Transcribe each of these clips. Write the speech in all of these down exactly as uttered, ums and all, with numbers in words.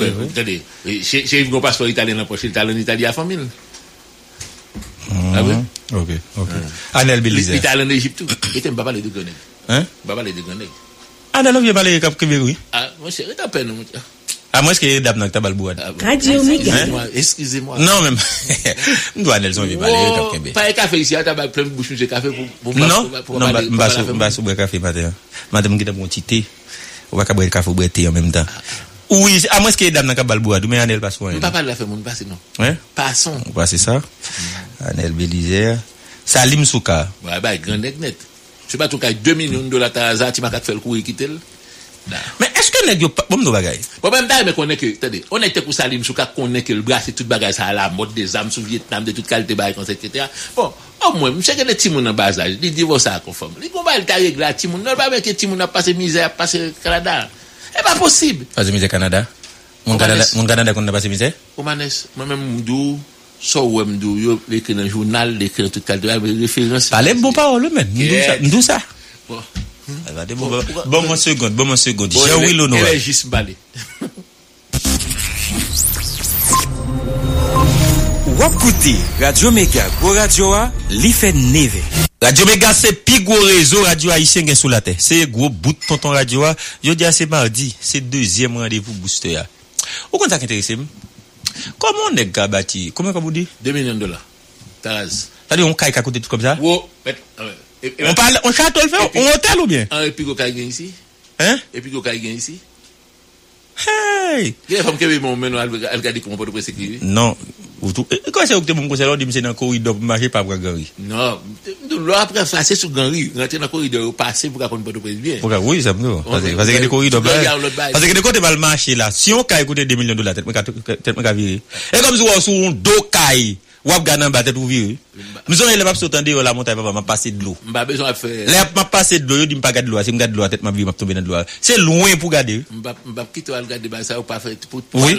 Attendez, chez chez vous passeport italien la prochaine italien Italie à famille. Ah bon? OK, OK. Anel Belize. Italien d'Égypte tout. Et t'es papa les deux connais. Hein? Papa les deux connais. Anel vient parler cap que oui. Ah, moi c'est à peine. Ah moi est-ce que d'ab dans tabal bois. Radio Méga. Excusez-moi. Non même. On doit Nelson vient parler cap que. Pas café ici, tabal plein bouche de café pour pour pour Non, on va on va boire café matin. Madame qui t'a bon thé. On va boire café boire thé en même temps. Oui, à moins que les dames n'aient pas balboa, mais Anel passe pas. Papa l'a fait, mon passé, non. Ouais. Passons. On passe ça. Anel Belize. Salim Souka. Ouais, bah, grand net net. Je sais pas, tout cas, deux millions de dollars, t'as tu m'as qu'à faire le coup et quitter le. Mais est-ce que n'est-ce pas, bon, nos bagailles? Bon, même d'ailleurs, mais qu'on est que, attendez, on était pour Salim Souka, qu'on est que le bras, c'est toute bagaille, ça à la mode des armes sous Vietnam, de toute qualité, bagaille, et cetera. Bon, au moins, je sais que les timoun en bas âge, ils divorcent à conforme. Les combats, ils t'arrivent là, timoun, non, pas avec les timoun, à passer misère, à passer Canada. C'est pas possible. Pas de misère Canada. Mon Canada, mon Canada qu'on n'a pas de misère. Omanes, moi-même m'dou, so ou m'dou, yo l'écrit dans le journal, l'écrit dans tout le cadre, référence. Parlez bon parole, mais m'dou ça, m'dou ça. Bon, bon mon seconde, bon mon seconde. J'ai ouï l'honneur. Elle est juste balé. Wapkouti, Radio Méga, go radio a, li fait neve. Radio Méga, c'est plus gros réseau radio haïtien qui sous la terre. C'est gros bout de tonton radio. Je dis c'est mardi, c'est deuxième rendez-vous booster. Vous comptez intéressé? Comment on est gabati? Comment vous dites? deux millions de dollars. Taraz. T'as dit on caille à côté tout comme ça? Oh, on parle, on château le fait, on hôtel ou bien? Et puis qu'on caille ici? Hein? Et puis qu'on caille ici? Hey! Il y a des femmes qui m'ont mené à regarder comment on peut se sécuriser. Non. Quand c'est que mon conseil on dit c'est dans le corridor pour marcher pas pour Gary. Non, là après ça c'est sur Gary, rentrer dans le corridor passer pour qu'on peut bien. Oui, ça me. Parce que le corridor parce que le côté va marcher là. Si on caille coûter deux millions de dollars tête tête me virer. Et comme si on sur un do caille, ou va gagner en bas tête pour virer. Nous on est pas s'entendre la montagne va passer de l'eau. M'a besoin de faire. Là m'a passer de l'eau, je dis pas garder de l'eau, si me garder de l'eau tête m'a virer m'a tomber dans de l'eau. C'est loin pour garder. M'a m'a quitter regarder ça ou pas faire pour tenter.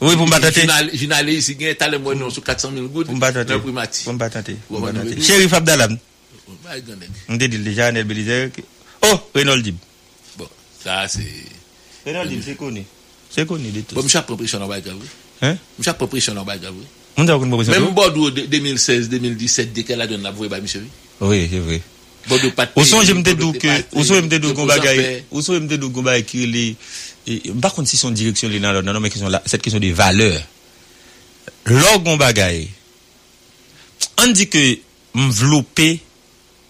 Oui, pour tenter. Journaliste allez moi non sur quatre cent mille gouttes le primati on va tenter on va tenter Chérif Abdalam on dit déjà Anel Belize oh Renol Dib bon ça c'est Renol Dib c'est connu c'est connu de tout bon m'cha proposition en bagarre hein m'cha proposition en bagarre on a une proposition même Bordeaux deux mille seize deux mille dix-sept dès qu'elle a donné la voix par monsieur oui c'est vrai Bordeaux pas au son je me dédou que au son je me dédou qu'on bagaille au son je me dédou qu'on bagaille qui les par contre si son direction les non non mais question là cette question de valeur. L'orgon bagaille, on dit que m'vloper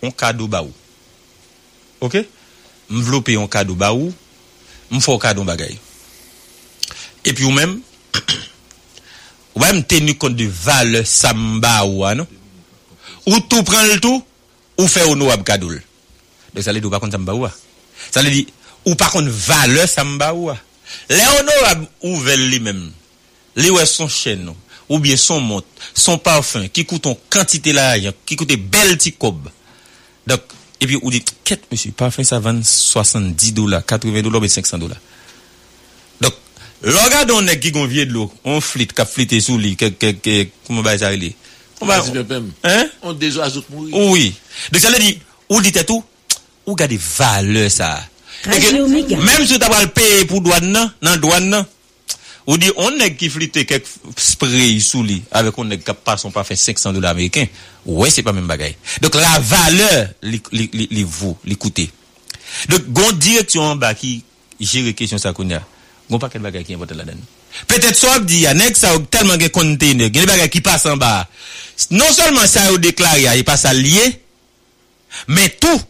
un cadeau baou. OK? M'vloper un cadeau baou, m'fò cadeau bagaille. Et puis ou même ou même tenir compte de valeur samba ou non? Ou tout prend le tout ou fait honorable cadeau. Donc ça veut dire pas compte samba ou. Ça veut dire ou pas compte valeur samba ou. Les honorable ouvert lui même. Les ouais son chaîne ou bien son montre, son parfum qui coûte en quantité là, qui coûte belle petit cob. Donc et puis on dit qu'est-ce monsieur parfum ça vend soixante-dix dollars, quatre-vingts dollars et cinq cents dollars. Donc regardons nèg qui gon vieux de l'eau, on flite cap fliter sous lui quelque comment va ça il. On va hein on déjà azout mourir. Oui. Donc ça veut dire ou dit tout ou garder valeur ça. Même si tu vas le payer pour douane là, dans douane là. Ou dit on nèg qui flirter quelques spray sous lui avec on nèg qui passe on pas fait cinq cents dollars américains. Ouais, c'est pas même bagaille. Donc la valeur li li li vaut, l'écouter. Donc gon direction en bas qui gère question ça qu'on a. Gon paquet de bagages qui importe là-dedans. Peut-être ça on dit annexe ça tellement de conteneur, des bagages qui passent en bas. Non seulement ça a déclaré, il passe à lier, mais tout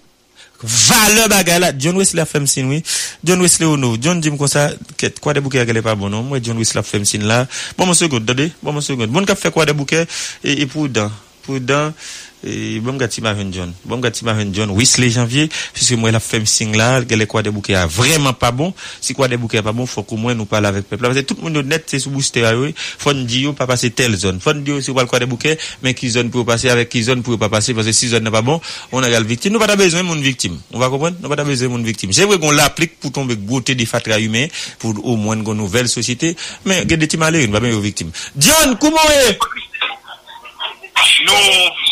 valeur bagages là, John Wesley fait signe oui. John Wesley ono, John dit comme ça, quoi des bouquets qu'elle est pas bon non. Moi John Wesley fait signe là. Bon mon second, attendez, bon mon second. Bon cap fait quoi des bouquets et pour dedans, pour dedans et bon gati Marvin John bon gati Marvin John Wesley janvier puisque moi la femme sing là les quoi des bouquets vraiment pas bon si quoi des bouquets pas bon faut que moi nous parle avec peuple parce que tout le monde honnête c'est sous booster oui faut dire pas passer telle zone faut dire c'est pas quoi des bouquets mais qui zone pour passer avec qui zone pour pas passer parce que si zone n'est pas bon on a la victime nous pas besoin mon victime on va comprendre nous pas besoin mon victime c'est vrai qu'on l'applique pour tomber beauté des fatra humains pour au moins une nouvelle société mais des petits malheureux on va bien aux victimes John comment est non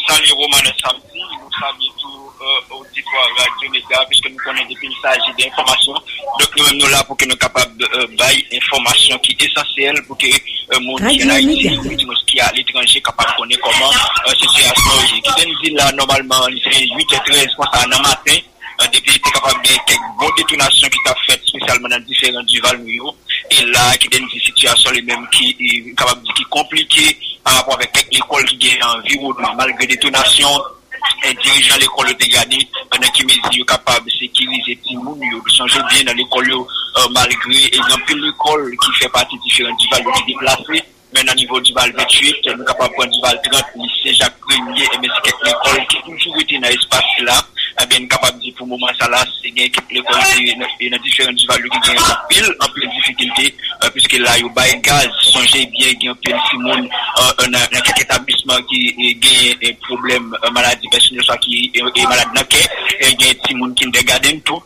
salut Roman et samedi, nous saluons tout euh, auditoire Radio Méga, puisque nous connaissons depuis une s'agit d'informations. Donc nous-mêmes nous là pour que nous capables de euh, bailler information qui est essentielle pour que euh, mon Haïti, qui à l'étranger capable de connaître comment euh, situation. Qui nous dit là normalement il fait huit heures treize en matin. Depuis était capable de quelques bonnes détonations qui t'a fait spécialement dans différents du Val Mouillot et là qui donne une situation les mêmes qui est capable qui compliquée par rapport avec quelques écoles qui est en environnement malgré détonations et dirigeant l'école de gagner pendant qui mesure capable de sécuriser tout le monde de changer bien dans l'école malgré exemple l'école qui fait partie différents du Val qui déplacé mais au niveau du Val vingt-huit nous capable prendre du Val trente lycée Jacques Grenier et mais c'est quelques écoles qui toujours été dans l'espace là bien capable de pour moment ça là c'est bien que l'école dans différents valeurs qui gagnent en pile en pile difficulté puisque là il y a bail gaz songez bien qu'il y a pile Simone dans quelques établissements qui gagne des problèmes maladie personnelle ça qui est malade dans et gagne Simone qui dégarde tout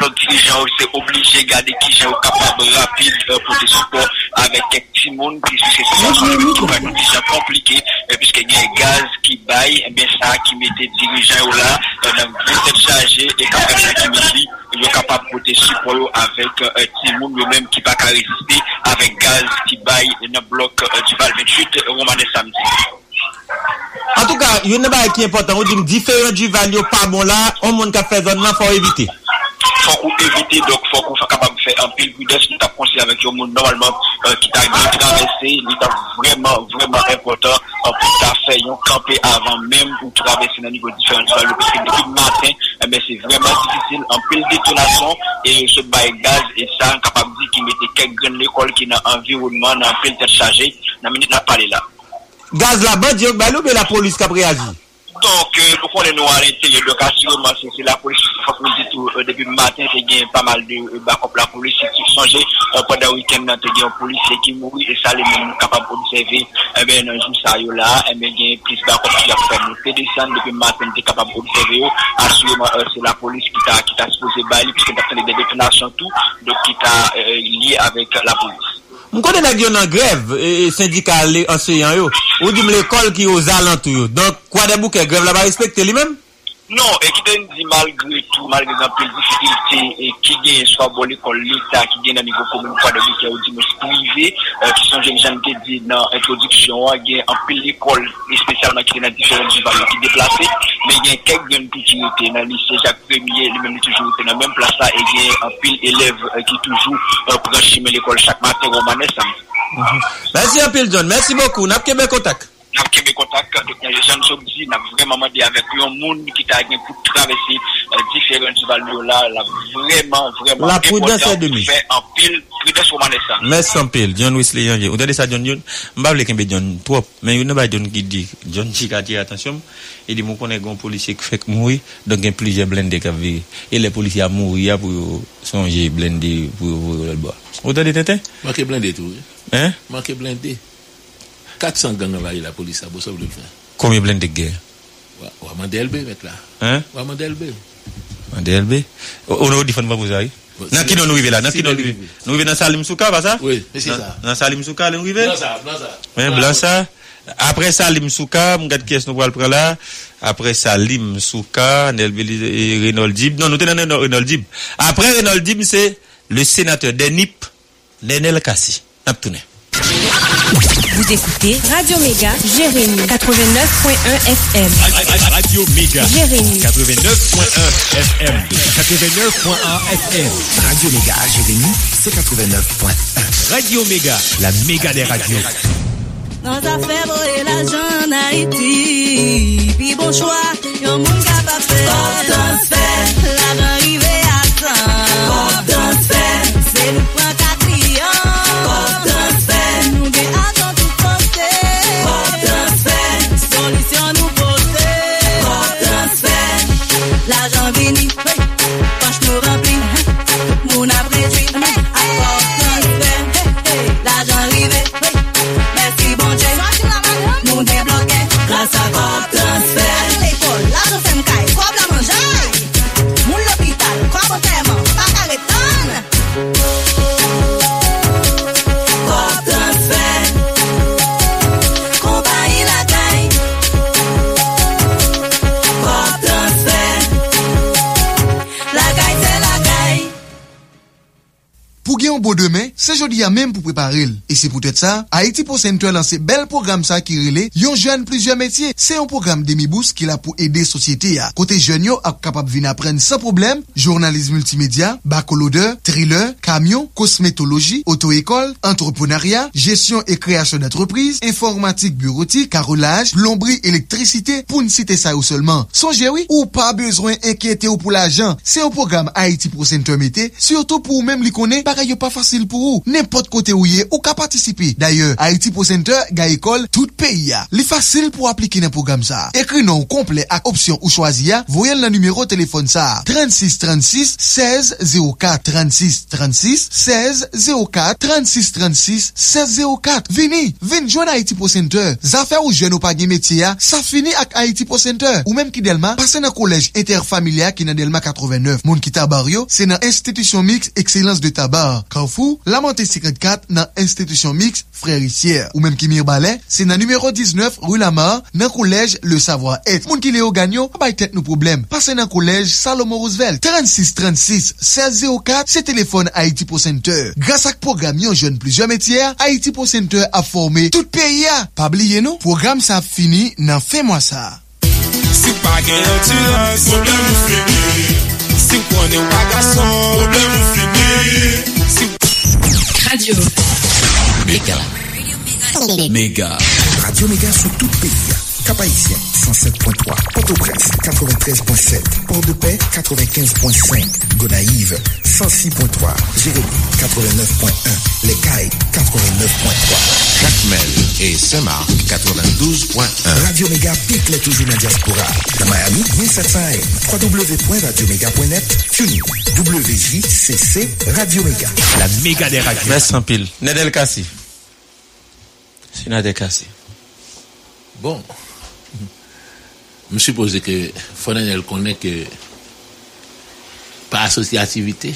notre dirigeant c'est obligé garder qui sont capable rapide pour des supports avec quelques petits monde qui se situation qui va nous déjà compliqué puisque il y a gaz qui baille bien ça qui mettait dirigeant là dans vingt-sept chargé et capable qui me dit il est capable pour des supports avec petit monde le même qui pas résister avec gaz qui baille dans bloc du Val vingt-huit Roman de samedi. En tout cas, il y a un débat qui est important, on dit différent du Val pas bon là, on monde qui fait zone là faut éviter. Faut qu'on éviter donc faut qu'on soit capable de faire un pile prudence qui t'a conseillé avec le monde normalement euh, qui t'a traversé il t'a vraiment vraiment important en plus t'a fait yon camper avant même pour traverser dans niveau différent parce que depuis le matin eh ben c'est vraiment difficile en pile détonation et ce bail gaz et ça capable de dire qu'il mettait quelques graines l'école qui dans environnement dans pile tête chargée dans minute là parler là gaz là bas Dieu balou mais la police qui a réagi. Donc, euh, nous connaissons à l'intérieur, donc assurément, c'est, c'est la police, il faut qu'on dise tout, euh, depuis le matin, il y a pas mal de euh, backup, la police, si tu changes, euh, pendant le week-end, il y a un policier qui mourit, et ça, les mêmes capables d'observer, eh ben, un jour, ça y est là, eh ben, il y a plus backup qui a fait le pédescendre, depuis le matin, il est capable d'observer, assurément, euh, c'est la police qui t'a, qui t'a supposé bailler, puisque d'après des détonations, tout, donc qui t'a, euh, lié avec la police. Nous connaissons la grève et syndicale enseignant yo. Ou dit l'école qui aux alentours. Donc quoi des bouquets grève là va respecter lui-même? Non, et qui dit malgré tout, malgré un peu de difficulté, et qui gagne soit bon l'école, l'État, qui gagne un niveau commun, quoi de bouquet ou du privé, qui sont jeunes gens qui disent dans l'introduction, il y a un peu l'école, et spécialement qui est dans différents valeurs qui déplacé, mais il y a quelques jeunes qui ont été dans le lycée Jacques Premier, lui-même toujours été dans la même place là, et il y a un pile élève qui toujours prend chimé l'école chaque matin, romanais samedi. Merci un peu, John, merci beaucoup, n'a pas de contact. N'a pas contact avec les jeunes sortis, n'a vraiment demandé avec le monde qui t'a gagné pour traverser différents valeurs là, vraiment, vraiment. La prudence est de mise. Fait en pile, prudence au manessa. Merci en pile, John Wesley Janvier. Vous avez ça, John John? M'bab le kembe John trop, mais il n'y a pas John qui dit, John Chica dit attention, il dit, mon connaît un policier qui fait mourir, donc il y a plusieurs blindés qui vivent. Et les policiers mourent pour songer blindés pour le bois. Vous avez dit, Tété? Manqué blindé tout. Hein? Manqué blindé. quatre cents gangs envahis la police à Bossov le faire. Combien de blindés de guerre? On va demander L B, mettre là. Hein? On va demander L B. Mandé L B. On va dire que vous avez. Nan qui nous arrive là? Nan qui nous arrive? Nous arrivons dans Salim Souka, pas ça? Oui, c'est ça. Dans Salim Souka, nous arrivons? Blanc ça, blanc ça. Mais blanc ça. Après Salim Souka, on regarde qui est-ce que nous allons prendre là. Après Salim Souka, Renol Dib. Non, nous sommes dans Renol Dib. Après Renol Dib, c'est le sénateur des N I P, Nenel Kassi. N'a pas tourné. Vous écoutez Radio Méga, Jérémy, quatre-vingt-neuf point un F M. Radio Méga, Jérémy, quatre-vingt-neuf point un F M. quatre-vingt-neuf point un F M. Radio Méga, Jérémy, c'est quatre-vingt-neuf point un. Radio Méga, la méga des radios. Dans affaire voler l'argent en Haïti, puis bon choix, y'a un monde capable de faire. Bon transfert, l'argent arrivé à cent. Bon transfert, c'est nous prendre quatre millions. Bon transfert, nous déhaillons tout côté. Bon transfert, solution nous porter. Bon transfert, l'argent béni, poche nous remplit, mon après-midi. Bon demain, c'est jeudi à même pour préparer. Et c'est peut-être ça, Haiti Pro Center lance bel programme ça qui relève Yon jeune plusieurs métiers. C'est un programme demi-bourse qui l'a pour aider société à. Côté jeune yo a capable venir apprendre sans problème, journalisme multimédia, baccalauréat, thriller, camion, cosmétologie, auto-école, entrepreneuriat, gestion et création d'entreprise, informatique bureautique, carrelage, plomberie, électricité, pour ne citer ça ou seulement. Songez oui, ou pas besoin inquiéter ou pour l'argent. C'est un programme Haiti Pro Center mété, surtout pour même li connaît pareil pas facile pour vous. N'importe côté où yé, ou ka participer. D'ailleurs, Haiti Pro Center, ga école, tout pays a. Li facile pour appliquer dans programme ça. Écrit nom complet à option ou choisi a, voyez le numéro téléphone ça. trente-six trente-six seize zéro quatre trente-six trente-six seize zéro quatre trente-six trente-six seize zéro quatre. Vini, vini joindre Haiti Pro Center. Zafè ou jeune ou pa gen métier a, ça finit avec Haiti Pro Center. Ou même qui Delma, passe dans collège interfamilial qui dans Delma quatre-vingt-neuf. Moun ki tabario, c'est dans institution mixte excellence de tabac. Carrefour, la montée cinquante-quatre dans institution mixte fréricière. Ou même qui Mirbalais, c'est dans numéro dix-neuf rue Lamar, dans collège Le Savoir-être. Moun ki Léo Gagnon, pas tête nos problèmes. Passez dans collège Salomon Roosevelt. trente-six trente-six seize zéro quatre, c'est téléphone Haiti Pro Center. Grâce à programme Yon Jeune plusieurs métiers, Haiti Pro Center a formé tout pays a. Pas oublier nous, programme ça fini, n'en fais-moi ça. C'est pas Si vous prenez pas garçon, problème fini. Radio Méga. Méga. Radio Méga sur tout pays. Cap-Haïtien, cent sept point trois. Port-au-Prince, quatre-vingt-treize point sept. Port-de-Paix, quatre-vingt-quinze point cinq. Gonaïves, cent six point trois. Jérémy, quatre-vingt-neuf point un. Les Cailles, quatre-vingt-neuf point trois. Jacmel et Saint-Marc, quatre-vingt-douze point un. Radio Méga pique les toujours dans la diaspora. Dans Miami, mille sept cents A M. w w w point radio méga point net. Tunis, W J C C, Radio Méga. La méga des radios. Merci en pile. Nadel Kassi. C'est Nadel Kassi. Bon. Je suppose que Fonenel connaît que par associativité,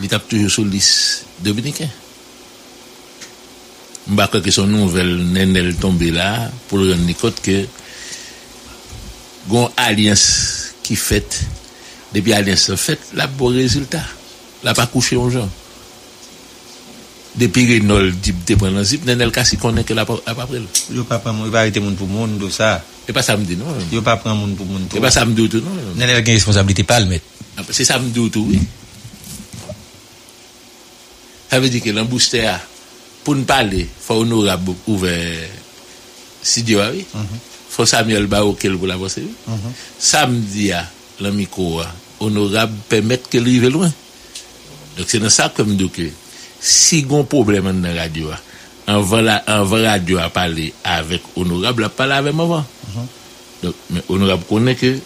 il tape toujours sur liste dominicain. Je ne sais pas que son nouvelle Nenel tombe là pour le rendre compte que une alliance qui fait, depuis l'alliance faite, la bon résultat. La pas couché aux gens. Depuis Renol dépendant zip, Nenel Kassi connaît que la pas après. Yo papa moi il va arrêter monde pour monde tout ça. Et pas ça me dit non. Yo pas prendre monde pour monde tout. Et pas ça me dit tout non. Nenel gagne responsabilité pas le mettre. C'est ça me dit tout oui. Ça veut dire que l'embouster pour ne parler, faut honorable ouvert si Dieu oui. Faut Samuel Bao qu'elle pour l'avancer. Samedi à l'ami quoi honorable permettre que lui vienne loin. Donc c'est dans ça comme dit que si gon problème dans radio en voilà en radio a parler avec honorable a parler avec maman mm-hmm. Donc mais honorable connaît que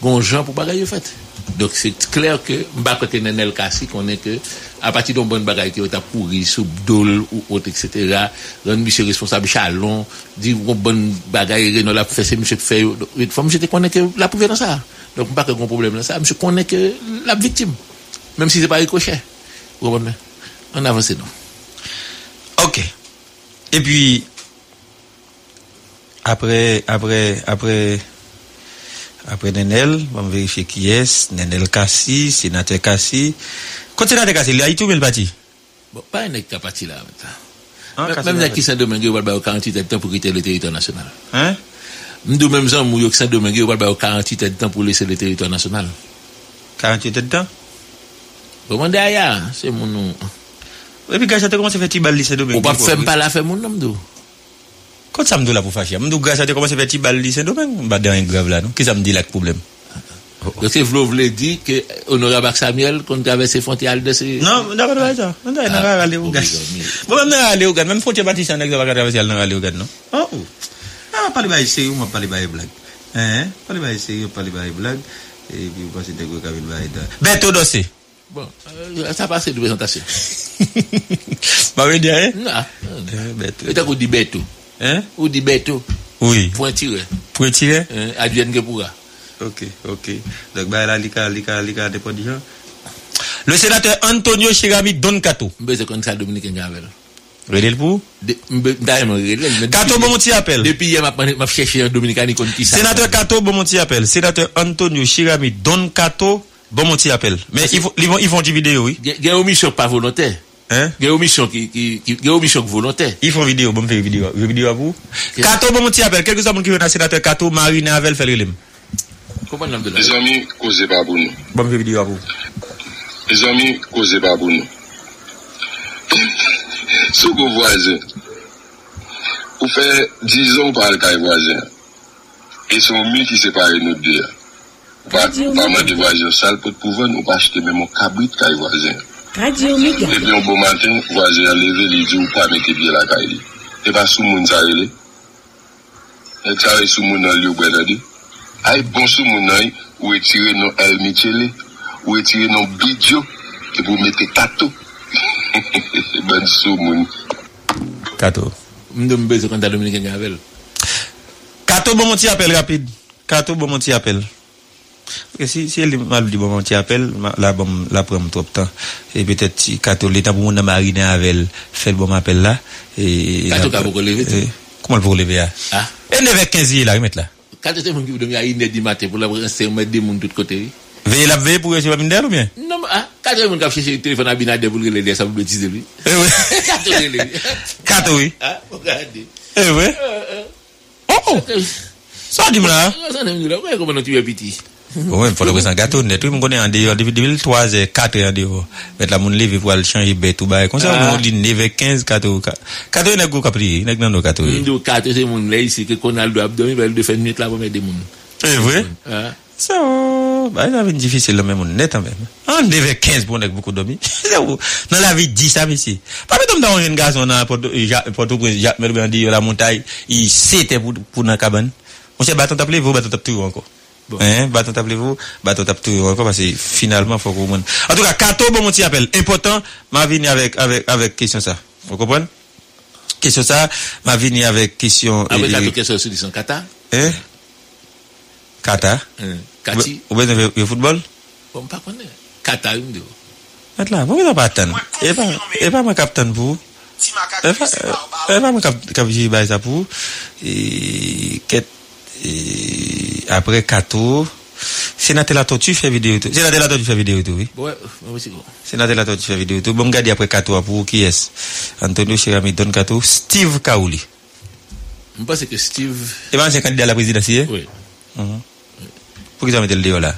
gon gens pour bagaille fait donc c'est clair que m'pa que Nenel Kassi connaît que à partir d'un bon bagaille qui t'a pourri sous dol ou autre etc. rend monsieur responsable chalon dit bon bagaille Renault la fait c'est monsieur fait il faut monsieur connaît que la prouver dans ça donc m'pa que gon problème dans ça monsieur connaît que la victime même si c'est pas ricochet. On avance non. Ok. Et puis après après après après Nenel, on va vérifier qui est Nenel Kassi, sénateur Kassi. Quand sénateur Kassi, il a eu tout le parti. Bon, pas un parti là maintenant. Hein, même dans qui Saint-Domingue, il va avoir quarante-huit temps pour quitter le territoire national. Hein? Nous, même gens, nous, Saint-Domingue, il va avoir quarante-huit temps pour laisser le territoire national. quarante-huit temps? Vous demandez ailleurs, c'est mon nom. Et puis, Gachate, comment ça fait Tibal, Saint-Domingue? On ne peut pas la faire, mon nom. Quand ça me dit là pour fâcher, je dis, Gachate, comment ça fait Tibal, Saint-Domingue? Bah, d'un grave là, non? Qu'est-ce que ça me dit là, le problème? Parce que vous voulez dire que honorable Samuel qu'on traverse les frontières de ces non non pas ça on doit aller au gars bon même aller au gars même frontière bâtisse on doit traverser aller au gars non ah ah pas les bails c'est on pas les bails blague hein pas les bails c'est pas les bails blague et puis vous passez des gros cabines bails Beto Dossé bon ça passe de présentation pas veut dire non Beto et on dit Beto hein on dit Beto oui point tiré point tiré advienne que pourra. Ok, ok. Donc, bah, là, l'I C A, l'I C A, l'I C A, dépend du genre. Le sénateur Antonio Cheramy Don Kato. M'bez, c'est comme ça, Dominique Ngavel. Rédel pour? M'bez, d'ailleurs, Rédel. Kato, bon, mon petit appel. Depuis hier, m'a cherché un Dominicain, Nikon qui s'appelle. Sénateur Kato, bon, mon petit appel. Sénateur Antonio Cheramy Don Kato, bon, mon petit appel. Mais ils vont, ils vont, ils vont divider, oui. Il y a une omission pas volontaire. Hein? Il y a une omission qui, qui, il y a une omission volontaire. Ils font vidéo, bon, me fait vidéo, vidéo à vous. Kato, bon, mon petit appel. Quelque chose qui vient à sénateur Kato, Marine Avel, fait le les amis, causez pas pour nous. Bonne vidéo à vous. Les amis, causez pas pour nous. Sous vos voisins, vous faites dix ans par le cas voisin. Ils sont mieux qui séparent nous deux. Pas mal de voisins sales pour pouvoir nous acheter même un cabrit de cas voisin. Radio Méga. Et puis un beau matin, voisin levé, les dit ou pas mettre bien la caille. Et pas sous mon salé. Et ça est sous mon lieu de aïe, bon sou mon aïe, ou étirer non El Michele, ou étirer non Bidjo, et vous mettez Kato. Bon sou mon. Kato. M'dom bezo quand Dominique Gavel. Kato bon mon petit appel rapide. Kato bon mon petit appel. Okay, si si elle m'a dit bon mon petit appel, la bon la prend trop de temps. Et peut-être si Kato l'état pour mon mariner avec elle, fait le bon appel là et Kato ka pour lever. Comment pour lever là? Ah. Et neuf heures quinze là, remettre là. Quand tu es mon guide de la ligne du matin pour la rester, on met des mouns de l'autre côté. Veillez la veille pour que je ne me ou bien non, ah, quand tu es mon gars, chercher le téléphone à Binade pour le ça vous bêtise lui. Eh oui. Quatre, oui. Quatre, oui. Ah, regardez. Eh oui. Oh, ça dit là. Ça dit là. Ouais, comment tu es petit. Oui, il faut le présenter gâteau net. Oui, on connaît en dehors depuis deux mille trois, quatre en dehors. Mettre la moune livre pour aller changer bête ou bail. Comme ça, on dit neuf heures quinze, quatre heures. quatre heures, il n'y a pas de capri. Il n'y a pas de capri. quatre heures, c'est mon lait ici que Conaldo Abdomi va le faire minutes là pour mettre des mounes. C'est vrai? Ça, bah, ça va être difficile, même, on net, même. En neuf heures quinze, pour on a beaucoup dormi. C'est où? Dans la vie, dix, ça, ici. Pas comme dans un garçon, dans Port-au-Prince, Jacques Merbendi, la montagne, il s'était pour, pour la cabane. On s'est battu, t'appelez, vous, battu, t'appelez, encore. Bon. Hein, bâton tablez-vous, bâton tablez-vous encore parce que finalement faut que vous. En tout cas, Kato, bon mon petit appel. Important, m'a venu avec avec avec question ça. Vous comprenez? Question ça, m'a venu avec question. Avec la question sur disant Kata. Hein? Kata. Hein. Kati. Ou bien le football? Bon, pas connaître. Kata une de. Mette là, vous ne pas attendre. Et pas et pas mon capitaine vous. Et pas mon capitaine baise ça pour et qu'est et après Kato, sénateur Lato, tu fais vidéo. Sénateur Lato, tu fais vidéo, oui. Ouais, oui, c'est bon. Sénateur Lato, tu fais vidéo. Bon, regardez après Kato, pour qui est-ce? Antonio Cheramy Don Kato, Steve Kaouli. Je pense que Steve. Et bien, c'est candidat à la présidence, oui. Oui. Pourquoi ils ont mis le déo là?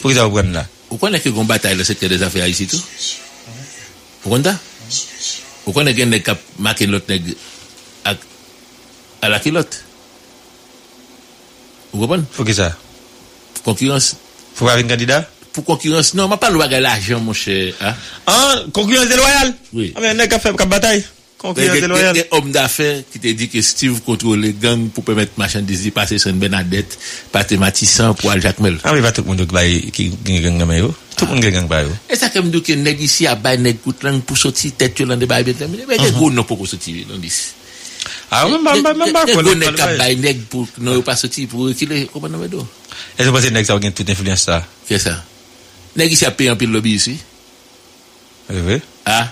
Pourquoi ils ont pris là? Pourquoi on a fait une bataille le secteur des affaires ici, tout? Pourquoi on a? Pourquoi on a gagné cap marqué l'autre à la culotte? Vous comprenez? Pour qui ça? Pour concurrence. Pour avoir un candidat? Pour concurrence. Non, je ne parle pas de l'argent, mon cher. Hein? Ah, concurrence déloyale? Oui. Ah, mais il y a un café pour bataille. Concurrence déloyale. Il y a un homme d'affaires qui te dit que Steve contrôle les gangs pour permettre marchandises de passer sur une Benadette, par Matissan pour Al-Jacques Mel. Ah, mais pas tout le monde qui gagne gang dans tout le monde qui gagne gang. Et ça, comme nous, que nèg ici à bail nèg coûte langue pour sortir tête de l'année bail bien terminé. Mais il y a gros non pour sortir, on dit. Ah, même pas, même pas, quoi. Les nègres qui baillent nègres pour ne pas sortir, pour reculer, comment on va dire? Est-ce que vous pensez que les nègres ont toute influence ça? C'est ça. Les nègres qui payent un peu le lobby ici. Oui. Ah.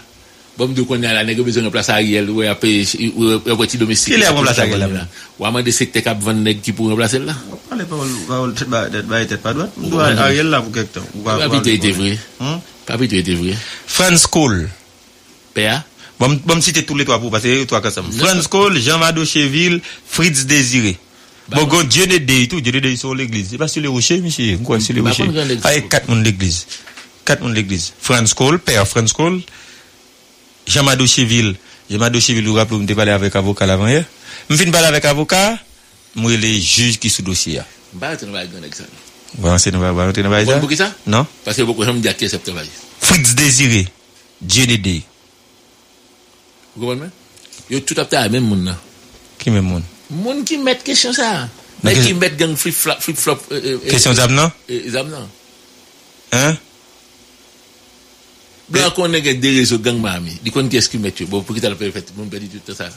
Bon, nous connaissons la nègre besoin de place à Ariel, ou à payer, ou à petit domestique. Il est à remplacer Ariel là. Ou à demander des secteurs qui vendent nègres qui pourraient remplacer là. On ne parle pas de pas droite. Ou à Ariel là pour quelque temps. Pas vite, il était vrai. Pas vite, il était vrai. Franz Koll. P A. Bon, bon, citer tous les trois pour passer trois ensemble. Franz Koll, Jean-Marie Douchéville, Fritz Désiré. Bon, go, Dieu de Dieu, tout, Dieu de Dieu sur l'église. C'est pas sur les rochers, monsieur. Quoi, sur les rochers? Avec quatre monde l'église. Quatre monde l'église. Franz Koll, père Franz Koll, Jean-Marie Douchéville. Jean-Marie Douchéville, vous rappelez, vous m'avez parlé avec avocat l'avant hier. Je viens parler avec avocat, moi, les juges qui sont dossier. Bah, tu n'as pas grand exemple. Bon, c'est n'importe quoi. Tu n'as pas grand exemple? Non? Parce que beaucoup de gens me disent que c'est le travail. Fritz Désiré, Dieu de Dieu. Vous comprenez? Yo tout à fait à même monde là. Qui même monde? Monde qui met question ça. Mais qui met gang flip flop flip flop question zam non? Zam non. Hein? Blanc connaît que des réseaux gang mami. Di connait qu'est-ce qui met yo. Bon pour qui t'a fait mon perdre tout ça.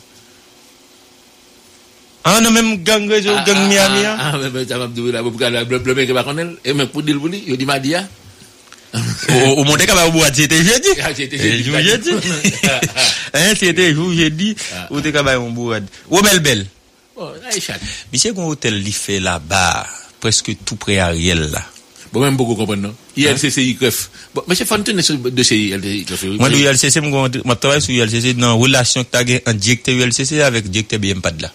Ah non même gang réseau gang Miami. Ah mais ça va dire là pour la bleu bleu que pas connait et même pour dire pour lui, yo dit Madia. Au monde capable boire c'était jeudi c'était jeudi hein c'était jour jeudi ou t'es capable on boire ou belle belle bon Aïcha monsieur qu'on hôtel li fait là-bas presque tout près Ariel là bon même beaucoup comprendre non I L C C greffe bon monsieur Fontaine de chez moi de I L C C moi travaille sur I L C C dans relation que tu as en directeur I L C C avec directeur B M Pad là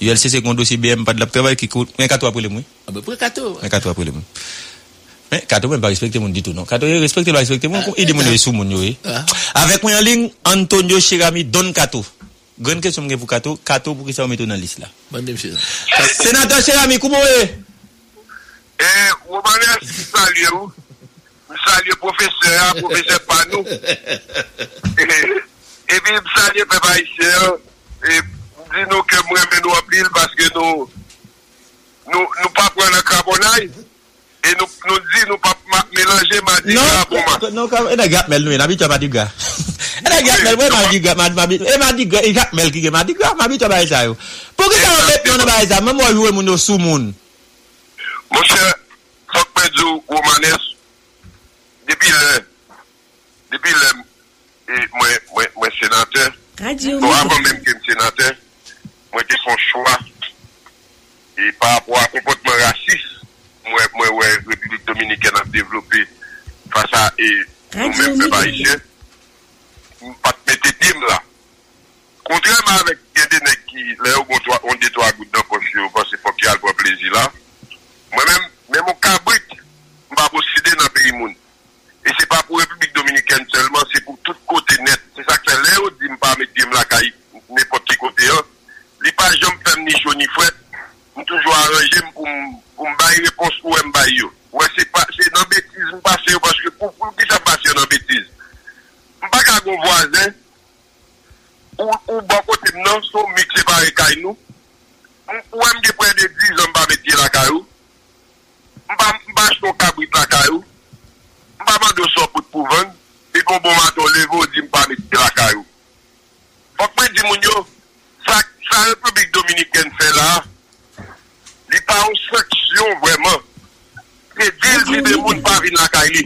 I L C C qu'on dossier B M Pad là travail qui coûte quatre après le mois ah ben quatre après le mois. Mais Kato même pas respecter mon dit tout non. Kato respecter le respecter mon et demander sous mon yo. Avec moi en ligne Antonio Cheramy Don Kato. Grande question pour Kato, Kato pour qui ça mettre dans liste là. Bonne monsieur. Sénateur Cheramy, comment est? Eh, on va aller saluer vous. Saluer professeur, professeur Panou. Et puis saluer papa ici et dis-nous que moi mais nous appli parce que nous nous nous pas prendre le carbonaille. Et nous nous dit nous pas mélanger Madiga pour moi. Non non, elle a gap mel nous, elle habite Madiga. Elle a gap mel, ouais Madiga, Madiga, elle Madiga, il gap mel qui est Madiga, Madiga tu vas ça yo. Pour que ça mettre dans baï ça, même moi jouer mon sous monde. Mon cher, faut pas dire au manès. Depuis le depuis le et moi moi moi sénateur. Bon avant même que sénateur, moi j'ai son choix et par rapport à comportement raciste moi moi ouais République dominicaine a développé face à et nous-mêmes les Haïtiens pas mettre team là contrairement avec des nèg qui là on dit trois gouttes dans poche parce que pour qu'il y a le plaisir là moi même même mon cabrit on va procéder dans pays monde et c'est pas pour République dominicaine seulement c'est pour tout côté net c'est ça que là on dit pas mettre team là caï n'importe qui côté il pas jamais femme ni chaud ni fret toujours arrangé pour pour me bailler réponse ou me bailler ouais c'est pas c'est dans bêtise passer parce que pour pour qui ça passer dans bêtise pas qu'à mon voisin ou ou bon côté non sont mixé par caille nous ou même de près de dix ans pas mettre la caillou pas pas son cabrit la caillou pas vendre son pour pour vendre et bon bon matin levo dit pas mettre la caillou faut que dit mon yo ça ça République dominicaine fait là il pas une sanction vraiment c'est dire que les monde pas venir la caille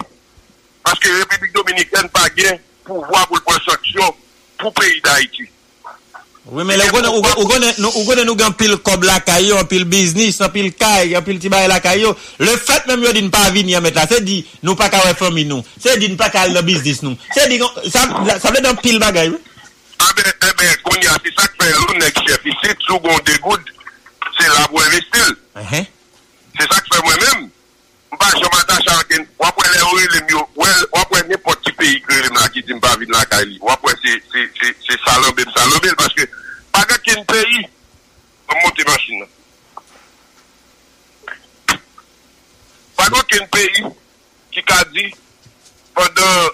parce que République dominicaine pas gain pouvoir pour prendre sanction pour pays d'Haïti. Oui mais là on on on nous gagne pile comme la caille en pile business en pile caille en pile ti bail la caille le fait même yo dit pas venir mettre là c'est dit nous pas ca famille nous c'est dit pas ca le business nous c'est dit ça ça veut dans pile bagaille. Ah ben ben konya c'est ça que fait l'on est chef ici tout gon dégoûte c'est là pour investir. Uh-huh. C'est ça que fait moi-même. Pas je m'attache à aucun. Ou après les rues les mieux. Ou après n'importe qui pays que les qui dit pas vivre la Cali. Ou après c'est c'est c'est c'est salombe salombe parce que pas qu'un pays on monte machine. Pas qu'un pays qui a dit pendant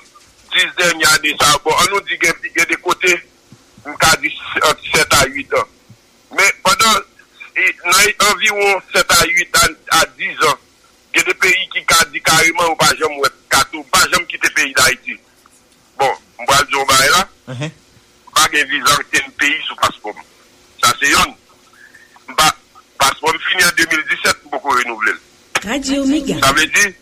dix dernières années ça bon on nous dit qu'il y a des côtés on a dit sept à huit ans. Mais pendant et dans environ sept à huit à dix ans, il y a des pays qui dit carrément ou pas jamais ou pas jamais quitter pays d'Haïti. Bon, on va dire bail là. Mhm. Pas gain visa un pays sous passeport. Ça c'est yon. Pas passeport fini en deux mille dix-sept pour qu'on renouvelle. Radio Méga. Ça veut dire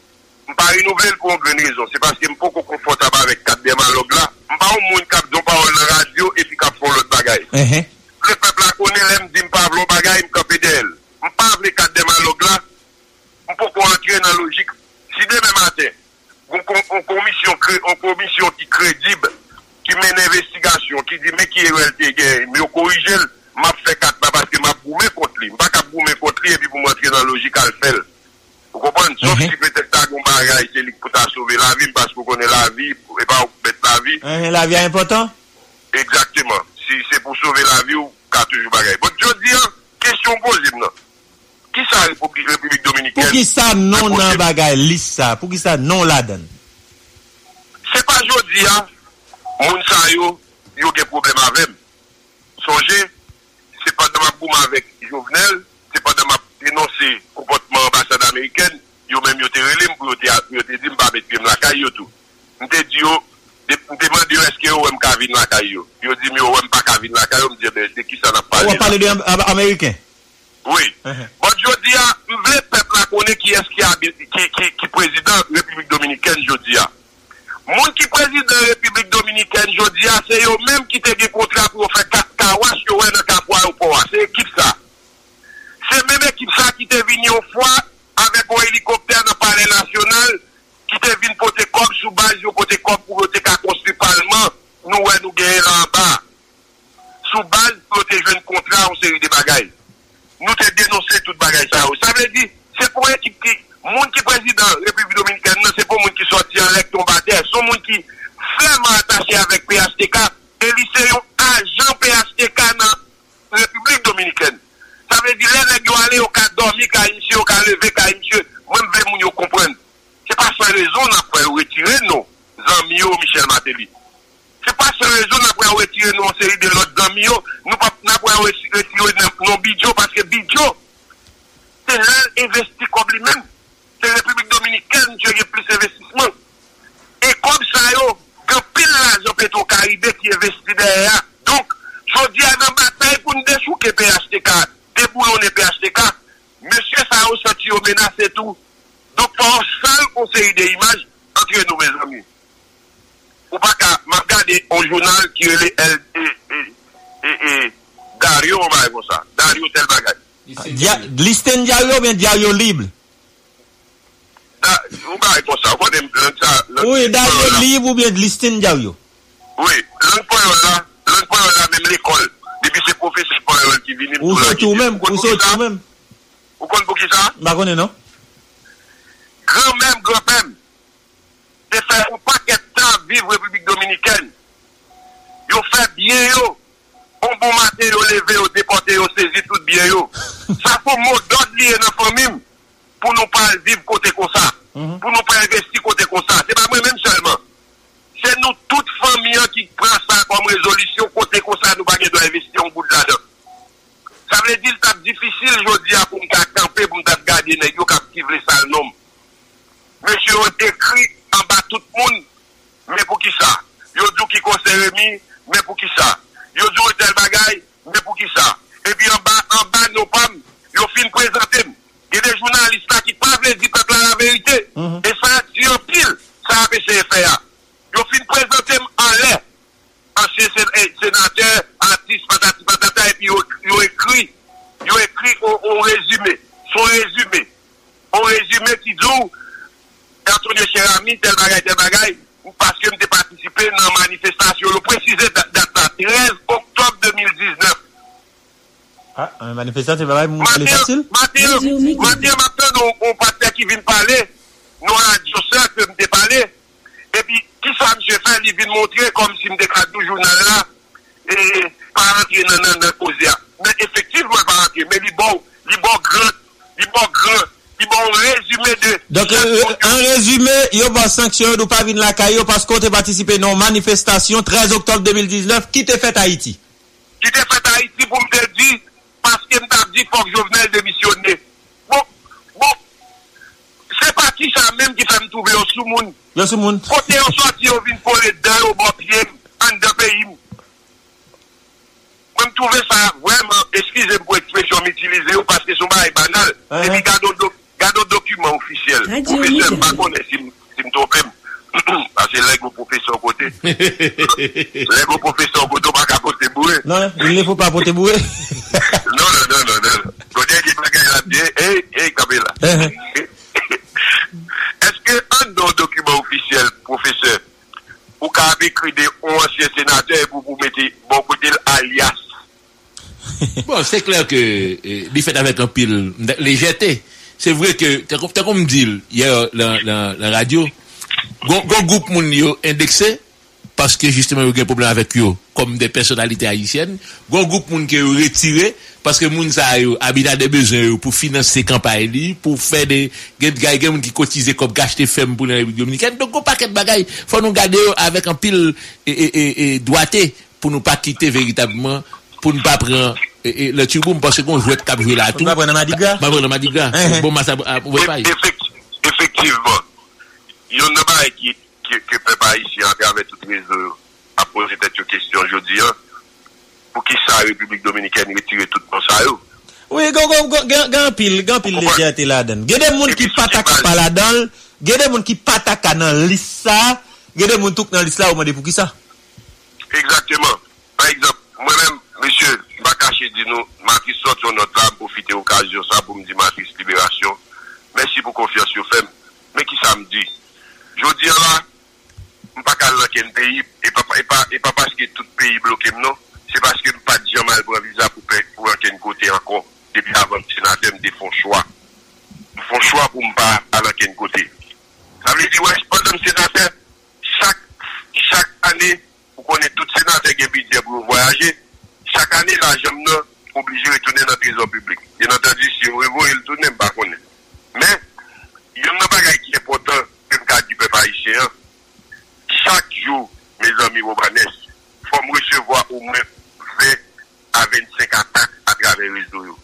on pas renouveler pour une raison, c'est parce que on pas confortable avec quatre dialogue là. On pas au monde cap don parole dans radio et puis cap font l'autre bagaille. Mhm. Le peuple la connaît, elle me dit pas vlo bagaille, me camper d'elle. On pas avec quatre démalogues là. On peut pas entrer dans logique. Si demain matin, on commission crée, on commission qui crédible, qui mène investigation qui dit mais qui est réalité, mais on corrige, m'a fait quatre pas parce que m'a boumé contre lui, m'a pas boumé contre lui et puis pour montrer dans la logique à le faire. Vous comprenez? Sauf si peut-être t'as un bagage pour t'a sauver la vie parce qu'on connaît la vie et pas mettre la vie. La vie est importante? Exactement. Si c'est pour sauver la vie ou qu'a toujours bagage. Bon, je dis, question posée maintenant. Qui ça République République Dominicaine? Pour qui ça non dans bagage liste ça? Pour qui ça non la donne? C'est pas aujourd'hui, hein? Moun sa yo, yo gen problème avec. Songez, c'est pas dans ma boum avec Jovenel, c'est pas dans ma dénoncer comportement ambassade américaine, yo même yo te relèm pour yo te yo te dit m'pa mettre la caille yo tout. M'te dit yo, demande yo est-ce que yo m'ka vinn la caille yo. Yo dit mi yo m'pa ka vinn la caille yo, m'dit ben de qui ça n'a parlé. On parle de américain. Oui. Bon jodi a, m'vle peuple la connaît qui est-ce qui habite qui qui qui président République Dominicaine jodi a. Moun qui président de la République Dominicaine, je dis, c'est eux-mêmes qui te des contrats pour faire quatre carouaches, yo ouais, dans quatre poids, c'est équipe ça. C'est même équipe ça qui te venu au foie, avec un hélicoptère dans le palais national, qui te venu pour te comme sous base, pour te comme pour te construire parlement, nous, ouais, nous gagnons là-bas. Sous base, pour te jouer un contrat, on série de bagailles. Nous te dénoncer toute bagaille ça. Ça veut dire, c'est pour équipe qui, moun qui président de la République Dominicaine, non, c'est pas moun qui sorti en lec tombateur, c'est moun qui fermement attaché avec P H T K, et lycée agent P H T K dans la République Dominicaine. Ça veut dire, les nègres aller au cas dormir, qu'à monsieur, qu'à lever, qu'à monsieur, même les moun yo comprennent. C'est pas sans raison, on a fait retirer nos amis, Michel Martelly. C'est pas sans raison, on a fait retirer nos séries de l'autre amis, nous n'a pas retirer nos bidjo, parce que bidjo, c'est l'un investi comme lui-même. C'est la République Dominicaine qui a plus d'investissement. Et comme ça, il y a pile l'argent Petro-Caribé qui investit derrière. Donc, je dis à la bataille pour nous dessouquer P H T K, déboulonner P H T K. Monsieur Sao senti au menace et tout. Donc, pour un seul conseil des images, entre nous, mes amis. Ou pas qu'à regarder un journal qui est le Dario, on va avoir ça. Dario, tel bagage. Listen Diario, mais Diario libre. Oui, d'ailleurs, libre ou bien de listing, d'ailleurs. Oui, l'un là, l'un là, même l'école. Depuis ces professeurs, qui viennent pour la tout même, ou c'est tout même. Vous comprenez pour qui ça? Bah, connaissez, non? Grand-même, grand-même. De faire un paquet de temps vivre République Dominicaine. Yo fait bien, yo. On bon matin, yo levé, yo déporté, yo saisi tout bien, yo. Ça faut mot d'ordre lié dans la famille. Pour nous pas vivre côté comme ça, mm-hmm. Pour nous pas investir côté comme ça, c'est pas moi-même seulement. C'est nous toutes familles qui prend ça comme résolution côté comme ça, nous pas de investir en bout de là-dedans. Ça veut dire que c'est difficile aujourd'hui pour nous camper, pour nous garder les gens qui veulent ça le nom. Monsieur on écrit en bas tout le monde, mais pour qui ça? Yo dit qui conseille remis, mais pour qui ça? Yo dit tel bagaille, mais pour qui ça? Et puis en bas, en bas nos pommes, yo fin présenter. Il y a des journalistes là qui parlent du peuple à la vérité. Mm-hmm. Et ça, c'est un pile, ça a fait ces F A. Ils ont fini de présenter en l'air, ancien sénateur, artiste, patati patata, et puis ils ont écrit, ils ont écrit au résumé, son résumé. Au résumé qui dit, Antonio Cheramy, tel bagaille, tel bagaille, parce que j'ai participé dans la manifestation, le précisé date treize octobre deux mille dix-neuf. Ah, un manifestant, c'est vrai, vous allez facile? Mathieu, Mathieu, maintenant, on partait qui vient parler, nous, Joseph, qui vient parler, et puis, qui ça, monsieur, fait, il vient montrer comme si me déclare tout journal là, et pas rentrer dans la cause. Mais effectivement, pas rentrer, mais il est bon, il est bon grand, il est bon grand, il est bon résumé de. Donc, en résumé, il y a pas sanction de pas venir la caillou parce qu'on a participé dans manifestation treize octobre deux mille dix-neuf, qui t'a fait Haïti? Qui t'a fait Haïti pour me dire? Parce que m'a dit faut que Jovenel démissionne. Bon, bon, c'est pas qui ça même qui fait me trouver au sous-monde. Le sous-monde. Côté on sorti, on vient coller dedans, au bon pied, en deux pays. Moi me trouver ça vraiment, excusez-moi pour l'expression m'utiliser parce que son bail banal. Et puis garde un document officiel. Professeur, pas connaître si me trompe. Parce que les gros professeurs côté. Les gros professeurs côté, pas qu'à porter boué. Non, il ne faut pas porter boué. Non, non, non, non. Côté qui m'a gagné la bien, hé, hé, Kabila. Est-ce que un de nos documents officiels, professeur, ou Souka écrit des onze sénateurs pour vous mettre beaucoup de alias. Bon, c'est clair que euh, il fait avec un pile légèreté. C'est vrai que t'as comme dit hier la, la, la radio, un groupe moun yo indexé parce que justement il y a un problème avec eux comme des personnalités haïtiennes, un groupe moun qui retiré parce que moun ça habita des besoins pour financer campagne, pour faire des gars gars qui cotiser comme acheter ferme pour la République dominicaine. Donc un paquet de bagaille, faut nous garder avec un pile et, et, et doigté pour nous pas quitter véritablement, pour ne pas prendre et, et, le turbo parce qu'on joue cap jouer là tout. On va prendre Madiga. On va prendre Madiga. Bon match on pas. Effectivement. Il y en a pas qui que peut pas ici avec toutes les à poser cette question aujourd'hui pour qui ça République dominicaine retire tout pour ça. Oui, grand pile, grand pile légèreté là-dedans. Il y a des monde qui pas attaque pas là-dedans, il y a des monde qui pas attaque dans liste ça, il y a des monde tout dans liste là au monde pour qui ça. Exactement. Par exemple, moi-même monsieur, je ne vais pas cacher, dis-nous, Matrice sort sur notre âme, profiter occasion ça pour me dire Matrice Libération. Merci pour confiance sur Femme. Mais qui ça me dit? Je dis là, je ne vais pas caler dans pays, et pas, et pas, et pas parce que tout pays bloqué, non. C'est parce que je ne vais pas dire mal pour un visa pour pour un côté encore. Depuis avant le sénateur, je fais un choix. Je fais un choix pour ne pas aller dans un côté. Ça veut dire, ouais, je pense que le sénateur, chaque, chaque année, vous connaissez tout sénateur qui a budget pour voyager. Chaque année, la jambe est obligée de retourner dans le trésor public. Bien entendu, si vous voulez le tourner, je ne sais pas. Mais, il y a un bagage qui est important, dans le cadre du peuple haïtien. Chaque jour, mes amis Robanais, il faut recevoir au moins vingt à vingt-cinq attaques à travers les réseaux.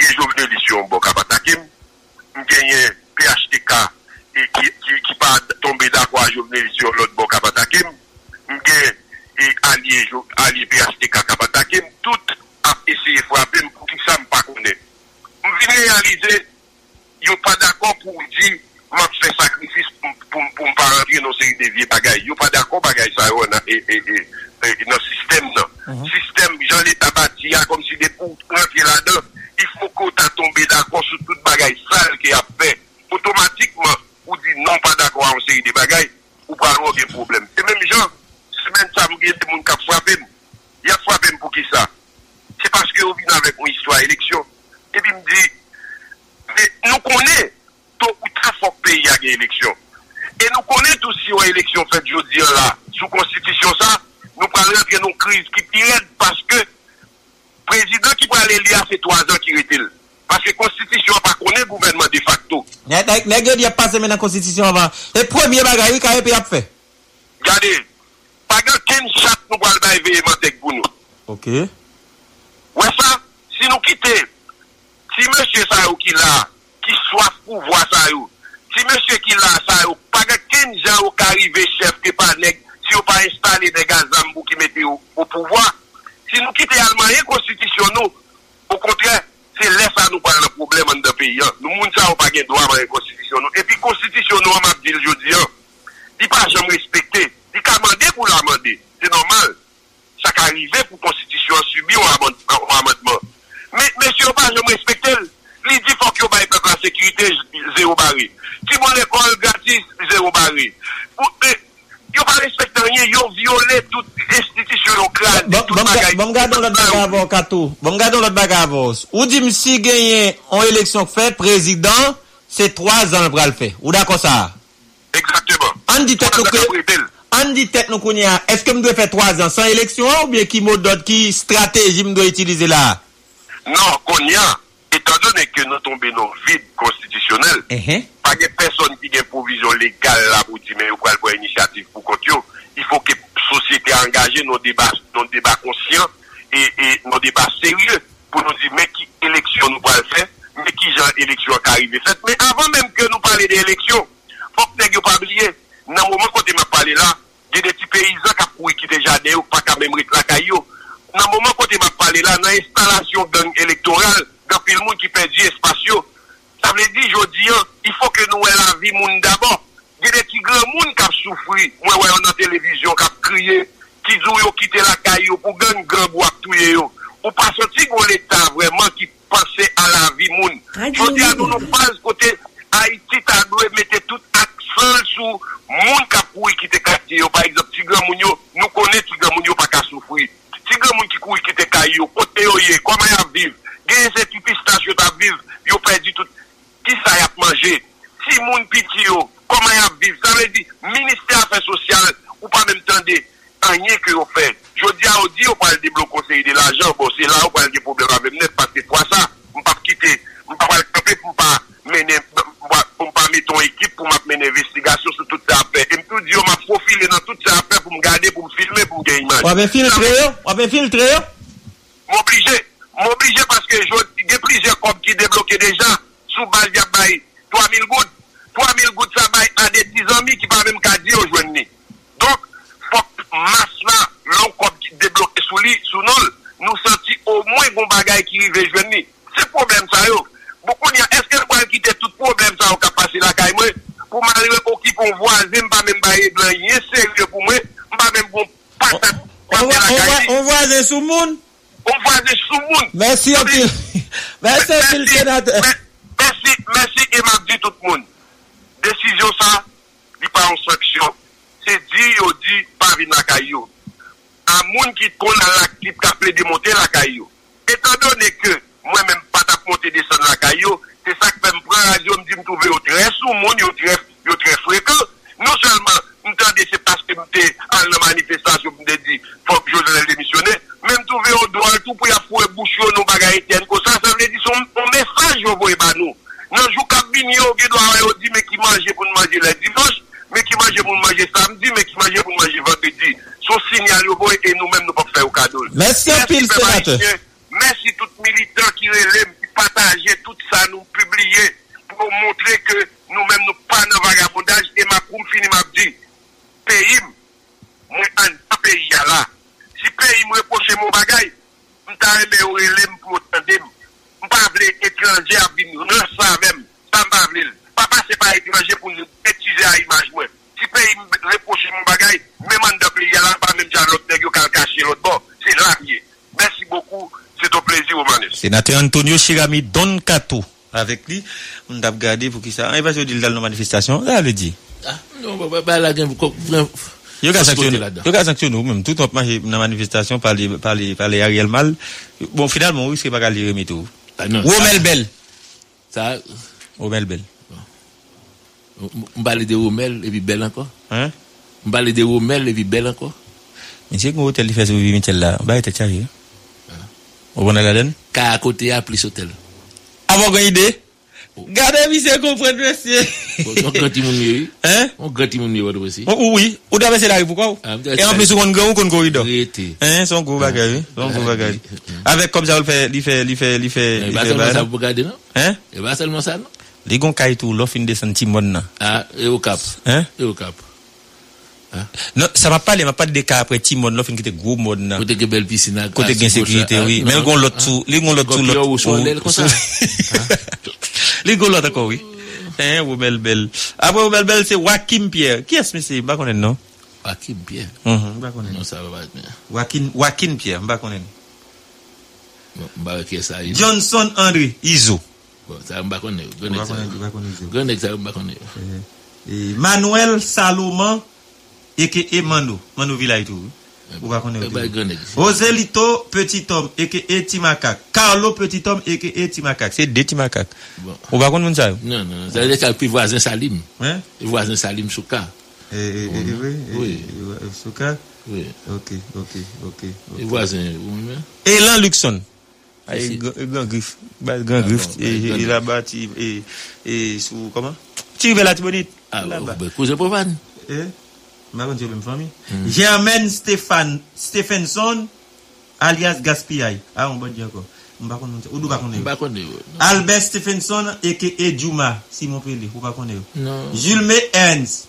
Je suis venu ici en bon cap attaqué. Je suis un P H T K qui va tomber d'accord à Jovenel ici en l'autre bon cap attaqué. Et allié, allié P H T K qui a attaqué, tout a essayé de frapper pour que ça ne me pas connaître. Je viens réaliser, ils n'ont pas d'accord pour dire, je fais sacrifice pour ne pas rentrer dans ces vieux bagailles. Ils n'ont pas d'accord pour bagailles, ça, et dans le système. Le système, j'en ai tabati, comme si des pour rentrer là-dedans, il faut qu'on t'a tombé d'accord sur toute bagaille sale qui a fait. Automatiquement, on dit non, pas d'accord en série de bagailles, ou pas avoir des problèmes. Et même gens, même ça, vous avez des gens qui ont frappé. Il y a frappé pour qui ça? C'est parce que vous venez avec une histoire d'élection. Et puis, il me dit, mais nous connaissons tout le pays qui a une élection. Et nous connaissons tout si une élection faite, je veux dire là, sous constitution, ça, nous prenons rentrer dans une crise qui tire parce que le président qui va aller lire ces trois ans qui est-il. Parce que la constitution n'a pas connu le gouvernement de facto. Il n'y a pas semaine la constitution avant. Et premier bagage, qu'est-ce qu'il a fait? Regardez. Pas grand qu'une chatte nous va le veiller pour nous. Ok. Ouais, ça, si nous quittons, si monsieur Sayou qui l'a, qui soif pour voir Sayou, si monsieur qui l'a Sayou, pas grand qu'une gens qui arrive chef qui pas nèg, si on pas installer des gazam pour qui mettez au pouvoir, si nous quittons Allemagne, constitution nous, au contraire, c'est laisse à nous parler le problème dans le pays. Nous, nous n'avons pas de droit à la constitution nous. Et puis, constitution nous, on m'a dit le jeudi, il n'est pas jamais respecté. Il a amendé pour l'amender. C'est normal. Ça arrive pour la Constitution subir un amendement. Mais monsieur, pas je me respecte. Il dit faut qu'il y ait la sécurité, zéro barré. Si mon école gratis, zéro barré. Ils n'ont pas respecté rien. Ils ont violé toute institution locale. Bon, gardons l'autre bagage avant, Kato. Bon, gardons l'autre bagage avant. Ou dit, si gagne en élection fait, président, c'est trois ans pour le faire. Ou d'accord ça? Exactement. On dit On dit tête nous connaît, est-ce que je dois faire trois ans sans élection ou bien qui mode d'autre, qui stratégie je dois utiliser là? Non, Konya, étant donné que nous tombons dans le vide constitutionnel, uh-huh. Pas de personne qui a une provision légale là pour dire mais vous pouvez avoir une initiative pour continuer. Il faut que la société engage nos débats, nos débats conscients et, et nos débats sérieux pour nous dire mais qui élection nous pouvons faire, mais qui genre élection qui arrive faite. Mais avant même que nous parlions d'élection, il faut que nous pas oublier. Dans le moment où je parle là, il y a des petits paysans qui ont quitté Jardin ou pas qu'à même la caillou. Dans le moment où je parle là, dans l'installation gang électorale, dans le monde qui perd du espace. Ça veut dire, je dis, il faut que nous ayons la vie monde d'abord. Il y a des petits grands monde qui ont souffert. Moi, ouais, on a télévision qui a crié, qui ont quitté la caillou pour gagner grand bois tout yo. Ou pas sorti qu'on l'État vraiment qui pensait à la vie monde. Je dis à nous, nous pas côté Haïti, t'as dû mettre tout accent sous moun kapoui qui te quartier par exemple Tigre Mounio, nous connaît Tigre Mounio pas qu'à souffrir. Tigre moun qui couri qui te caillou, côté oyé, comment y a vivre? Gagne cette pistache yo ta vivre, yo perdu tout. Qui ça y a manger? Si moun piti yo, comment y a vivre? Ça veut dire ministère affaires sociales ou pas même tendez rien que on fait. Je dis à Audi, on parle des blocs conseil de l'argent, bon c'est là on parle des problèmes avec net parce que pour ça, on pas quitter, on pas camper pour pas mener pour pas mettre ton équipe pour mener investigation sur toute ça affaire. Et me tout dire on m'a profilé dans toute ça affaire pour me garder, pour me filmer, pour gagner image. On va filtrer, on va filtrer. M'obligé, m'obligé parce que j'ai plusieurs comptes qui débloqués déjà sous base de bail trois mille gouttes, trois mille gouttes ça bail à des petits amis qui pas même qu'à dire aujourd'hui. Donc masse là, l'on compte qui débloque sous lui, sous nous, nous sentons au moins bon bagage qui arrive jeune. C'est problème ça yo. Beaucoup n'y a, est-ce qu'elle va quitter tout problème ça au cas passé la caille moi? Pour m'arriver au qui qu'on voit, je ne pas même bailler blanc, il est sérieux pour moi, je ne pas même bon passer la caille. On voit des sous-moun? On voit des sous-moun. Merci, merci, monsieur le sénateur. Merci, merci, et m'a dit tout le monde. Décision ça, il pas en sanction. C'est dit, il dit, pas venir la caillou. Un monde qui connaît la qui peut démonter la caillou. Étant donné que moi-même, pas ta monter descendre la caillou, c'est ça que me prend radio, me dit me trouver au très sous monde, au très, au très fréquent. Non seulement, m'entendez, c'est parce que m'étais à la manifestation, me dit, faut que je démissionner, même trouver au droit, tout pour y avoir bouché, nos bagages éternes, comme ça, ça veut dire son, son message, vous voyez, bah, nous. Non, je vous cabine, je dois dire, mais qui mange pour nous manger le dimanche. Mais qui mange pour manger samedi, mais qui mange pour manger vendredi. Son signal, et nous-mêmes, nous pouvons faire au cadeau. Merci, pile, sénateur. Merci, tout militant qui relève, qui partage tout ça, nous publier, pour montrer que nous-mêmes, nous pas dans le vagabondage. Et ma coum fini m'a dit, pays, moi, en pays, là. Si pays, me reproche mon bagaille, m't'a aimé au relève pour entendre. M'pas vle étranger à venir, nous savons, pas m'pas vle. Papa, c'est pas étranger pour nous utiliser à l'image, moi. Si pays me reproche mon bagage, même en de plaisir, là, pas même l'autre nègre qui a caché l'autre bord, c'est l'arrière. Merci beaucoup, c'est un plaisir, Romanes. Sénateur Antonio Cheramy Don Kato, avec lui, on a regardé pour qui ça. Il va se dire dans la manifestation, là, le dit. Ah, non, bah, là, vous comprenez. Il y a sanctionné, même tout autre marché dans la manifestation par les, par les, par les Ariel Mal. Bon, finalement, oui, c'est pas qu'à les remettre. Romel Bell. Ça, Romel Bell. On parle de Romel et puis Belle encore. Hein? On parle de Romel et puis Belle encore. Monsieur, quand hôtel fait ce vivre là, on va être chargé. On va la donne. Car à côté à plus hôtel. Avant une idée. Gardez monsieur comprendre monsieur. On grandit mon mieux. Hein? On grandit mon mieux aussi. Oui. Ou d'abord c'est là pourquoi? Et en plus on grand on corridor. Hein? Son gros bagage. Son gros bagage. Avec comme ça on fait, il fait, il fait, il fait. Il va seulement ça pour garder non? Hein? Il va seulement ça non? Les gens qui ont l'offre de sentiments. Ah, et au cap. Hein? Et au cap. Hein? Non, ça m'a parlé, m'a pas de cas après Timon, l'offre qui était gros mode. Côté de belle piscine, côté de sécurité, oui. Mais les gens l'autre tout, les gens l'autre tout, l'autre tout. Les gens l'autre encore, oui. Hein, Romel Bell. Après Romel Bell, c'est Joachim Pierre. Qui est-ce, monsieur? Bah, connaît, non? Joachim Pierre. Hum, bah, connaît. Non, ça va pas être. Joachim Pierre, bah, connaît. Bah, qui est ça? Johnson Henry, Iso. Ça m'a connu. Manuel Salomon et que Emmanuel, Manou Villa et tout. Roselito Petit Homme et que Etimacac. Carlo Petit Homme et que Etimacac. C'est des Timacac. On va connaître ça. Non, non, ça veut dire que voisin Salim. Hein? Voisin Salim Souka. Eh, oui, oui. Souka. Oui. Ok, ok, ok. Voisin. Elan Luxon. Grand griffe, grand griffe, et là-bas, et, et, sous, comment? Tu veux la tibonite? Ah, là-bas. Cause de Provane. Eh? Ma bonne, même famille. Germaine Stéphane, Stephenson, alias Gaspillay. Ah, on va dire encore. On va connaître. Ou nous va connaître. Albert Stephenson, et que, et Juma, si mon père, ou va connaître. Non. Jules Méhens,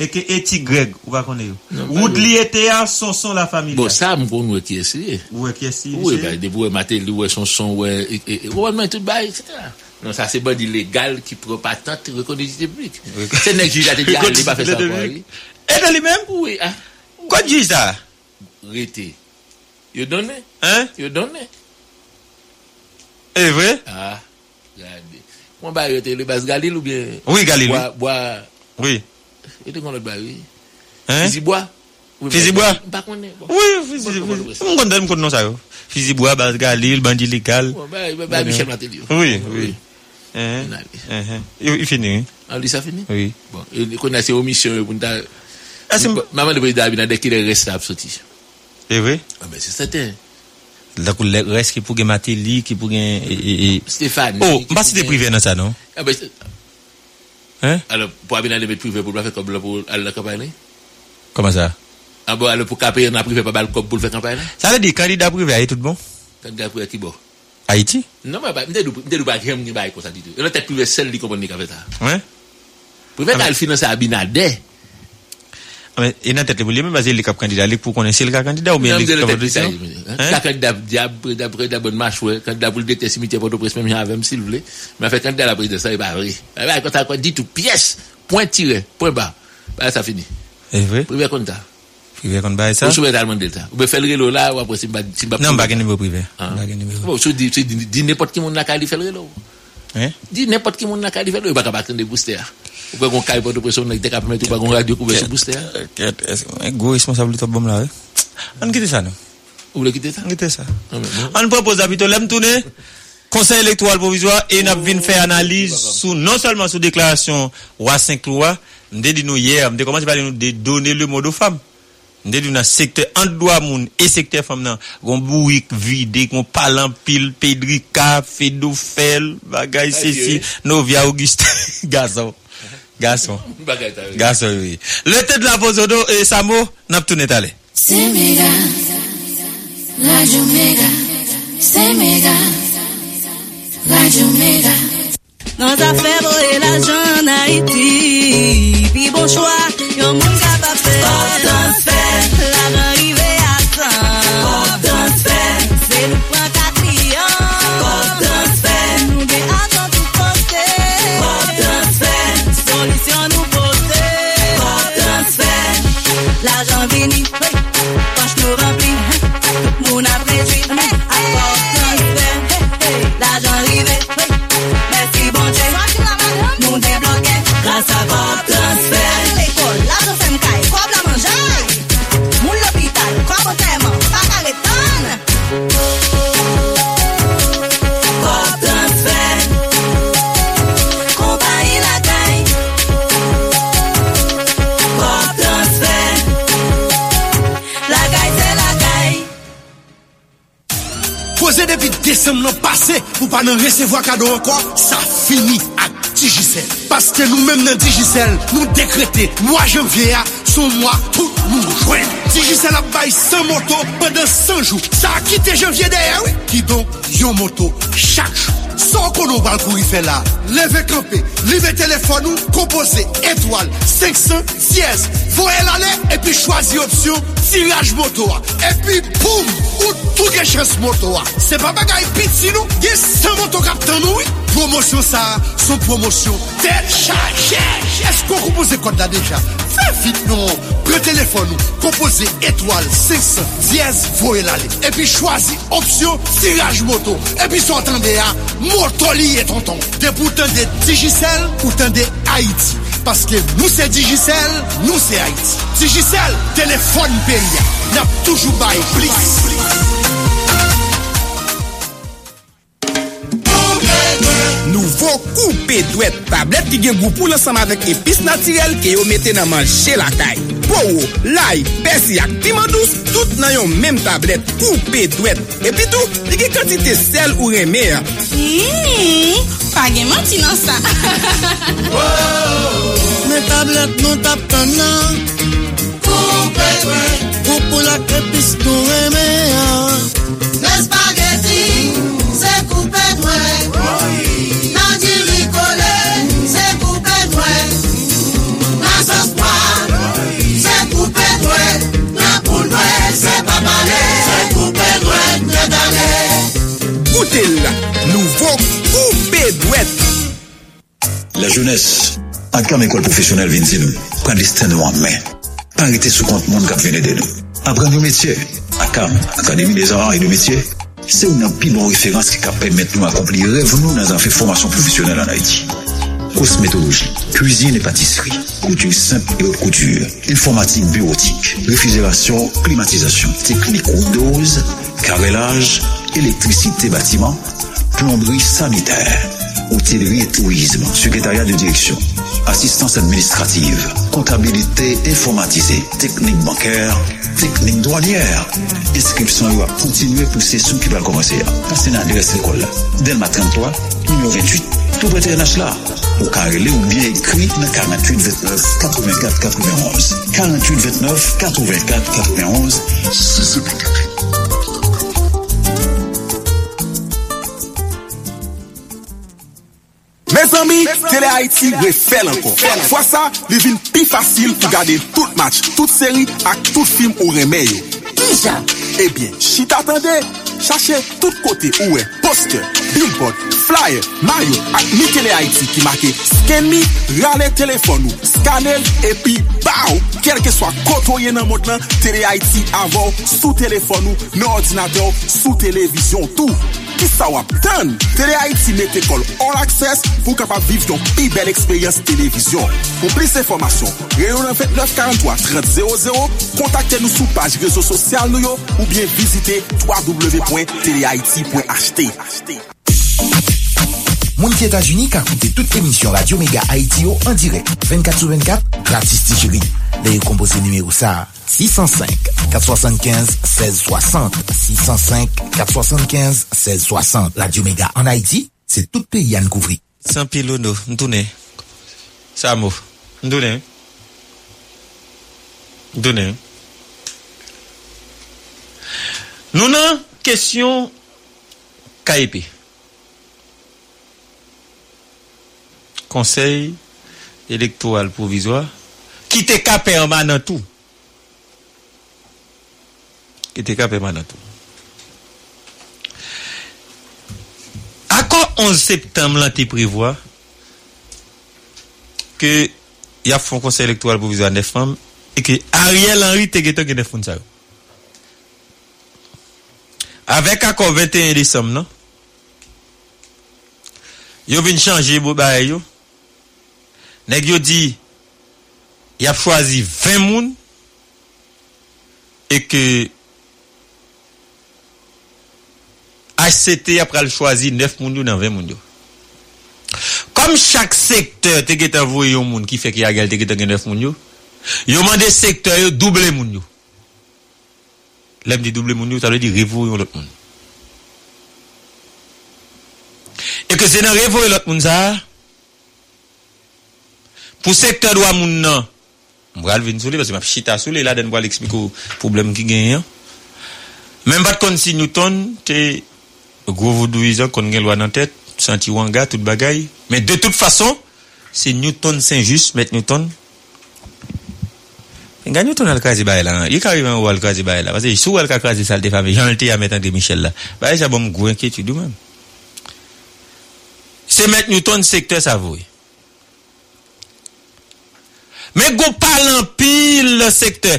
et que, et Tigreg, ou va connaître. Woodley et Théa, son son, la famille. Bon, ça, me connaît qui est ici. Où est qui est ici? Oui, ben, des bouées matérielles, où est son son, où est, et, et, et, tout bail, et cetera. Non, ça, c'est bon, illégal, qui prend pas tant de reconnaissance publique. C'est n'est-ce que j'ai dit, ah, il pas fait ça, quoi. Et dans les mêmes? Oui, ah. Quoi, dis ça? Rété. Il donne? Hein? Il donne? Eh, vrai? Ah, regardez. Moi, bah, il était le bas Galil ou bien? Oui, Galil. Oui. Et tu connais l'autre baril? Hein? Fizibois? Fizibois? Pas connaît. Oui, Fizibois. On connaît me connaît ça. Fizibois, Basgalil, bandit légal. Bah Michel Martelly. Oui, oui. Hein? Hein. Il finit. Ah, lui ça fini? Oui. Bon, il connaît ses omissions pour ta maman de président Abinader qui les reste à sortir. C'est vrai? Ah ben c'est certain. La coule reste qui pour gagner Martelly, qui pour gagner Stéphane. Oh, pas si t'es privé dans ça non? Ah ben hein? Alors, pour Abinader mettre privé pour faire comme pour aller la campagne? Comment ça? Ah bon, alors pour caper on a privé pas balle comme pour faire campagne? Ça veut dire candidat privé est tout bon? Candidat privé qui bon? Haïti? Non mais pas, m'dé d'ou pas rien ni bail comme ça dit. Et la tête privé seul lui comprendre qu'avec ça. Ouais. Privé à le financer Abinader. Mais il n'a tête le problème parce qu'il est candidat pour connaître le candidat ou bien le candidat. Hein? Candidat diable d'après la bonne marche candidat pour le détester cimetière Port-au-Prince même avec s'il voulait. Mais fait candidat la présidence ça est pas vrai. Bah quand ça dit tout pièce point tiré point bas. Bah ça fini. C'est vrai. Privé contact. Privé contact ça. Je vais demander ça. Ou faire le là ou après c'est pas non, pas numéro privé. Bon, je dis dis n'importe qui monde n'a qu'à faire le là. Hein? Dis n'importe qui monde n'a qu'à faire le pas pas de booster. Ou pas qu'on caille pas de pression, on pas qu'on radio couvert sur booster. Un gros responsable de ton bombe là. On quitte ça, non? Vous voulez quitter ça? On quitte ça. On propose d'habitude, on tourner, conseil électoral provisoire, et on vient faire analyse sous, non seulement sous déclaration Roi Saint-Cloua, on dit nous hier, on commence par nous donner le mot de femme. On dit nous dans secteur endroit moun et secteur femme là, on bourrique vide, on parle en pile, Pédric, Fidofef, bagay ceci, Novia Augustin, garçon. Garçon. Garçon, oui. Le tête de la Vozodo et Samo, n'a pas tout net allé. C'est méga. Radio Méga. C'est méga. Radio Méga. Dans affaires, et l'argent en Haïti. Puis bon choix, y'a mon gars va faire. Bon transfert. La l'arrivée à temps. Bon transfert. C'est le point quatrième. Bon transfert. Nous déhattons tout penser. Bon transfert. Solution nous poser, pas transfert. L'argent béni, poche nous remplit. Mon apprécié, pas transfert. L'argent arrivé, merci bon Dieu. Nous débloquer, grâce à pas transfert. L'école, l'argent fait m'caille, quoi blanc manger. Mon l'hôpital, quoi bon tellement, pas qu'à l'étonne. Depuis décembre l'an passé, pour pas nous recevoir cadeau encore, ça finit à Digicel. Parce que nous-mêmes dans Digicel, nous décrétons, mois janvier, son mois, tout nous joindre. Digicel a baillé cent motos pendant cent jours. Ça a quitté janvier derrière, oui. Qui donc, yon moto chaque jour. Sans qu'on nous parle pour y faire là. Levez camper, levez téléphone nous, composez étoile, cinq cents, dièse. Voyez l'aller et puis choisissez option tirage moto. Et puis boum, ou tout les chances moto. C'est pas bagaille piti nous, il y a cent motos captant nous. Promotion ça, son promotion déchargée. Est-ce qu'on compose code là déjà? Fais vite non. Prenez téléphone nous, composez étoile, cinq cents, dièse. Voyez l'aller et puis choisissez option tirage moto. Et puis s'entendez à Motoli et tonton. Des boutons de Digicel, boutons de Haïti. Parce que nous c'est Digicel, nous c'est Haïti. Digicel, téléphone pays. N'a toujours pas pris. Nouveau coupé douette tablette qui gagne goût pour l'ensemble avec épices naturelles que vous mettez dans manger la caille. Poireau, l'ail, persil et piment douce, toutes dans yon même tablette coupé douette. Et puis tout, il y a quantité sel ou remède. Hum, pas de menti dans ça. Mes tablettes nous tapent pendant. Coupé douette. Pour pour la épice nous remède. Les spaghettis, c'est coupé douette. Nouveau coupé douette. La jeunesse, en tant qu'école professionnelle, vient de nous. Prends destin nous en main. Arrêtez sous compte monde qui vient de nous. Apprendre nos métiers. À C A M, Académie des arts et des métiers, c'est une pile de référence qui permet de nous accomplir rêve nous dans une formation professionnelle en Haïti. cosmétologie, cuisine et pâtisserie, couture simple et haute couture, informatique bureautique, réfrigération, climatisation, technique rondose, carrelage, électricité bâtiment, plomberie sanitaire, hôtellerie et tourisme, secrétariat de direction, assistance administrative, comptabilité informatisée, technique bancaire, technique douanière. Inscription doit continuer pour ces sous qui va commencer. Passez dans l'adresse école. Delma trente-trois, numéro vingt-huit. Tout prêt N H là. Au carré ou bien écrit dans quarante-huit vingt-neuf quatre-vingt-quatre quatre-vingt-onze. quarante-huit vingt-neuf quatre-vingt-quatre quatre-vingt-onze. C'est ce mes amis, Télé Haïti refait encore. Fois ça, il devient plus facile pour garder tout match, toute série et tout film au remède. Eh bien, si t'attendais, cherchez tout côté où est poster, billboard, flyer, maillot et mi Télé Haïti qui marque scan me, rale téléphone ou scanner et puis bao, quel que soit côté dans monde là, Télé Haïti avant sous téléphone ou dans ordinateur, sous télévision tout. Ça va attendre. Télé Haïti met école all access pour capable vivre ton plus belle expérience télévision. Pour plus d'informations, réunion vingt-neuf quarante-trois trente zéro zéro, contactez-nous sur page réseaux sociaux ou bien visitez w w w point télé haïti point h t. Moun ki États-Unis ka koute toute émission Radio Méga Haïti en direct vingt-quatre sur vingt-quatre gratis tigéri. Les composés numéro ça six zéro cinq quatre sept cinq un six six zéro, six zéro cinq quatre sept cinq un six six zéro. Radio Méga en Haïti, c'est tout pays à nous couvrir. Sans pilono, m'douné. Samo, m'douné. M'douné. Nous n'avons question K I P. Conseil électoral provisoire qui te ka permanent tout qui te ka permanent tout accord onze septembre là te prévoit que y a fond conseil électoral provisoire neuf femmes et que Ariel Henry te gete que neuf fond ça avec accord vingt et un décembre non yo vinn changer bo bail yo. Nèg yo di y a choisi vingt moun et que H C T a pral choisi neuf moun yo dans vingt moun yo. Comme chaque secteur te gete envoyer un moun qui fait qu'il y a gel te gete neuf moun yo. Yo mandé secteur yo doubler moun yo. L'aime di doubler moun yo, ça veut dire revoyer l'autre moun. Et que c'est dans revoyer l'autre moun ça. Pour secteur droit moun nan m'bral vinn soule parce que m'a chita soule là den m'bral expliquer problème qui gagne même pas kon si Newton te gros vodouisant kon gen loi nan tête senti wanga tout bagaille mais de toute façon c'est Newton Saint-Just met Newton gagne Newton al krasi bail là il arrive en wal krasi bail là parce que sou al ka krasi salle de famille Jean Lte a mettre André Michel là bail ça bon gros inquiétude même c'est met Newton secteur ça voye. Mais go parle en pile secteur.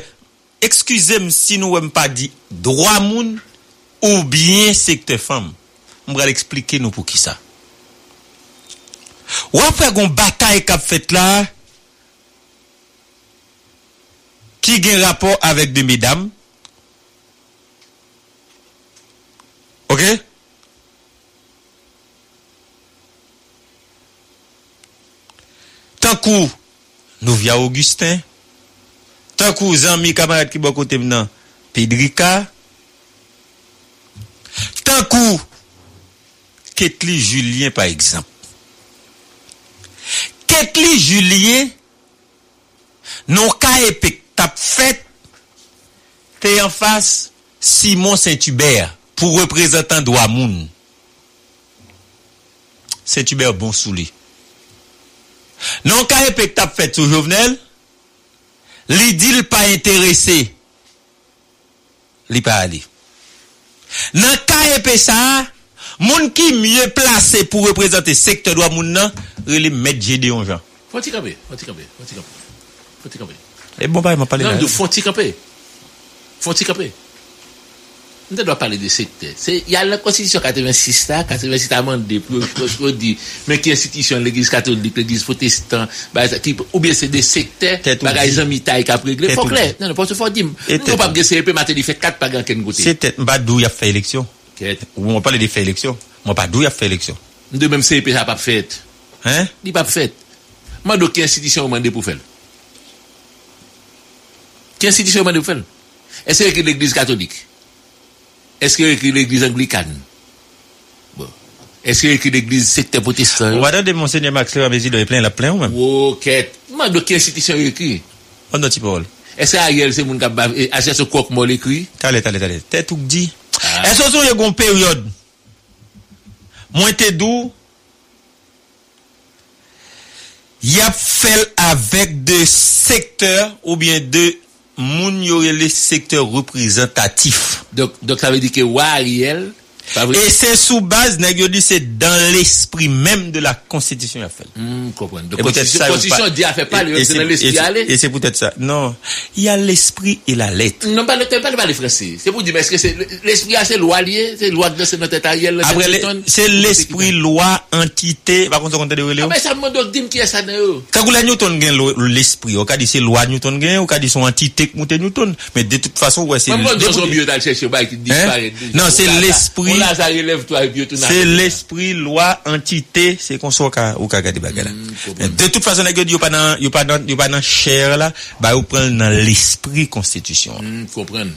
Excusez-moi si nous n'avons pas dit droit moun ou bien secteur femme. On va expliquer nous pour qui ça. Ou après gon bataille qu'a fait là qui gen rapport avec des mesdames. OK? Tant coup Novia Augustin, tant que vous amis camarades qui bon côté maintenant, Pédric, tant que Kéthly Julien par exemple. Kéthly Julien, non cas épiktap fait, t'es en face Simon Saint-Hubert pour représentant droit moun. Saint-Hubert bon souli. Non ka respectable fait sous Jovenel, li di l pas intéressé. Li pas aller. Nan ka épé ça, moun ki mieux placé pour représenter secteur droit moun nan, relé met Gédéon Jean. Fonti camper, fonti camper, fonti camper. Fonti camper. Et bon bah il m'a parlé. Non, de fonti camper. Fonti camper. on ne doit pas parler de secteur. Il y a la constitution quatre-vingt-six, là, quatre-vingt-six amendé, mais qui institution, l'église catholique, l'église protestante, ou bien c'est des secteurs, bagages en mitaille, il faut clair. Non, non, parce qu'il faut dire, nous ne pouvons pas dire, c'est un peu maté, il fait quatre par grand côté. C'est pas d'où il a fait élection. On parle de faire élection. On parle d'où il a fait élection. De même, c'est n'a pas fait. Hein? Il n'a pas fait. Moi, donc, quelle institution demandé pour faire? Quelle institution demandé pour faire? Est-ce que l'église catholique? Est-ce que l'église anglicane? Bon. Est-ce que l'église secteur protestant? On va demander Monseigneur Max Léon Bézil, il est plein, il est plein ou même? Ok. Moi, donc, quelle institution écrit? On a dit parole. Est-ce que Ariel, c'est mon cap, est-ce que ce coq mort écrit? T'allez, t'allez, t'allez. T'es tout dit. Est-ce que vous avez une période? Moins t'es doux? Y a fait avec des secteurs ou bien de moun yore les secteurs représentatifs. Donc, donc ça veut dire que Wariel. Et c'est sous base, dit c'est dans l'esprit même de la Constitution y a fait. Hmm, comprends. Donc la Constitution, Constitution dit a fait pas le dans l'esprit aller. Et c'est peut-être ça. Non, il y a l'esprit et la lettre. Non, pas le pas pas les français. C'est pour dire mais est-ce que c'est l'esprit c'est loi lié, c'est loi de c'est notre Ariel. Après c'est l'esprit loi entité, par contre on compte de relé. Mais ça me donc dit qui est ça dans eux. Quand la Newton gagne l'esprit, on qu'a dit c'est loi Newton gagne, on qu'a dit son entité que Newton, mais de toute façon ouais c'est non, c'est l'esprit. Là, ça relève toi, c'est l'esprit, loi, entité, c'est qu'on soit au cas des bagages. De toute façon, les gars, ils pas dans, ils pas dans, ils pas dans chair là, bah ils prennent dans l'esprit constitution. Mm, comprendre.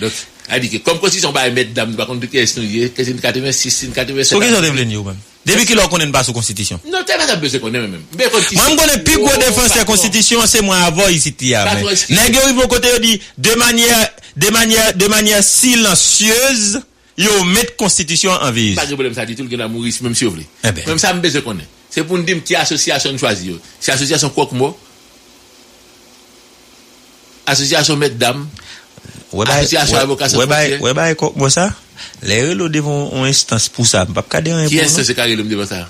Donc, a dit que comme constitution, bah ils mettent dame, par contre, qu'est-ce qu'il y a, qu'est-ce qu'il y a, quatre-vingt-six, quatre-vingt-sept. Qu'est-ce qu'ils ont devenu même? Depuis qu'ils leur connaissent pas sous constitution. Non, t'as pas besoin de connaître même. Mais moi, je connais plus quoi défense de la constitution, c'est moi avant ici, tiens. Les gars, ils vont côté, ils disent de manière, de manière, de manière silencieuse. Yo mettre constitution en vise. Pas de problème ça dit tout le monde mourir même si vous voulez. Eh ben. Même ça me besoin qu'on est. C'est pour nous dire qui association choisie. C'est association quoi que moi? Association mesdames. Ouais bah association avocat. Ouais bah ouais bah moi ça. Les relo devant une instance pour ça. Pas cadre un. Qui est-ce c'est carré le devant ça?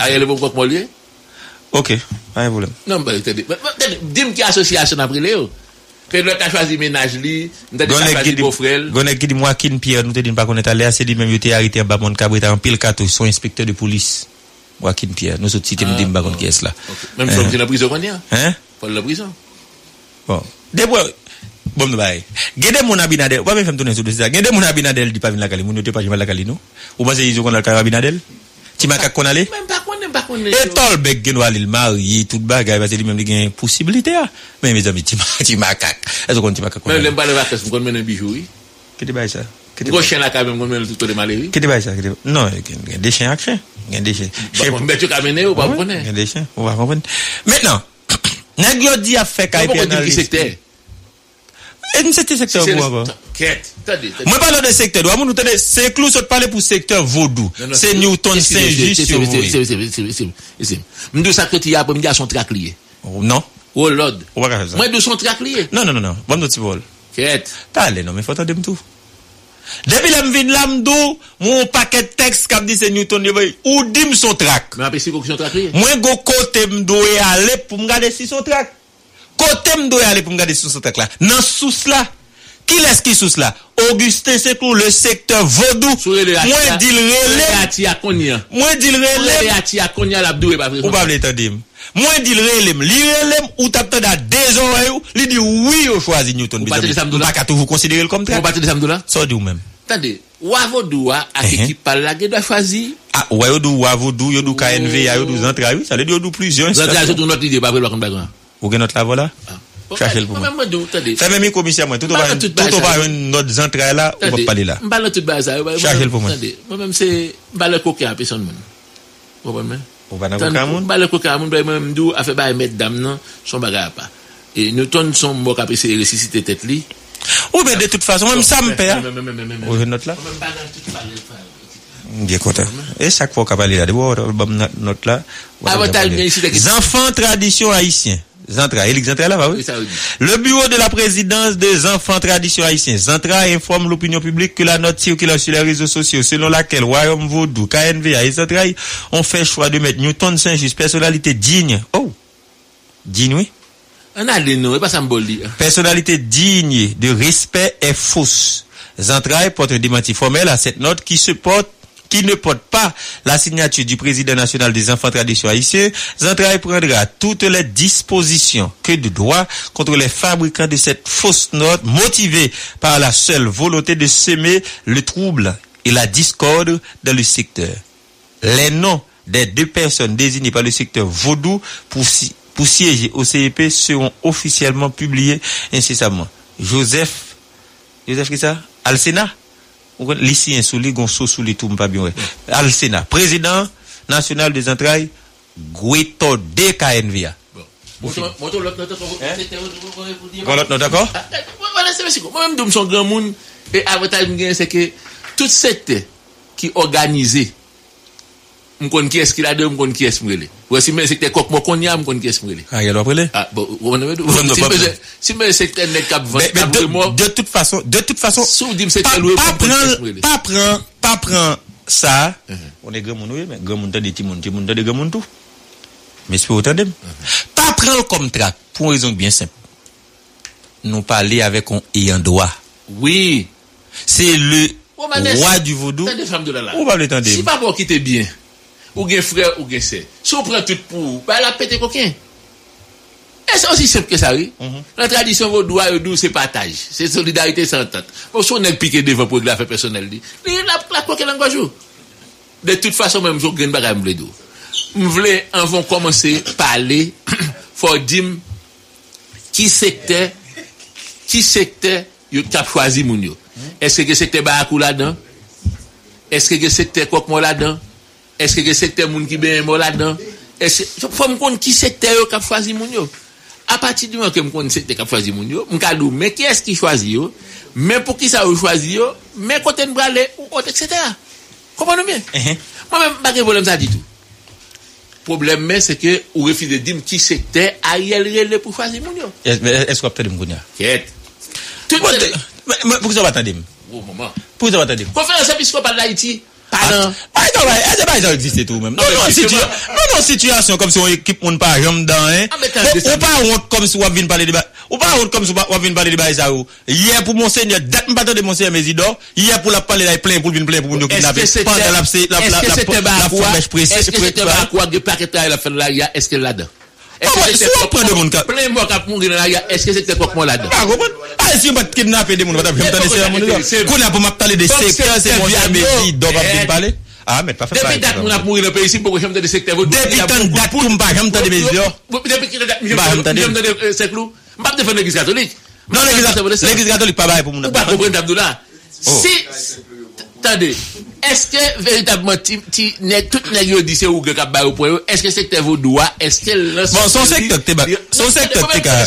Ariel bon quoi que moi lui? OK, pas de problème. Non bah attendez. Dis-moi qui association après Léo. Fait l'autre a choisi ménage li, nous avons choisi beau frère. Gonne qui dit moi qui Pierre nous te dit pas connaître aller c'est lui même il était arrêté en bas mon cabrita en pile cartouche son inspecteur de police. Moi qui Pierre nous sorti me dit pas connaître qui est là. Même si on est en prison qu'on est. Hein? Pas la prison. Bon, des fois bon nous bail. Gade mon Abinadel, on va même faire tourner sur ça. Gade mon Abinadel dit pas venir la Cali, mon n'était pas venir la Cali non. Ou pensez ils ont la Cali Abinadel? Ti m'a qu'on aller? Même pas qu'on même pas qu'on. Et Tolbec qui doit aller le marier toute bagaille parce que lui même il gagne possibilité là. Mais mes amis ti ti macaque. Est-ce qu'on ti macaque? Mais l'aime pas les vacances, on connaît un bijou. Qu'est-ce que bail ça? Gros chien là quand même on met tout de malheureux. Qu'est-ce que bail ça? Non, il y a des chiens à chien. Il y a des chiens. Mais tu caminer ou pas comprendre? Il y a des chiens, on va comprendre. Maintenant, nèg yo di a fait ka pénaliser. Et nous c'était secteur quoi? Moi parle de secteur. Moi nous tenez c'est clou saute parler pour secteur vaudou. C'est Newton Saint-Just. C'est c'est c'est c'est c'est. Nous deux sacretiers après midi à son trac lié. Non. Oh Lord. Moi de son trac lié. Non non non non. Bon petit vol. Quête. T'as allé non mais faut attendre tout. Depuis la m'vin là m'dou mon paquet texte qui dit c'est Newton ou dim son trac. Mais après si son trac lié. Moi go côté m'doit aller pour me garder si son trac. Côté me doit aller pour me garder sous ce truc là. Dans sous là, qui laisse qui sous là? Augustin c'est pour le secteur vaudou. Moi dit le relais. Moi dit le relais ati a konya l'abdou pas vrai. Ou pas l'entendre. Moi dit le relais, li relais ou t'attend à des oreilles, li dit oui au choisi Newton. Pas qu'à tout vous considérer comme traite. On partir de samedi là. Ça dit ou même. Attendez, ou vaudou a qui parle là qui doit choisir. Ah ou vaudou, ou vaudou, yo dou K N V, yo dou Zantra, oui, ça veut dire dou plusieurs. Zantra c'est notre idée pas vrai comme bagarre. Ou bien notre lavola? Cherchez le problème. Ça même une commissaire, moi. Tout au bas, tout au bas, notre entrée là, on va parler là. Balle tout bas, ça. Cherchez le problème. Moi-même, c'est balle coquin, personne. Vous comprenez? On va dans le coquin, monde. Balle coquin, monde, même d'où, à faire balle mettre dame, non, son bagarre pas. Et nous tournons son mot à passer ressusciter tête li. Ou bien de toute façon, même ça me perd. Ou bien notre là? Bien content. Et chaque fois qu'on parle là, d'abord, notre là. Enfants tradition haïtienne. Zantra, Élix Zantra là, va oui. Le bureau de la présidence des enfants tradition haïtiens, Zantra, informe l'opinion publique que la note circulaire sur les réseaux sociaux, selon laquelle Royaume Vaudou, K N V A et Zantra ont fait choix de mettre Newton Saint-Just, personnalité digne. Oh! Digne, oui? On a les noms, et pas symbolique. Personnalité digne de respect est fausse. Zantra porte un démenti formel à cette note qui se porte qui ne porte pas la signature du président national des enfants tradition haïtiens. Zantra prendra toutes les dispositions que de droit contre les fabricants de cette fausse note motivée par la seule volonté de semer le trouble et la discorde dans le secteur. Les noms des deux personnes désignées par le secteur vaudou pour, si, pour siéger au C E P seront officiellement publiés incessamment. Joseph, Joseph qui ça? Alcena? Lycien sous les gonceaux sous les tours, pas bien. Alcena, président national des entrailles, Gueto de K N V A. Bonjour, bonjour, l'autre note, l'autre note, d'accord? Voilà, c'est monsieur. Moi-même, je suis un grand monde. Et avantage, c'est que toute secte qui organisée, je connais qui est-ce qu'il a deux, je connais qui est-ce qu'il a deux. Si je secteur coq, je connais qui est-ce qu'il a deux. Ah, il a deux. Ah, bon, si je secteur n'est qu'à vingt, de toute façon, de toute façon, pas prendre, pas prendre ça. On est grand monde, mais grand monde, des petits mondes, des mondes, des grands mondes, tout. Mais c'est pour autant de. Pas prendre comme tract, pour une raison bien simple. Nous parler avec un ayant droit. Oui. C'est le roi du vaudou. Ou pas l'étendre. Si pas pour quitter bien. Ou gen frère ou gen sœur. Si on prend tout pour, bah la pété coquin. Et c'est aussi simple que ça, oui. Mm-hmm. La tradition vaudou et doux, c'est partage, c'est solidarité, c'est entente. Bon, si on est piqué devant pour la faire personnelle, la la coquin l'engage. De toute façon, même jour gen bagay m'vle dou. M'vle avant commencer parler faut dire qui secteur qui secteur yo t'a choisi moun yo. Est-ce que secteur Bakou là-dedans? Est-ce que secteur Kokmo là-dedans? Est-ce que secteur moun ki ben mot là-dedans? Est-ce faut me connait qui secteur yo k'ap choisi moun yo? À partir du moment que me connait secteur k'ap choisi moun yo, m'ka dou mais qui est-ce qui choisi yo? Mais pour qui ça yo choisi yo? Mais côté n braler ou autre et cetera. Comprenez bien? Moi même pas de problème ça du tout. Problème mais c'est que ou refuse de dire qui secteur Ariel relé pour choisir moun yo. Est-ce qu'on peut dire moun yo? Quête. Tout pour ça va attendre. Oh maman. Pour ça va attendre. Conférence épiscopale d'Haïti. Pardon. Ah non, mais ça existe tout même. Non, non, situation, non, non, situation comme si on équipe on pas jambes dans hein. On pas honte comme si on vient parler de on pas honte comme si on vient parler de bail ça. Hier pour monseigneur, date me pas de monseigneur Mésidor, hier pour la parler là plein pour plein pour nous kidnapper. Pendant la la la la précise. Est-ce que c'était pas quoi de paquet la fin là, est-ce que là-dedans? Est-ce que prend de mon cas? Plein mort cap mourir là, est-ce que c'était quoi là-dedans? Ah, si on va kidnapper des monde, on va t'entendre qu'on a pour m'parler des secteurs, c'est mon ami donc on parler. Ah, mais pas fait ça. Depuis date on a mourir le pays ici pour j'aime des secteurs. Depuis date pour on pas j'aime des mesures. Depuis qu'il date j'aime des secteurs. On pas défendre l'église catholique. Non, l'église catholique pas bail pour mon. Pas comprendre Abdullah. Si attendez, est-ce que véritablement ti ti tout nèg yo dit c'est ou grand cap bail au point? Est-ce que secteur vos droits? Est-ce que bon son secteur t'es son secteur t'es cas.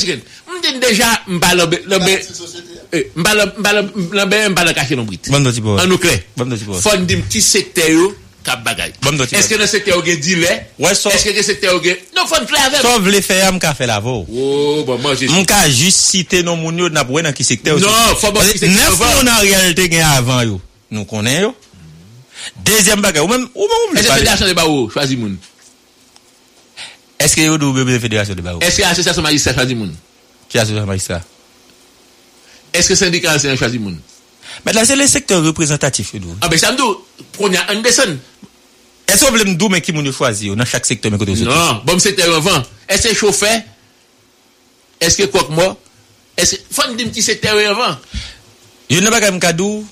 Déjà m'balon l'ambé m'balon m'balon l'ambé m'balon cacher l'ombre. En nous clair. Faut dire qui secteur yo cap bagay. Est-ce que dans secteur yo gen dilais? Est-ce que secteur yo gen non faut clair avec. Sauf les faire me café lavo. Oh bon manger. Mon cas juste citer non moun yo n'a pour dans qui secteur. Non, faut pas qui secteur. Neuf on en réalité gen avant yo. Nous connaissons. Deuxième bagage, ou même, ou même. Est-ce que fédération de Baou choisit moun? Est-ce que vous avez fédération de Baou? Est-ce que l'association magistrat choisit moun? Qui association magistrat? Est-ce que syndicat ancien choisit moun? Mais là c'est le secteur représentatif. Ah ben ça me dit, prenez Anderson. Est-ce que vous voulez me dire mais qui moun choisit dans chaque secteur? Non, bon secteur avant. Est-ce que chauffeur? Est-ce que quoi que moi? Est-ce que faut me dire qui secteur avant? Je ne pas comme Kadou.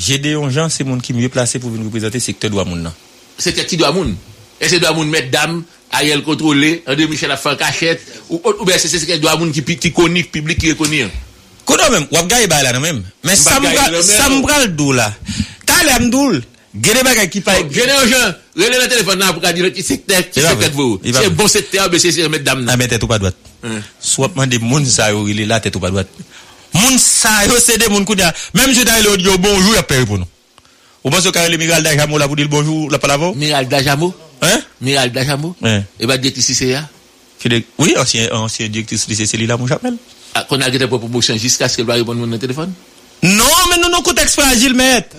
J'ai des gens, c'est monde qui mieux placé pour venir représenter secteur droit moun. Secteur qui doit moun? Est-ce que doit moun mettre dame, Ariel contrôlé, André Michel a fait cachette, ou bien c'est secteur doit moun qui qui connaît public qui reconnaît. Quand même, on gagne ba là même. Mais ça me bral dou là. T'as l'amdoul, géré bagay qui pas géré gens, relève le téléphone là pour dire qui secteur qui secteur vous. C'est bon secteur mais c'est mettre dame. Ah mais tête ou pas droite. Soit demander moun ça yo relé là tête ou pas droite. Moun sa yo c'est des moun kouda même je d'ailleurs audio bonjour y a peur pour nous. Ou pense que Miralda Dajamou là pour dire bonjour la parole. Miralda Dajamou hein Miralda Dajamou et va dire ici c'est là. Oui ancien ancien directrice lycée c'est là mon j'appelle. Qu'on a gardé pour promotion jusqu'à ce qu'elle va répondre mon téléphone. Non mais non non contexte fragile maître.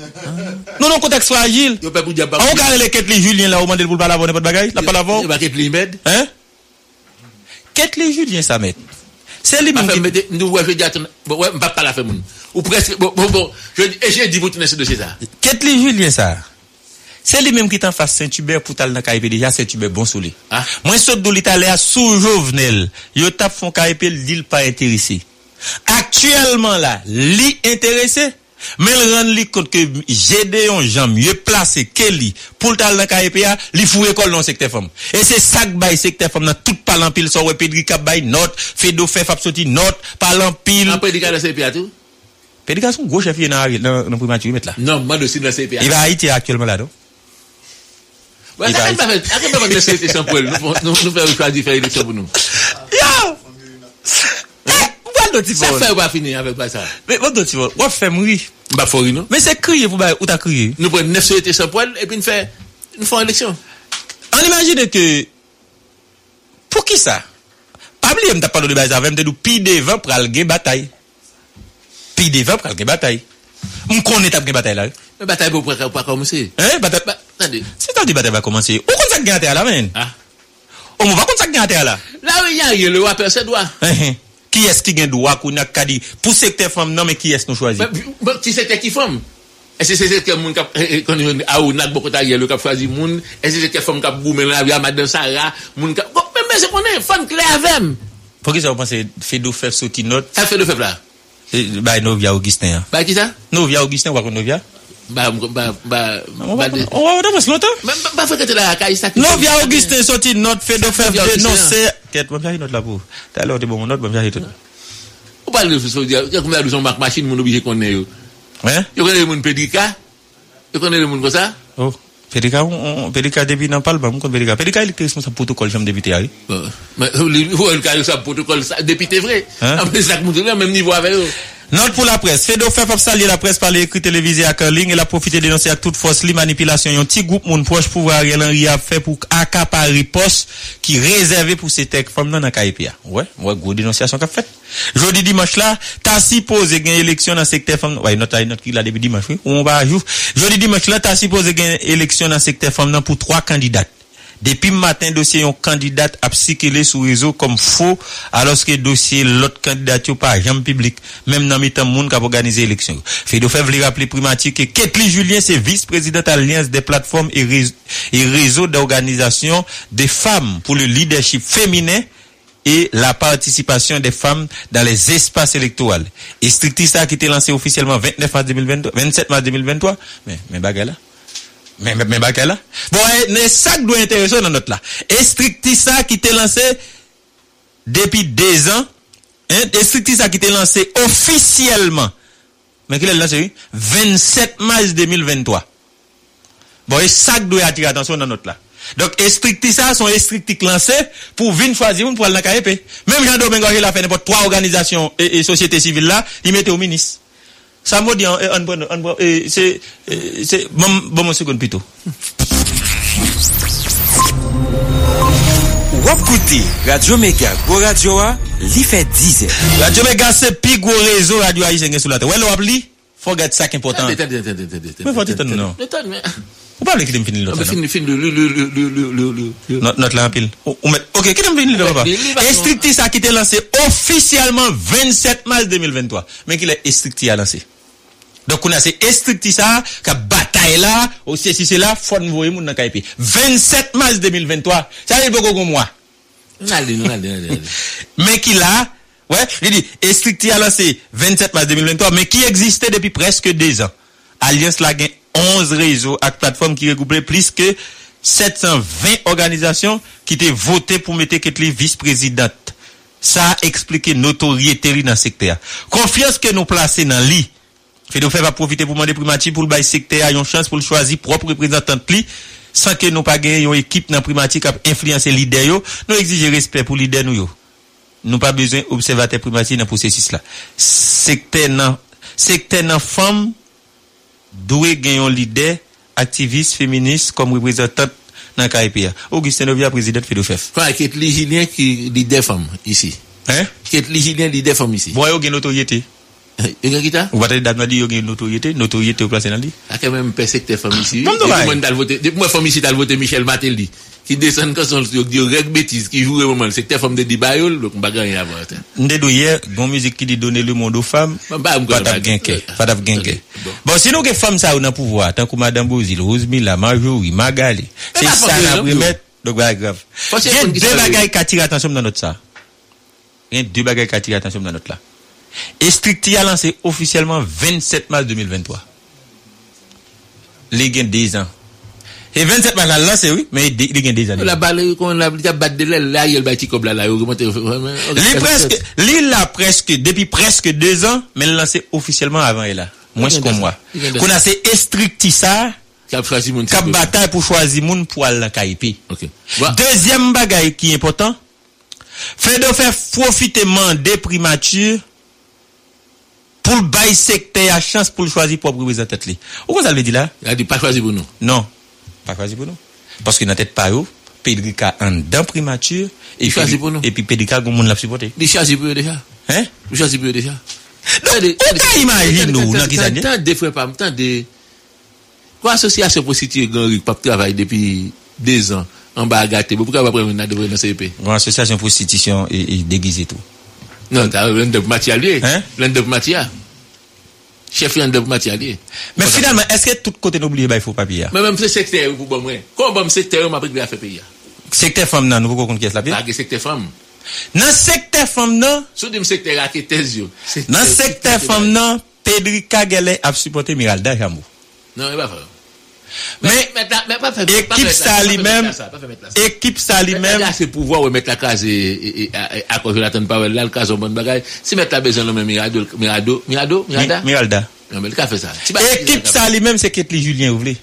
Non non contexte fragile. On regarde les Kéthly Julien là au mandel pour parler avant n'importe bagaille la parole. Kéthly maître hein Kéthly Julien ça maître. C'est lui qui me dit nous ouais je dis attends ouais on va pas la faire mon ou presque bon bon, bon je et j'ai dit vous tenez ce dossier ça. Kéthly Julien ça. C'est lui même qui t'en face Saint-Hubert pour t'aller dans K I P déjà Saint-Hubert bon soleil. Ah. Moi saute de l'Italie à sous Jovenel, yo tape font K I P le dit pas intéressé. Actuellement là, li intéressé mais le rend li compte que Gédéon Jean mieux placé que lui pour t'aller dans K I P A, li fou école dans secteur femme. Et c'est ça que bail secteur femme dans tout parlant pile ça ouais Pédric bail note, Fidofef a sorti note parlant pile. Après Pédric dans C P A tout. Pédric a son gros chef dans dans primature mettre là. Non, moi dossier dans C P A. Il va Haïti actuellement là donc. Ouais, ça va faire. Arrête pas de laisser ces sans poil. Nous nous faire quoi différer les choses pour nous. Yo. Voilà, tu vas faire pas finir avec ça. Mais voilà, tu vas. On fait mourir. Bah faut rire non. Mais c'est crier pour ou t'as crié. Nous prend neuf sociétés sans poil et puis nous fait nous font élection. On imagine que pour qui ça pas oublier me t'a parlé de base avec me pi devant pour aller gagner bataille. Pi devant pour aller gagner bataille. On connaît t'a gagner bataille là. Mais bataille pour pas commencer. Hein bataille attendez. C'est quand le débat va commencer. On compte ça gagner à la main. Ah. On va compte ça gagner à la. Là oui, il y a le roi perd ses droits. Qui est-ce qui gagne droit qu'on a cadi pour secteur femme non mais qui est-ce nous choisit? Si c'était qui femme. Est-ce que c'est que monde qui quand a on a beaucoup d'arrière le qui choisi monde, est-ce que c'est que femme qui goumé là Madame Sarah, monde mais c'est qu'on est femme clair avec. Pour qui ça vous pensez Fidofef sorti note? Ça Fidofef là. Bah Novia Augustin. Bah qui ça? Novia Augustin ou quoi Novia? Bah, bah, bah, on va pas se l'autre. Bah, faut que tu la caille, ça. Non, via Augustin, sorti notre fait de faire dénoncer. Qu'est-ce que tu as dit, notre labo? T'as l'air de bon, notre, bon, j'ai dit. On parle de ce dire, il y a combien de gens, marque machine, mon obligé qu'on est. Ouais? Tu connais le monde Pédica? Tu connais le monde comme ça? Oh, Pédica, on, Pédica, début, n'en parle pas, mon compte Pédica. Pédica, il est responsable protocole, j'aime débuter, allez. Mais, il faut le cas, ça, protocole, ça, député vrai. Après, ça, mon même niveau avec eux. Note pour la presse. Fidofef pas saluer la presse par les écrits télévisés à Curling. Elle a profité de dénoncer avec toute force les manipulations. Un petit groupe, mon proche, pour Ariel Henry a fait pour accaparer poste qui réservé pour ces tech femmes dans la K I P A. Ouais, ouais, gros dénonciation qu'a fait. Jeudi dimanche là, t'as supposé gagner élection dans secteur femmes. Ouais, note, note qui l'a début dimanche, oui. On va jour. Jeudi dimanche là, t'as supposé gagner élection dans secteur femmes pour trois candidates. Depuis matin, dossier, un candidat a psychélé sur réseau comme faux, alors que dossier, l'autre candidature par jambe public, même dans mi-temps, monde qui a organisé l'élection. Fidofef lui rappelé primatique que Kéthly Julien, c'est vice-présidente Alliance des plateformes et réseaux réseau d'organisation des femmes pour le leadership féminin et la participation des femmes dans les espaces électoraux. Estricti ça qui était lancé officiellement vingt-neuf mars deux mille vingt-trois, vingt-sept mars deux mille vingt-trois, mais, mais bagarre là. Mais, mais, mais, bah, là. Bon, mais, ça qui doit intéresser dans notre là. Estricti ça qui t'est lancé depuis deux ans. Hein? Estricti ça qui t'est lancé officiellement. Mais, qu'il est lancé, oui? vingt-sept mars deux mille vingt-trois. Bon, et ça qui doit attirer attention dans notre là. Donc, Estricti ça, sont Estricti lancés pour venir choisir une pour aller dans la K I P. Même Jean-Domingue, il a fait n'importe trois organisations et, et sociétés civiles là, il mettait au ministre. Ça m'a dit, c'est, c'est, bon, mon second plutôt. Wapkouti, Radio Méga, Go Radio A, li fait dix. Radio Méga, c'est plus gros réseau radio haïtien sur la terre. Ouais, le wap li, faut garder ça qui est important. Mais faut t'étonner, non? Ou pas, le qui t'aime finir l'autre? Fin, fin, le, le, le, le, le, notre lampile. Ok, qui t'aime finir l'autre? Estricti, ça qui était lancé officiellement vingt-sept mars deux mille vingt-trois. Mais qui l'a Estricti à lancer. Donc, on a ces Estricti, ça, qui a bataille là, ou c'est si c'est là, faut nous voir, moun nan K I P. vingt-sept mars deux mille vingt-trois. Ça a été beaucoup comme moi. Allez, allez, allez. Mais qui l'a, ouais, je dis, Estricti a lancé vingt-sept mars deux mille vingt-trois, mais qui existait depuis presque deux ans. Alliance la gagne onze réseaux et plateformes qui regroupaient plus que sept cent vingt organisations qui étaient votées pour mettre Kéthly vice-présidente. Ça a expliqué notoriété dans le secteur. Confiance que nous plaçons dans l'I. Fidofef va profiter pour demander primatif pour le bail secteur une chance pour le choisir propre représentante li sans que nous pas gagner une équipe dans primatif qui a influencé leader yo. Nous exigeons respect pour leader nous yo. Nous pas besoin observateur primatif dans processus là. Secteur nan secteur nan femme doué gagnon leader, activiste, féministe, comme représentante dans le K I P A. Augustin Novia, président Fidofef. Enfin, Kéthly Julien qui leader femme ici. Hein? Kéthly Julien leader femme ici. Bon, il y a une notoriété. Il y a une notoriété. Vous avez dit qu'il y a une notoriété. Notoriété au place dans le lit. Il y a quand même un secteur femme ici. Comment tu vas? Moi, femme ici, tu as voté Michel Martelly. qui descend quand on le dit règle bêtise qui joue moment le secteur femme de Dibayol donc on va gagner avant ndedouyer bon musique qui dit donner le monde aux femmes pas d'ap genké pas d'ap genké bon sinon que femme ça dans pouvoir tant que madame Bozil Rosemille la Marjorie Magali c'est ça la remettre donc pas grave il y a deux bagailles qui attirent attention dans notre ça il y a deux bagailles qui attirent attention dans notre là Estricti a lancé officiellement vingt-sept mars deux mille vingt-trois les gain des ans. Et vingt-sept mars la lancé oui mais les gain des ans. La balle qu'on l'a battre de là il va petit là il presque il a presque depuis presque deux ans mais lancé officiellement avant et là. Moins qu'on moi. Qu'on a c'est Estricti ça cap choisi moun cap bataille pour choisir moun pour aller dans Kaipi. Deuxième bagaille qui est important fait de faire profitement des primatures pour le bail secteur à chance pour choisir propre représentant li. Ou qu'on ça le dit là? Il a dit pas choisi pour nous. Non, pas choisi pour nous. Parce que dans tête pas yo, Pédric a en dans primature et choisi pour nous. Et puis Pédric a gon monde l'a supporter. Il choisi pour déjà. Hein? Il choisi pour déjà. Donc, on imagine nous dans qui ça dit. Tant des frères pas tant de quoi association pour situer grand Ric pas travail depuis deux ans en bagaté. Pourquoi pas prendre dans C P? Une association prostitution et déguiser tout. Non, t'as l'un de Mathias, hein? L'un de Mathias. Chef l'un de Mathias. Mais finalement, est-ce que tout côté n'oublie pas il faut papier? Mais même ce secteur, vous pouvez me comment bon secteur, m'a pris de la faire payer? Secteur femme, non, nous pouvons conquérir la paix? Pas que secteur femme. Non, secteur femme, non. Sous le secteur là, qui t'es yeux. Non, secteur femme, non, Pédric Kagele a supporté Miralda Dajamou. Non, il va faire. Mais, mais, pas faire équipe ça lui-même, équipe ça lui-même. Là, c'est pouvoir remettre la case et, à cause de la tante Pavel, là, le cas au bon bagage. Si mettre la besoin, l'homme Mirado, Mirado, Mirado, Miralda. Miralda. Non, mais le cas fait ça. Équipe ça lui-même, c'est Kéthly Julien, vous voulez.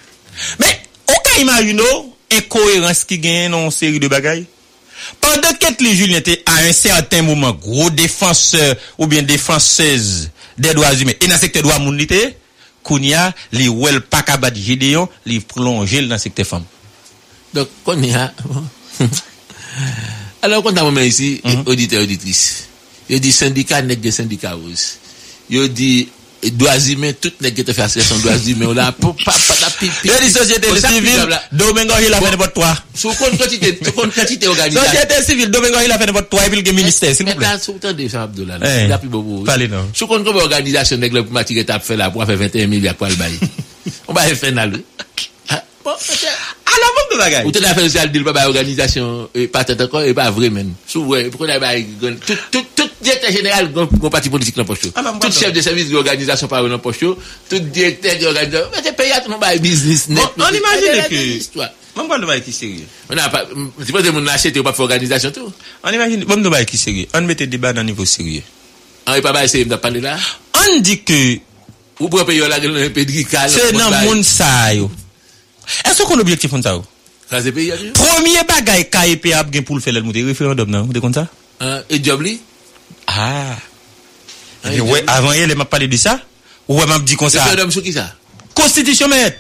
Mais, aucun imagino, incohérence qui gagne dans une série de bagages. Pendant Kéthly Julien était à un certain moment gros défenseur ou bien défenseuse des droits humains et dans le secteur droit mondialité, Kounia, les ouel pas cabat Gédéon, les plonger dans le secteur femme. Donc, Kounia, alors, quand on a ici, mm-hmm. auditeur, auditrice, il dit syndicat, nèg de syndicat rose. Il dit, dois humains, tout nèg qui te fait association, dois humains, là, pour pas, pas, la pipi. Il dit société civile, Domingo, il a fait de votre toit. Sous compte quantité, sous compte quantité organisée. Société civile, Domingo, il a fait de votre toit, et puis le ministère, s'il vous plaît. Mais sous compte de ça, Abdoulah, il a plus beau. Parlez, non. Sous compte comme organisation, nèg, le matin, t'as fait là, pour faire vingt et un milliards, pour le bail. On va faire final, oui. Alors, bagage. Vous avez fait le social deal, pas organisation, pas tant encore, et pas vrai, même. Souvent, pourquoi vous tout, tout, tout directeur général, un parti politique dans le poche. Tout chef de service d'organisation par le poche. Tout directeur d'organisation. Mais c'est payé à tout le monde, business net. On imagine que. Même quand on va être sérieux. On n'a pas, tu vois, on a acheté, on n'a pas fait organisation, tout. On imagine, même on va être sérieux. On met le débat dans le niveau sérieux. On n'est pas essayé de parler là. On dit que. Vous pouvez payer la gueule, pédicale. C'est dans le monde, ça, yo. Est-ce qu'on objectif on ça? Premier bagage K I P a gain pour le faire le monter référendum non, vous êtes comme ça? Et Jobli? Ah. Et ouais, avant hier, m'a parlé de ça. Ou m'a dit comme ça. Référendum sur qui ça? Constitution maître.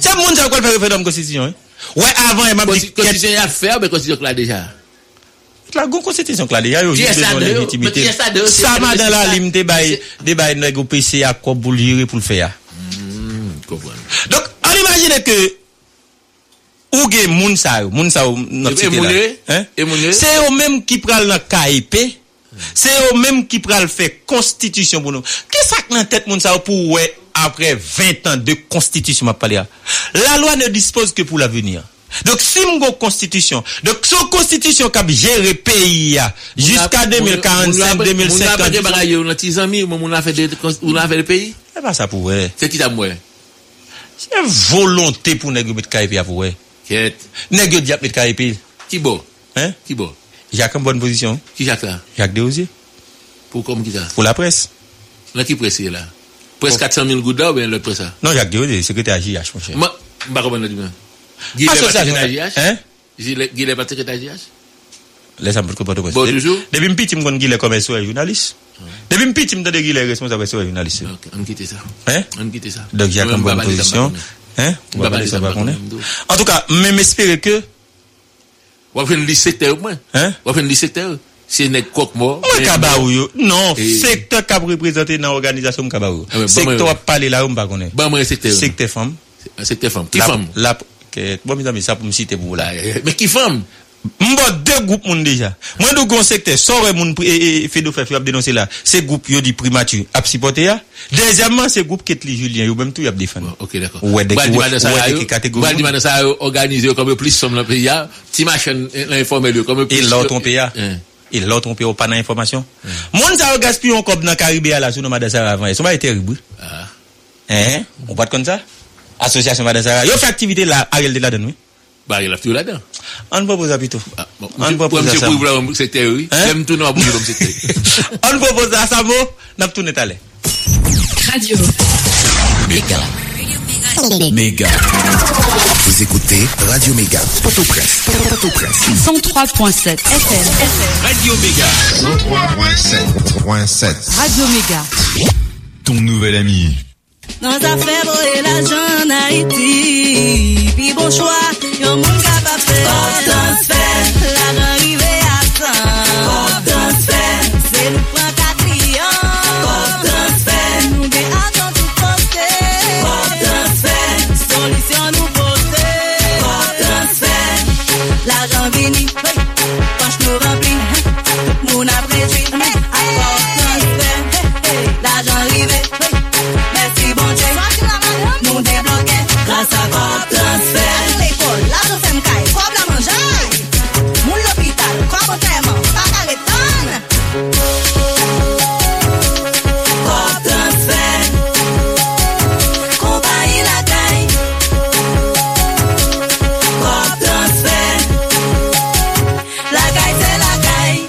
C'est monde ça quoi le référendum constitution. Ouais, avant elle m'a dit constitution à faire mais constitution là déjà. La constitution là déjà yo besoin de légitimité. Ça madame la limité bail débat nèg au P C à quoi pour gérer pour le faire. Donc imaginez que ou gen moun sa yo, moun sa yo nan cité là. C'est eux même qui pral dans K I P, c'est eux même qui pral faire constitution pour nous. Qu'est-ce ça dans tête moun sa pour ouais après vingt ans de constitution m'a parlé. La loi ne dispose que pour l'avenir. Donc si m'gon constitution, donc son constitution qui gère pays jusqu'à deux mille quarante-cinq deux mille cinquante. On a pas de bagaille on a tes amis, on a fait on a fait le pays. C'est pas ça pour ouais. C'est qui t'a moué? C'est volonté pour nèg mettre K I P à vous. Qu'est-ce nèg diap mettre K I P? Qui beau? Hein? Qui beau? Jacques en bonne position. Qui Jacques là? Jacques Deoze. Pour comme qui ça? Pour la presse. Là qui presse là? Presse quatre cent mille gouttes ou bien le presse ça? Non, Jacques Deoze, secrétaire J H mon cher. Moi, pas comprendre du bien. Guy le secrétaire J H? Hein? Guy le secrétaire J H? Laisse un peu comprendre quoi. Bon toujours. Depuis me petit me connait Guy le commerçant et journaliste. Depuis me petit me donne Guy le responsable et journaliste. OK, on quitte ça. Hein? On quitte ça. Donc Jacques en bonne position. Hein? On va parler ça va connaître. En tout cas, même espérer que on fait le secteur au moins. Hein? On fait le secteur, c'est nèg coq mort. Non, secteur qu'a représenté dans organisation Kabaou. Secteur parler là on va connaître. Bon moi secteur. Secteur femme. Secteur femme. Qui femme? La quelques bon mes amis ça pour me citer pour là mais qui femme m'bon deux groupes monde déjà moi nous gon secteur sore monde et Fidofef y a dénoncer là ces groupes yo dit primature a supporter ya deuxièmement ces groupes Kéthly Julien yo même tout y a défendre OK d'accord ouais des catégories ouais demande ça organiser comme plus somme dans pays ya petit machine informel comme plus et l'autre pays ya et l'autre on peut pas dans information monde ça gaspillon comme dans Caraïbes là sur Madame Sarah avant ça va être terrible ah hein on pas comme ça association Madame Sarah yo fait activité là Ariel de là dedans oui bah il a fait là-dedans. On propose à plutôt. On propose à ça. C'était oui. Même tout nous a bougé comme c'était. On propose à ça mot, n'a tout n'est allé. Radio Méga. Méga. Vous écoutez Radio Méga. Port-au-Prince. Port-au-Prince. cent trois virgule sept F M. Radio Méga. cent trois virgule sept. Radio Méga. Ton nouvel ami. Dans affaire et l'argent en Haïti, puis bon choix, y'a mon gars pas fait. Constance fait, la l'arrivée à cent. Constance fait, c'est le point quatrième. Constance fait, nous déhaillons tout penser. Constance fait, solution nous porter. Constance fait, l'argent vini, poche nous remplit, tout le monde a prévu. Constance fait, l'argent arrivé. Nous débloquer grâce à votre transfert. L'école, l'argent fait m'caille, quoi blanc manger. Mon l'hôpital, quoi bon tellement, pas qu'à l'étonne. Votre transfert, compagnie la caille. Votre transfert, la caille c'est la caille.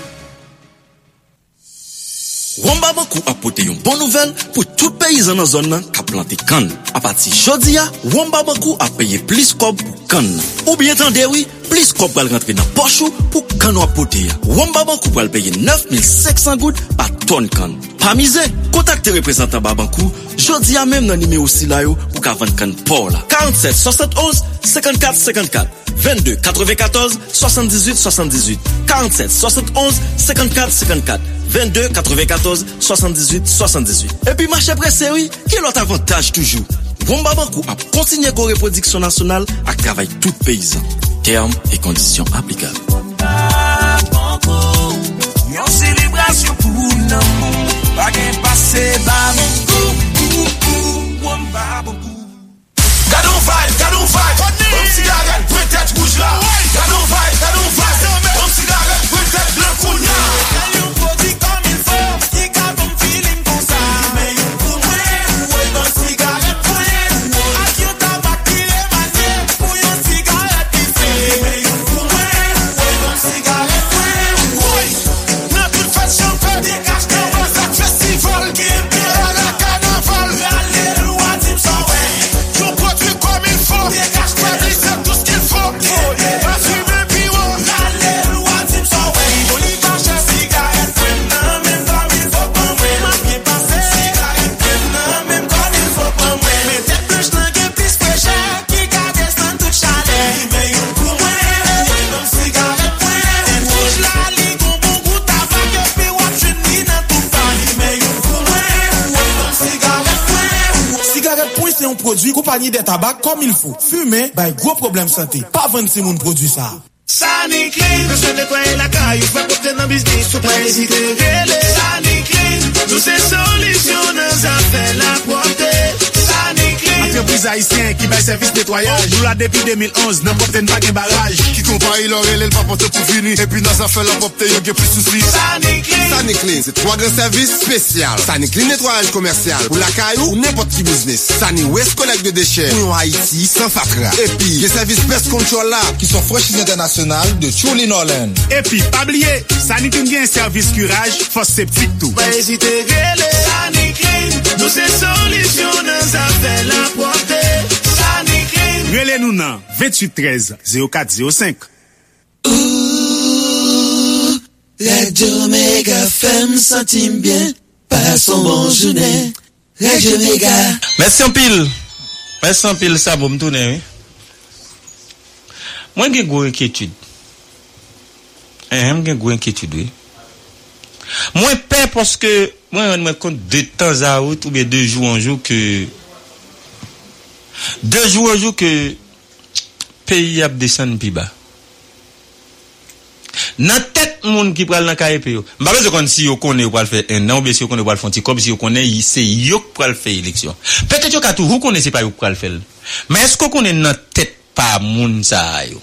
Wamba beaucoup apporté une bonne nouvelle pour tout paysan dans zone qui a planté canne. À partir jodia, Wamba beaucoup a payé plus cob pour canne. Ou bien tendez oui, plus cob va rentrer dans poche pour canne apporter. Wamba beaucoup va payer neuf mille cinq cents gouttes par tonne canne. Pas misé, contactez représentant Babankou jodia même dans numéro aussi là pour qu'à vendre canne pour là. quarante-sept soixante et onze cinquante-quatre cinquante-quatre vingt-deux quatre-vingt-quatorze soixante-dix-huit soixante-dix-huit quarante-sept soixante et onze cinquante-quatre cinquante-quatre vingt-deux quatre-vingt-quatorze soixante-dix-huit soixante-dix-huit Et puis marché pressé oui, qui est l'autre avantage toujours. Wamba Bankou a continué la reproduction nationale à travail tout paysan. Termes et conditions applicables. Wamba Bankou, une célébration pour l'amour. Pas de passer par mon Wamba Bankou. Gadon vai, gadon vai, on cigarette, peut-être rouge là. Gadon vai, gadon vai, on cigarette, peut-être blanc counia. J'ai un body comme il faut, j'ai qu'à ton feeling comme ça. Mais y'a pour moi, où est mon cigarette, pour y'a. A qui on t'a battu les manières, pour y'a un cigarette ici. Mais y'a pour moi, où est mon cigarette, pour y'a. N'a plus de façon que des caches de voix, ça te festival qui est bien à la carnaval. Alléluia, t'y m'sens. Des caches pas disent tout ce qu'il faut. Assumer puis on alléluia type sans way. On y cache la cigarette maintenant même quand il faut pas mourir. Ma bien passé cigarette maintenant même quand il faut pas mourir. Mais cette bouche n'a que plus péché qui garde sans toute chaleur. Mais il pour moi, c'est comme cigarette point. Cette bouche là, les bonbons goûtent avant que puis on finit dans tout temps. Mais il pour moi, c'est comme cigarette point. Cigarette point c'est un produit compagnie de tabac comme il faut. Fumer, bah, gros problème santé. Pas vingt-six mounes produit ça. Sani Clean, monsieur nettoyer la caille, pas porter dans business, ou pas hésiter, relais. Sani Clean, toutes ces solutions nous appellent la portée. Entreprise haïtienne qui baille service nettoyage. Nous la depuis deux mille onze, n'importe une bague barrage. Qui compare il aurait l'aile pas porté pour finir. Et puis dans sa fête, la porte il y a plus de soucis. Saniclean. Saniclean, c'est trois grands services spéciaux. Saniclean nettoyage commercial. Pour la caille ou n'importe qui business. Sani West collecte de déchets. Pour Haïti sans fatra. Et puis, les services pest control là. Qui sont franchise internationale de Chouli Nolan. Et puis, pas oublier, Saniclean gagne un service curage. Force sceptique tout. Pas hésiter, nous ces solutions nous appellent à porter. Saniclean. Relez-nous dans vingt-huit treize zéro quatre zéro cinq. Ouh, Radio Méga femme s'entime bien. Passons bon journée. Radio Méga. Merci en pile. Merci en pile ça pour me tourner. Oui? Moi j'ai une inquiétude. Hein, j'ai une inquiétude oui. Moi peur parce que moi on me compte de temps à autre ou bien deux jours en jour que deux jours en jour que pays a descendre plus bas. Dans tête monde qui pral dans K P yo. M'pa pas connait si yo connait pral faire un an ou bien si yo connait pral faire petit comme si yo connait c'est yo pral faire élection. Peut-être yo ka tout vous connaissez pas yo pral faire. Mais est-ce qu'on connait dans tête pas monde ça yo?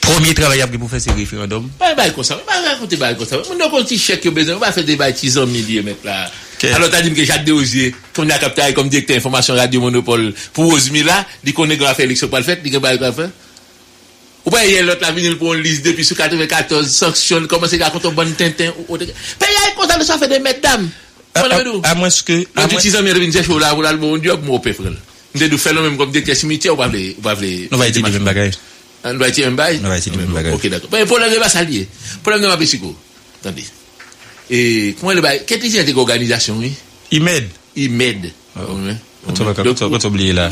Premier travail après pour faire ce référendum. Pas bail comme ça, pas raconter bail comme ça. Mon donc petit chèque yo besoin, pas faire des bêtises en milieu mettre là. Alors t'as dit que Jacques Deoze qu'on a capté comme directeur information radio monopole pour Ozmila, dit qu'on est grave faire élection pral faire, dit que bail grave faire. Ou pas hier l'autre la venir pour une liste depuis sur quatre-vingt-quatorze sanctions commencer à contre bonne tintin ou payer comme ça ça fait des mesdames à moins que à utilisant mes revenus chaud là pour là bon dieu mon père frère nous devons faire même comme des cimetières ou pas veut ou pas veut on va essayer de même bagage on va essayer même bagage on va essayer même bagage OK d'accord mais problème va s'allier problème de ma psycho attendez et comment le bagage qu'est-ce qu'il y a d'organisation oui il m'aide il m'aide donc oublier là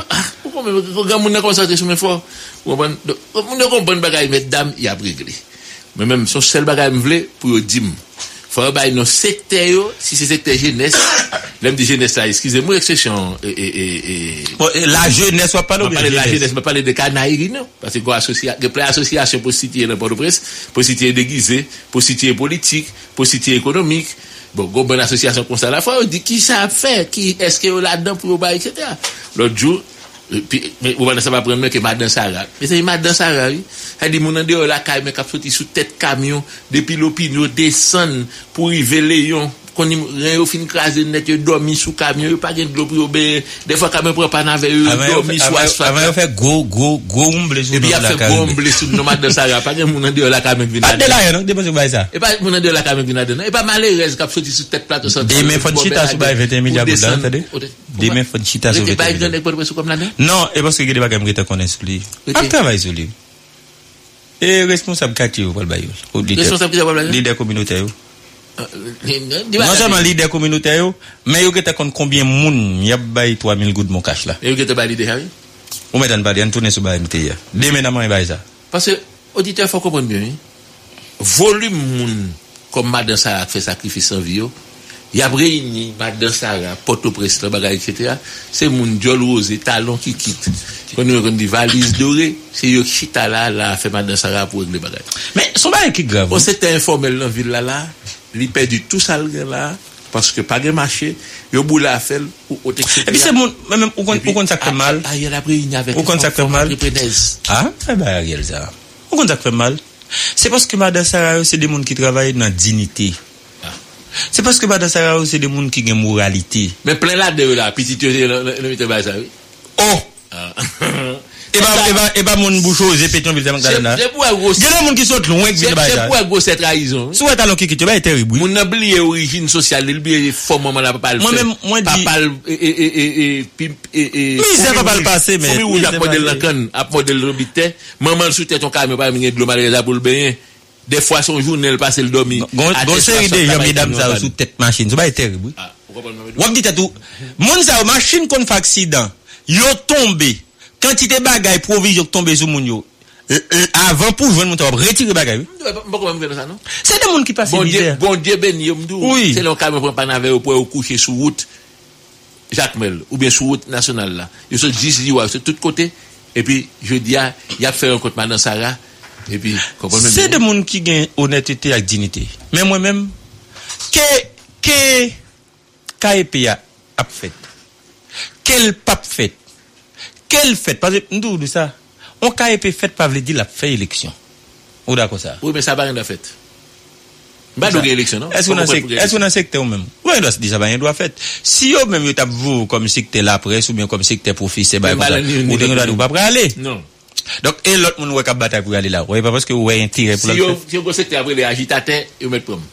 quand on a concentré sur mes forces, on a compris bagaille mesdames y a réglé. Mais même son seul bagaille me voulait pour dire faut bailler nos secteurs si c'est secteur jeunesse, même des jeunesse excusez-moi exception et et et la jeunesse soit pas parler la jeunesse pas parler de Canaries non parce que association association pour citer dans Port-au-Prince, pour citer déguisé, pour citer politique, pour citer économique. Bon, bonne association comme ça la fois on dit qui ça a fait, qui est-ce que là-dedans pour bailler et cetera. L'autre jour puis mais on va ça va prendre que Madame Sarah. Mais c'est Madame Sarah, elle dit mon en dehors la caille mais cap sorti sous tête camion depuis l'opinion descend pour river Léon qu'on rien au fin craser net dormi sous camion pas gain de l'eau pour ben des fois camion prend pas avec dormi sous asphalte. Avant faire gros gros gros omble sur la caille. Et omble sur Madame Sarah pas gain mon en dehors la caille vient. Pas de là non dépenser bail ça. Et pas mon en dehors la caille vient dedans. Et pas malheureuse cap sorti sous tête plateau centre. Des mais faut chita sous bail vingt et un milliards de dollars attendez. Des mêmes font chita sur le non, et parce que les bagages m'ont qu'on explique. On travaille sur lui. Et responsable quartier ou pas le bail. Responsable qui le leader communautaire. Non seulement leader communautaire, mais il y a combien de monde y a bail trois mille gouttes mon cash là. Et il y a bail leader. On met dans bail on tourne sur bail M T I. Déménagement et bail ça. Parce que auditeur faut comprendre bien. Volume monde comme Madame Sarah fait sacrifice en vie. Il y a réuni Madame Sarah, Port-au-Prince, et cetera. C'est mon jol rose, talon qui quitte. Quand on dit valise dorée, c'est yo qui t'a là, là, fait Madame Sarah pour régler bagage. Mais son bagage qui grave. On s'était informel dans la ville là, là, il perdu tout ça là, parce que pas de marché, il boule à faire ou autre. Et puis c'est mon, même, ou contact mal. Ariel a réuni avec ou contact mal. Ah, eh ben Ariel ça. Ou contact mal. C'est parce que Madame Sarah, c'est des gens qui travaillent dans la dignité. C'est parce que Madame Sarah, c'est des gens qui ont une moralité. Mais plein là de là, petite le mette bas ça. Oh. Et bah et bah et bah mon bouchon, j'ai pété un billet dans là. C'est pour gros. Il y a des gens qui sont loin qui bas ça. C'est pour gros cette trahison. Soit talon qui tu vas terrible. Mon oublier origine sociale, oublier fort maman là pas le. Moi même moi dit papa et et et et et mais ça va pas le passer mais. Ou la modèle Lancan, a modèle Robité, maman sous tête ton camion pas venir de l'eau malade pour le bain. Des fois son jour elle passe le dormi gon série de gens mesdames ça sous tête machine c'est pas terrible on dit tout monde ça machine qu'on fait accident yo tombé quantité bagaille provision tombé sur moun yo avant pour joindre mon retirer bagaille pas comment faire ça non c'est des monde qui passe misère bon dieu béni m'dou c'est le camion prend pas naver pour coucher sur route Jacques Mel ou bien sur route nationale là ils sont dix liwa sur tous côtés et puis je dis a y a fait un compte Madame Sarah. Et puis, c'est des gens qui ont honnêteté et dignité. Mais moi-même, que que K P a fait, quel pape fait, quelle fête, parce que nous de ça, on K P fait pas veut dire la fait élection. Ou d'accord ça. Oui, mais ça va rien de fait. Pas de élection non. Est-ce qu'on est-ce qu'on secteur même? Oui, doit dire ça va rien doit fait. Si eux même yo t'a vous comme secteur la presse ou bien comme secteur professeur bah ou doit pas pas aller. Non. Donc et l'autre monde ouais cap bataille pour aller là ouais pas parce que ouais intérêt pour si yo si on c'était après les agitateurs ils mettent problème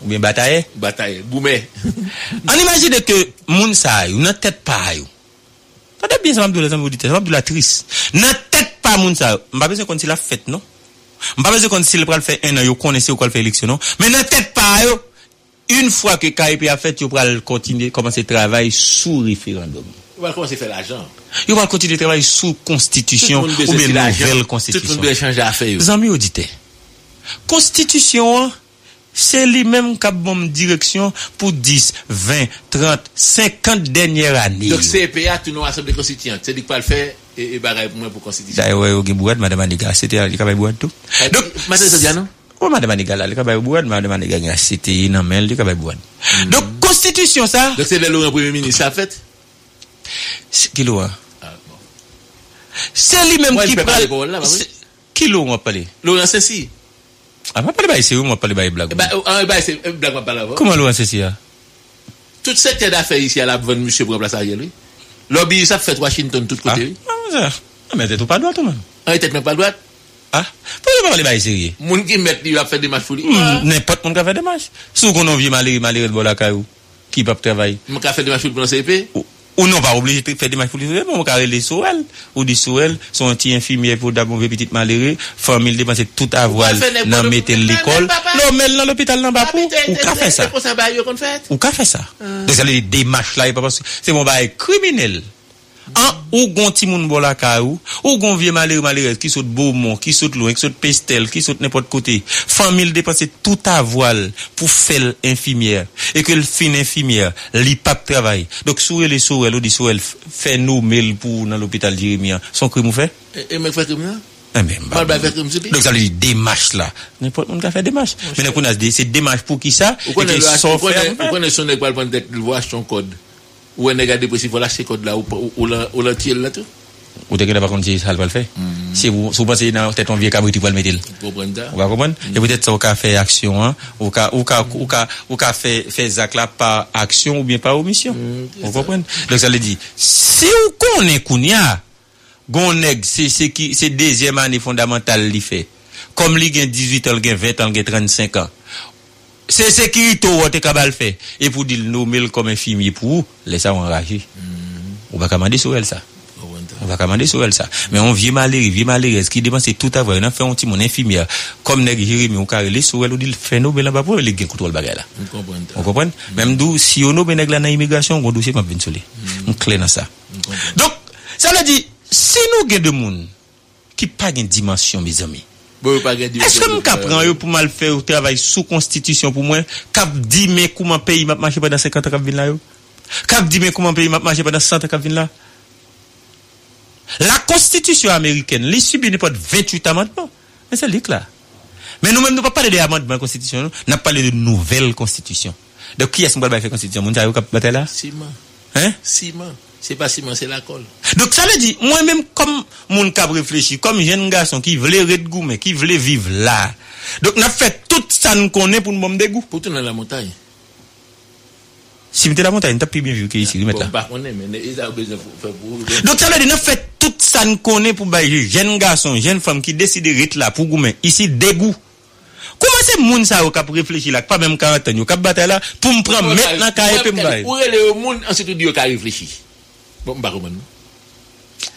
ou bien bataille bataille boumé on imagine que monde ça yo nan tête pas yo t'as bien ça m'a dit les auditeurs ça m'a dit la triste nan tête pas monde ça on pas besoin qu'on si la fête non on pas besoin qu'on si le pral faire un an yo connaissez ou qu'on faire élection non mais nan tête pas yo une fois que K I P a fait yo pral continuer commencer travail sous référendum. On va commencer à faire l'argent. On va continuer de travailler sous constitution ou bien nouvelle constitution. Tout le monde doit changer d'affaire. Mes amis auditeurs, constitution, c'est lui-même qui a bonne direction pour dix, vingt, trente, cinquante dernières années. Donc C P A tout nous assemblée constituante, c'est lui qui va le faire et et bagarre pour moi pour constitution. D'ailleurs ouais, il boit madame Aniga, c'était il capable boire tout. Donc madame Sadiano ou madame Aniga là, il capable boire madame Aniga, c'était non mais il capable boire. Donc constitution ça. Donc c'est le premier ministre ça fait. Qui l'a c'est lui-même qui parle. Qui l'a parlé? Laurent Cessi. Ah, pas parler c'est où moi parler bail blague. Bah, c'est blague pas parler. Comment Laurent Cessi a? Tout secteur d'affaires ici à la bonne monsieur pour remplacer Ariel lui. Lobby ça fait Washington tout côté. Ah, mais t'es tout pas droit tout même. Ah, t'es même pas droit. Ah, pourquoi parler bail sérieux? Moun qui met lui va faire des matchs folie. N'importe monde qui fait des matchs. Sous qu'on envie malheureux malheureux bola caillou qui pas travailler. Mon qui fait des matchs pour le C P. Ou non, pas obligé de faire des matchs pour les vraiment, on carré les Soel, ou des Soel, son petit infirmier pour d'abord petite malheureux, famille dépenser tout à voile, non mettre l'école, non mais dans l'hôpital non pas ou qu'a fait ça. Ou qu'a fait ça. Donc ça les démarches là, c'est mon bail criminel. An ou gon ti moun bola kaou, ou gon vieux malheureux malheureux qui saute Beaumont, qui saute loin, qui saute Pestel, qui saute n'importe côté. Famille dépenser tout à voile pour faire infirmière et que le fin infirmière, li pa travail. Donc sourel et sourel ou di sourel fait nous mail pour dans l'hôpital Jérémia. Son crime ou fait et mais fait crime là. Ah mais donc ça les démarches là. N'importe monde qui fait démarche. Mais nous connaissons ces démarches pour qui ça et qui sont faire. On connaît son égal prendre tête le voir son code. Ou un négade dépressif, voilà, c'est code là, ou l'antier là tout. Ou t'es pas comme si ça va le faire. Si vous pensez dans tête, on vient qu'à vous, tu vas le mettre. Vous comprenez? Et peut-être ça, on a fait action, ou on fait Zach là par action ou bien par omission. Vous comprenez? Donc ça le dit, si vous connaissez Kounia, Goneg, c'est deuxième année fondamentale, il fait. Comme il y a dix-huit ans, il y a vingt ans, il y a trente-cinq ans. C'est sécurité ou t'es capable fait et pour dire nommer comme infirmier pour laisse ça enrager. On va commander sur elle ça. On va commander sur elle ça. Mais on vient malheureux, vient malheureux qui dépense tout à voir, on fait un petit mon infirmière comme nèg Jérémy on carrelé sur elle ou dit fait nous ben pas pour les contrôle bagarre là. On comprend même d'où si on ben nèg là dans immigration on dossier pas venir solé. On clé dans ça. Donc ça veut dire si nous gain de monde qui pas gain dimension mes amis. Est-ce que m'cap prend yo pour mal faire travail sous constitution pour moi cap dit mais comment pays m'a marcher pendant cinquante ans cap vinn là yo cap dit mais comment pays m'a marcher pendant cent ans cap vinn là la constitution américaine li subit n'importe vingt-huit amendements mais c'est lick là mais nous même nous pas parler des amendements constitutionnels n'a parlé de nouvelle constitution donc qui est-ce qu'on va faire constitution mon yo cap battre là ciment hein ciment c'est pas ciment c'est la colle. Donc ça veut dire moi même comme mon cap réfléchi comme jeune garçon qui voulait red goût mais qui voulait vivre là. Donc n'a fait tout ça nous connaît pour nous bombe dégoût pour tourner la montagne. Si mettre la montagne t'as plus bien vu que ici mettre là. Donc ça veut dire n'a fait tout ça nous connaît pour bailler jeune garçon, jeune femme qui décide red là pour goût mais ici dégoût. Comment c'est moun ça au cap réfléchi là pas même quarante ans au cap bataille là pour me prendre maintenant carré pour me bailler. Pour le monde en surtout dire cap réfléchi.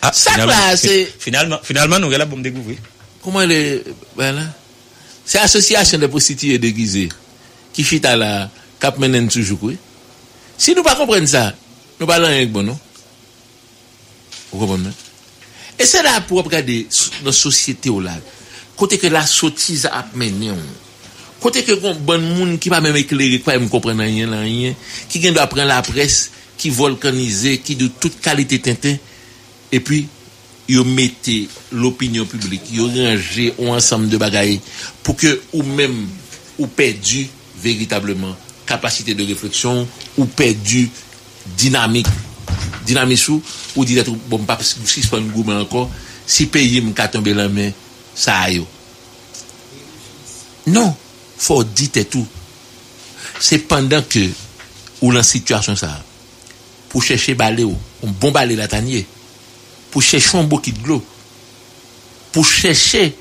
Ah, ça là, c'est finalement, finalement, nous allons me découvrir. Comment les, ben là, c'est l'association des prostituées déguisées qui fit à la cap menen toujours oui. Si nous pas comprendre ça, nous parlons avec bon non. Vous comprenez? Et c'est là pour regarder notre société au là. Côté que la sottise a mené, côté que bon monde qui pas même éclairé, pas même comprendre rien là rien, qui vient d'apprendre la presse. Qui volcanisé, qui de toute qualité tintin, et puis ils mettaient l'opinion publique, ils rangeaient un ensemble de bagailles pour que ou même ou perdu véritablement capacité de réflexion, ou perdu dynamique, dynamisme ou dit être bon pas si pas une gourmand encore, si pays me ca tomber la main ça aille. Non, faut dire tout. C'est pendant que ou la situation ça pour chercher balai ou on bon balai la tanier pour chercher un bouquet de l'eau pour chercher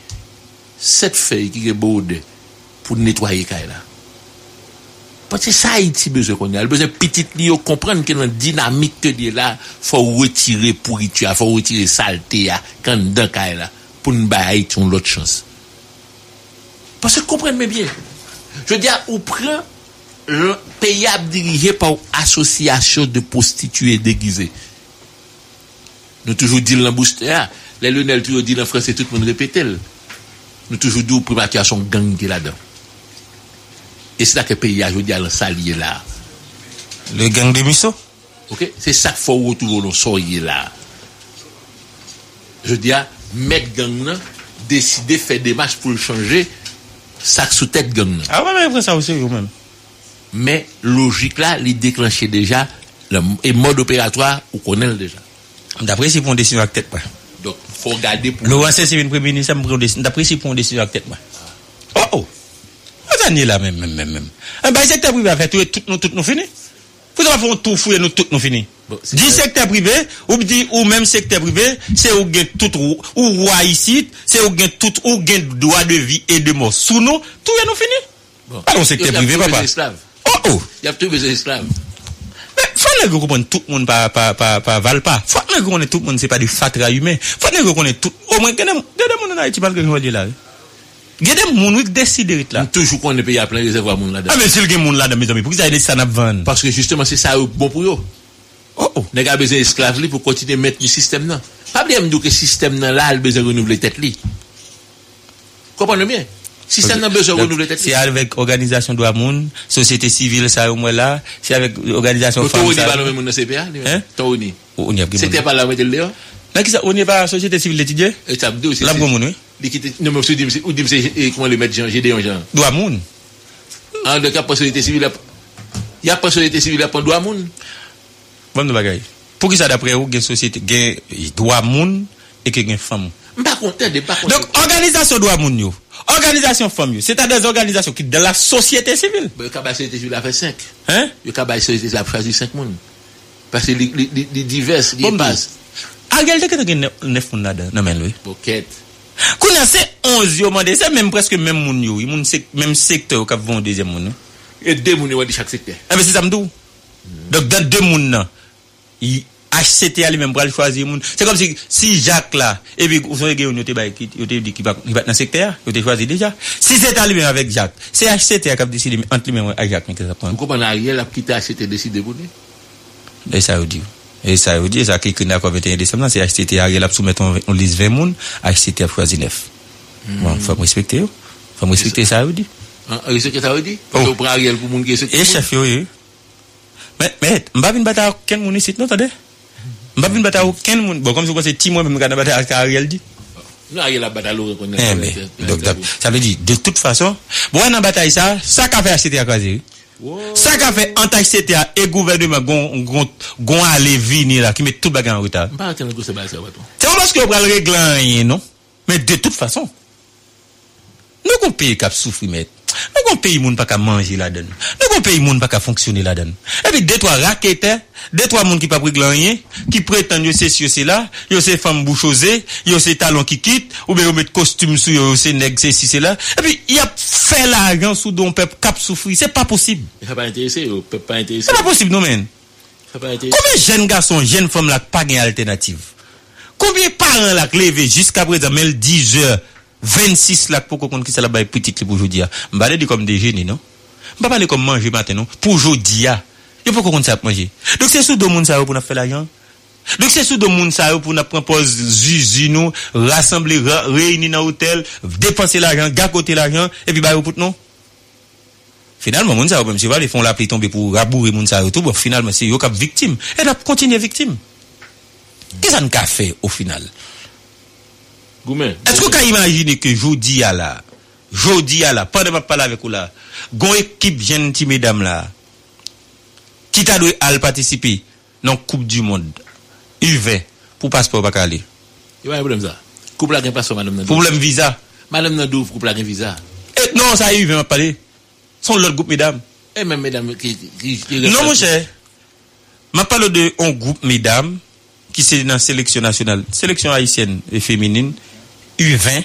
cette feuille qui est borde pour nettoyer caille là parce que ça Haïti besoin qu'on a besoin petite li comprendre que dans dynamique de là faut retirer pourriture faut retirer saleté quand dans caille là pour ne ba Haïti une autre chance parce que comprenez bien je dis ou prend le pays a dirigé par association de prostituées déguisées. Nous toujours dit l'embousteya, les Lionel toujours dit en français tout le monde répète. Nous toujours dit pour Mathias son gang qui là-dedans. Et c'est là que le pays a aujourd'hui à l'ensalé là. Le gang de Misso. Ok, c'est ça qu'il faut retrouver le soyez là. Je dis à mettre gang là, décider faire des matchs pour le changer, ça sous tête gang là. Ah ouais, mais après ça aussi vous-même. Mais logique là, il déclencher déjà le et mode opératoire, on connaît déjà. D'après si on décide avec tête pas. Donc faut garder pour. Le Wansé c'est une premier ministre, me prend décision. D'après si on décide avec tête pas. Oh oh. Attendez là même même même. Un bah secteur privé fait tout tout nous tout nous fini. Vous avez fait tout fouiller nous tout nous fini. Dix secteur privé ou dit ou même secteur privé, c'est ou gain tout ou roi ici, c'est ou gain tout ou gain droit de vie et de mort. Sous nous tout est nous fini. Pas dans secteur privé papa. Oh oh, il y a tout besoin d'esclaves. Mais faut que comprendre tout le monde pas pas pas pas val pas. Faut que connaît tout le monde c'est pas des fatra humains. Faut que connaît tout au moins que des monde en Haïti pas que nous là. Il y a des gens qui décident là. Toujours qu'on est payé à plein de réservoirs là-dedans. Ah mais c'est le monde là-dedans mes amis, pourquoi ils aident ça n'a vendre? Parce que justement c'est ça bon pour eux. Oh oh, les gars besoin d'esclaves pour continuer à mettre du système là. Pas bien me dire que système là a besoin de renouveler tête li. Comprenez bien? Si ça n'a besoin de renouveler tête. C'est avec organisation droit monde, société civile ça au moins là, c'est avec organisation femme. Tony va nommer mon C P A, hein? Tony. C'était pas là mettre le dehors. Mais qui ça on n'est pas société civile étudier? Et ça me aussi. La bon monde. Non mais dit ou dit comment le mettre Jean Gédéon Jean. Droit monde. En le cas pour société civile, il y a pas société civile pour droit monde. Bon de bagaille. Pour qui ça d'après vous gain société gain droit monde et que gain femme. Pas content de pas content. Donc organisation droit monde yo. Organisation femme, c'est-à-dire des organisations qui de la société civile. Le cabal société civile a fait cinq. Hein? Le cabal société civile a choisi cinq monde. Parce que les les divers les bases. A quel que tu as neuf monde là-dedans. Non mais lui. Boquette. Qu'on a c'est onze yo mandé c'est même presque même monde yo, monde même secteur qui vont deuxième monde. Et deux monde de chaque secteur. Ah mais c'est ça me dou. Donc dans deux monde là, il H C T a lui-même pour le choisir moun. C'est comme si si Jacques là et puis vous avez on était baï qui était dit qui va qui va dans secteur, il était choisi déjà. Si c'est à lui-même avec Jacques, c'est H C T qui a décidé entre lui-même avec Jacques qu'est-ce ça prend. Vous comprenez Ariel a quitté H C T décidé pour lui. Et ça vous dit. Et ça vous dit ça qui connaît le vingt et un décembre c'est H C T Ariel a soumettre on liste vingt moun, H C T a choisi neuf. Bon, faut respecter. Faut respecter ça vous dit. Est-ce que ça vous dit? Faut prendre Ariel pour moun qui est. Et chef oui. Mais mais on va venir battre aucun moun ici non attendez. Je ne vais pas aucun monde. Bon, comme si vous pensez, Timon, je ne vais pas battre Ariel dit. Non, Ariel a battu à l'eau. Ça veut dire, de toute façon, bon, on a bataille ça, ça qu'a fait H C T A Kazé. Ça qu'a fait anti-H C T A et gouvernement, gon à Lévini, là, qui met tout bagage en retard. C'est parce que vous avez le règlement, non? Mais de toute façon, nous avons payé cap souffrir, mais. Nous ne payons pas qu'à manger là-dedans. Nous ne payons pas qu'à fonctionner là-dedans. Et puis, deux, trois raquetteurs, deux, trois monde qui ne peuvent pas rien, qui prétendent que c'est ceci là, que c'est femme bouchosée, que c'est talons qui quittent, ou bien mettre costume sur ces nègres, c'est ceci là. Et puis, il y a fait l'argent sous dont peuple cap souffrir. C'est pas possible. Ça pas intéressé, ou peut pas intéresser. C'est pas possible, non, mais. Combien de jeunes garçons, jeunes femmes là, pas gain alternative? Combien de parents là, levé jusqu'à présent, même dix heures? vingt-six lacs pour qu'on qui ça la baille petite pour aujourd'hui. M'balé dit comme déjeuner non. M'pa parler comme manger matin non. Pour aujourd'hui, il faut qu'on ça manger. Donc c'est sous deux monde ça pour n'a faire l'argent. Donc c'est sous deux monde ça pour n'a propose usine rassembler réunir dans hôtel, dépenser l'argent, gagoter l'argent et puis bailler pour non. Finalement monde ça même si ils font la pluie tomber pour rabourer monde ça tout bon finalement c'est yo cap victime et n'a continuer victime. Qu'est-ce qu'on a fait au final? Goumen, est-ce qu'on peut imaginer que Jodi a là, Jodi a là, pendant ma parler avec vous là, gon équipe jeune ti mesdames là, qui t'a dû aller participer dans Coupe du Monde, U vingt pour passeport pas calé. Il y a un problème ça. Coupe la gain passeport madame Nadou. Problème visa. Madame Nadou coupe la gain visa. Et non ça U vingt m'a parlé. Sont l'autre groupe mesdames. Et même mesdames qui, qui, qui non mon cher. M'a parlé de un groupe mesdames qui c'est dans sélection nationale, sélection haïtienne et féminine. U vingt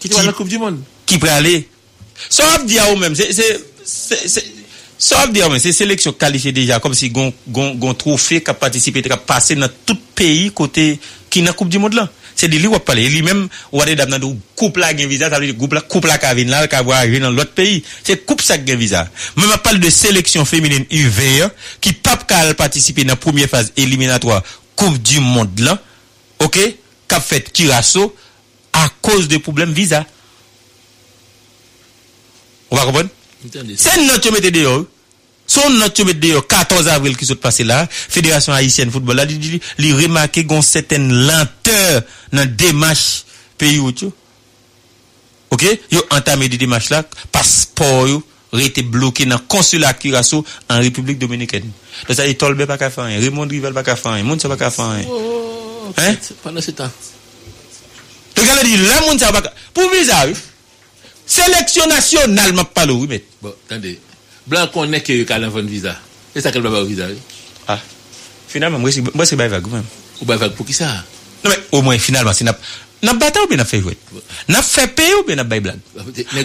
qui doit la Coupe du Monde qui peut aller sauf dire ou même c'est c'est c'est sauf dire mais c'est sélection qualifiée déjà comme si gon gon gon trophée qui a participé qui a passé dans tout pays côté qui dans Coupe du Monde là c'est de lui on parler lui même on va dans dans coupe la gain visa ça veut dire coupe la coupe la cavine là qui va arriver dans l'autre pays c'est coupe ça gain visa même on parle de sélection féminine U vingt qui pas qu'à participer dans première phase éliminatoire Coupe du Monde là OK qu'a fait Kirasso à cause de problèmes visa. On va comprendre? C'est notre mettre dehors. Son notre mettre dehors quatorze avril qui s'est passé là, Fédération haïtienne football là, il remarqué une certaine lenteur dans démarche pays où tu. OK, yo entamé des démarches là, passeport yo été bloqué dans consulat Curaçao en République dominicaine. Donc ça Tolbe pas ka faire rien, Raymond Rivel pas ka faire rien, monde ça pas ka faire rien. Hein? Pendant ce temps. Donc elle dit là monde ça pas pour visa. Sélection nationale m'a pas oui mais bon attendez. Blanc connaît que il a un visa. C'est ça qu'elle va pas visa. Ah. Finalement moi c'est moi c'est bail vague même. Ou bail vague pour qui ça? Non mais au moins finalement c'est n'a n'a bataille ou bien n'a fait jouer. N'a fait payer ou bien n'a bail blague.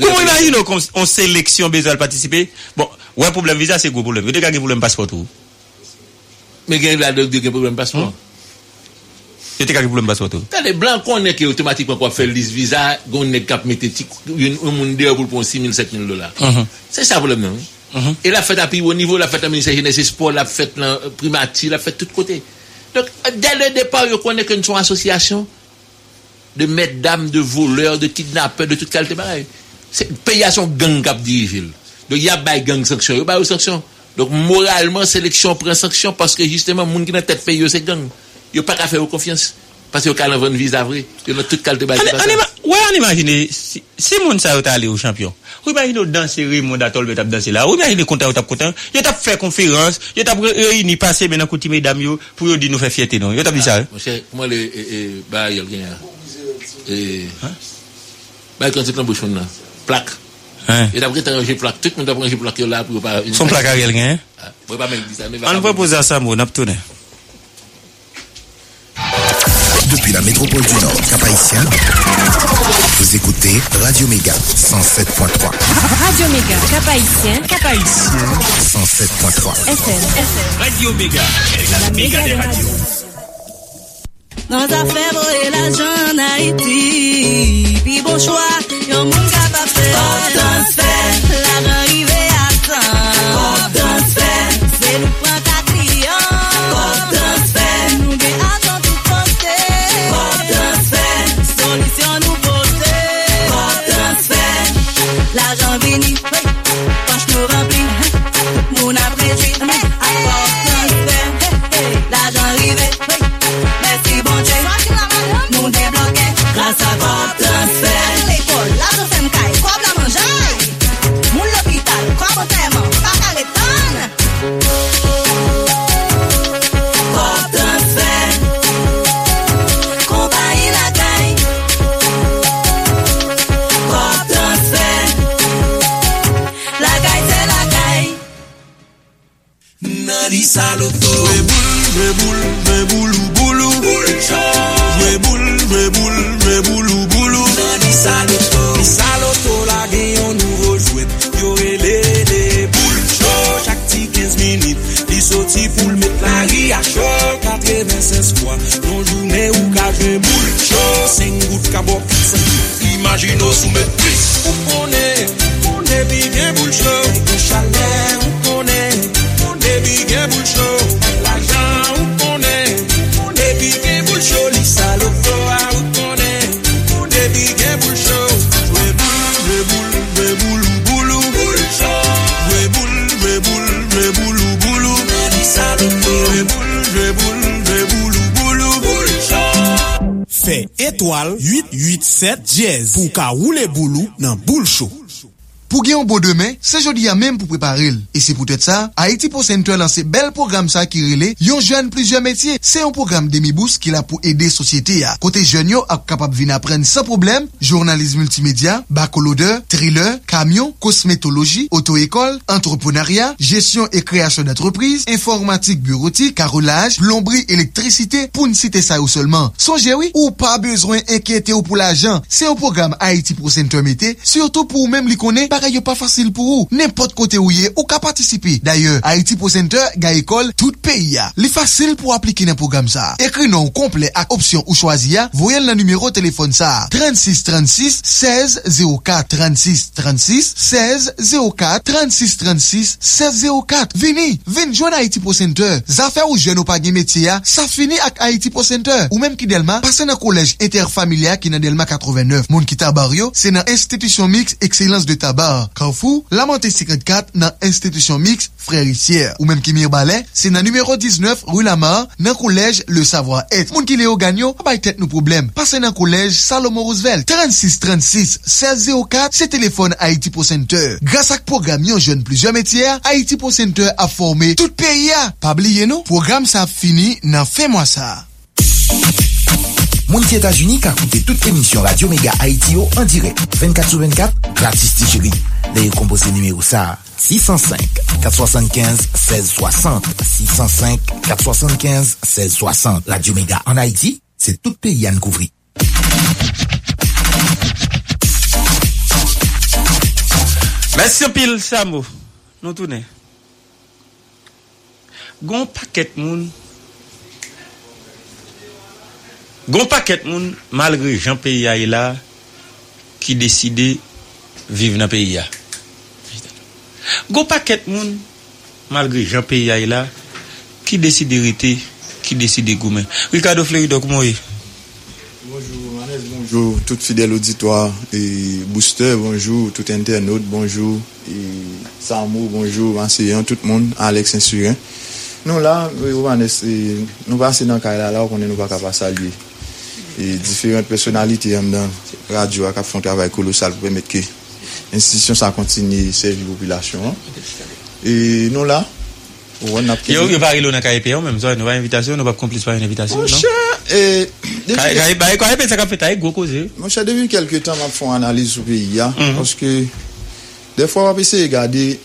Comment imagine on sélection besoin participer? Bon, ouais problème visa c'est gros problème. Vous avez problème passeport tout. Mais gagne la de problème passeport. C'était quel problème passeport tout. T'as les blancs connaît que automatiquement quoi faire liste visa, gon nèg cap mettre un monde dehors pour prendre six mille sept mille dollars. C'est ça le problème non? Mm-hmm. Et la fête à pays au niveau, la fête à ministère jeunesse et sport, la fête la primatie, la fête de tous côtés. Donc, dès le départ, je connais que nous sommes une association de mesdames, de voleurs, de kidnappeurs, de toute qualité. C'est pays à son gang qui dirige. Donc, il y a des gangs sanctions, il y a des sanctions. Donc, moralement, sélection prend sanction parce que justement, les gens qui sont dans tête pays, c'est gang. Ils n'ont pas qu'à faire confiance. Parce qu'ils ont une visa vraie. Ils ont toute qualité. Oui, on imagine, si les gens sont allés au champion, oui, bah, ils ont dansé, ils ont dansé là, oui, bah, ils ont content, ils ont content, ils ont fait conférence, ils ont réuni, passé, maintenant, coutume, mesdames, pour dire nous faire fierté, non? Ils ont dit ça, mon cher, comment le, bah, il y a quelqu'un, bah, quand c'est plein de bouchon, là, plaque. Ils ont pris un jeu plaque, tout le monde a pris un jeu plaque, là, pour pas. Son plaque à quelqu'un? On ne peut pas poser ça, mon, on a tourné. Depuis la métropole du Nord, Cap-Haïtien, vous écoutez Radio Méga cent sept point trois. Radio Méga, Cap-Haïtien, Cap-Haïtien, cent sept point trois. F M, F M. Radio Méga, la méga des radios. Dans affaires, voler la jeune Haïti, puis bon choix, y'a mon capable faire. Bon transfert, la l'arrivée à temps. Bon transfert, c'est le point d'attriant. Bon transfert, nous déhaillons. L'argent béni, poche nous remplit, mon apprécié, à transfert, l'argent arrivé, merci bon Dieu, nous débloqué, grâce à votre transfert. L'école, l'argent fait m'caille, quoi blanc manger, mon l'hôpital, quoi bon terme, pas qu'à l'étonne. Votre transfert, compagnie la gagne. Saluto Rebul, Rebul, Bulu, Bulu, Rebul, Rebul, Rebul, Bulu, Saluto, Saluto, la gueule, on nous rejoint. Yo, les boules, chaque petit quinze minutes, ils sortent pour mettre la riache, quatre-vingt-seize fois, non journée ou quatre boules, cinq gouttes cabot, imagine nos soumettre plus. On connaît, on est bien boules, on chaleur, on connaît. Bigé boule chaud, l'argent où on est, on est bigé boule chaud, les salopes où on est, on est bigé boule chaud, jouez boule, jouez boule, boule, boule chaud, jouez boule, jouez boule, jouez boule, boule, les salopes, jouez boule, jouez boule, jouez boule, boule, boule chaud. Fait étoile huit huit sept jazz pour qu'à rouler boulou dans boule chaud. Pour gagner un beau demain, c'est jeudi à même pour préparer. Et c'est peut-être ça, Haiti Pro Center lance bel programme ça qui relève yon jeune plusieurs métiers. C'est un programme demi-bourse qui l'a pour aider société à. Côté jeune yo a capable venir apprendre sans problème, journalisme multimédia, bacolodeur, thriller, camion, cosmétologie, auto-école, entrepreneuriat, gestion et création d'entreprise, informatique bureautique, carrelage, plomberie, électricité, pour ne citer ça ou seulement. Songez oui, ou pas besoin inquiéter ou pour l'argent. C'est un programme Haiti Pro Center mété, surtout pour même l'y connaît. N'est pas facile pour vous. N'importe côté où y est, ou qu'à participer. D'ailleurs, Haiti Pro Center, gagne école, tout pays a. Les facile pour appliquer dans programme ça. Écrit nom complet à option ou choisir, voyez le numéro téléphone ça. trente-six trente-six seize zéro quatre trente-six trente-six seize zéro quatre trente-six trente-six seize zéro quatre. Venez, venez joindre Haiti Pro Center. Zafè ou jeune ou pas de métier, ça finit avec Haiti Pro Center. Ou même qui Delma, passez dans collège interfamilial qui dans Delma quatre-vingt-neuf. Moun qui tabario, c'est dans institution mixte excellence de tabac. Boulevard Carrefour, la montée cinquante-quatre dans institution mixte Fréricière. Ou même qui Mirbalet, c'est dans numéro dix-neuf rue Lamar, dans collège Le Savoir-être. Moun qui Léo Gagnon, pas tête nos problèmes. Passez dans collège Salomon Roosevelt, trente-six trente-six seize zéro quatre, c'est téléphone Haiti Pro Center. Grâce à programme Yon Jeune plusieurs métiers, Haiti Pro Center a formé tout pays. Pas oublier nous, programme ça fini, nan fin mois ça. Moun ti États-Unis ka koute toute émission Radio Méga Haïti yo en direct vingt-quatre sur vingt-quatre gratis ti chéri. D'ailleurs composé numéro ça six zéro cinq quatre sept cinq un six six zéro six zéro cinq quatre sept cinq un six six zéro. Radio Méga en Haïti, c'est tout pays à nous couvrir. Merci pile Samo. Nous tourner. Gon paquet moun Gon paquet moun malgré Jean pays a là qui décide vivre dans pays a. Gon paquet moun malgré Jean pays a là qui décide hériter, qui décide goumen. Ricardo Fleuridor comment est? Bonjour Manès, bonjour tout fidèle auditoire et booster, bonjour tout internaute, bonjour et Samou, bonjour enseignant tout le monde, Alex Insurin. Nous là, nous passons dans le cas là qu'on ne nous pas saluer. Et différentes personnalités dans la radio qui font un travail colossal pour permettre que l'institution ça continue à servir la population. Et nous là, on a pris. Et vous parlez dans K I P, même si nous avons une invitation, nous ne sommes pas complices par une invitation. Mon cher, et. K I P, ça peut être gros cause. Mon cher, depuis quelques temps, je fais une analyse sur le pays. Parce que des fois, on peut essayer de regarder.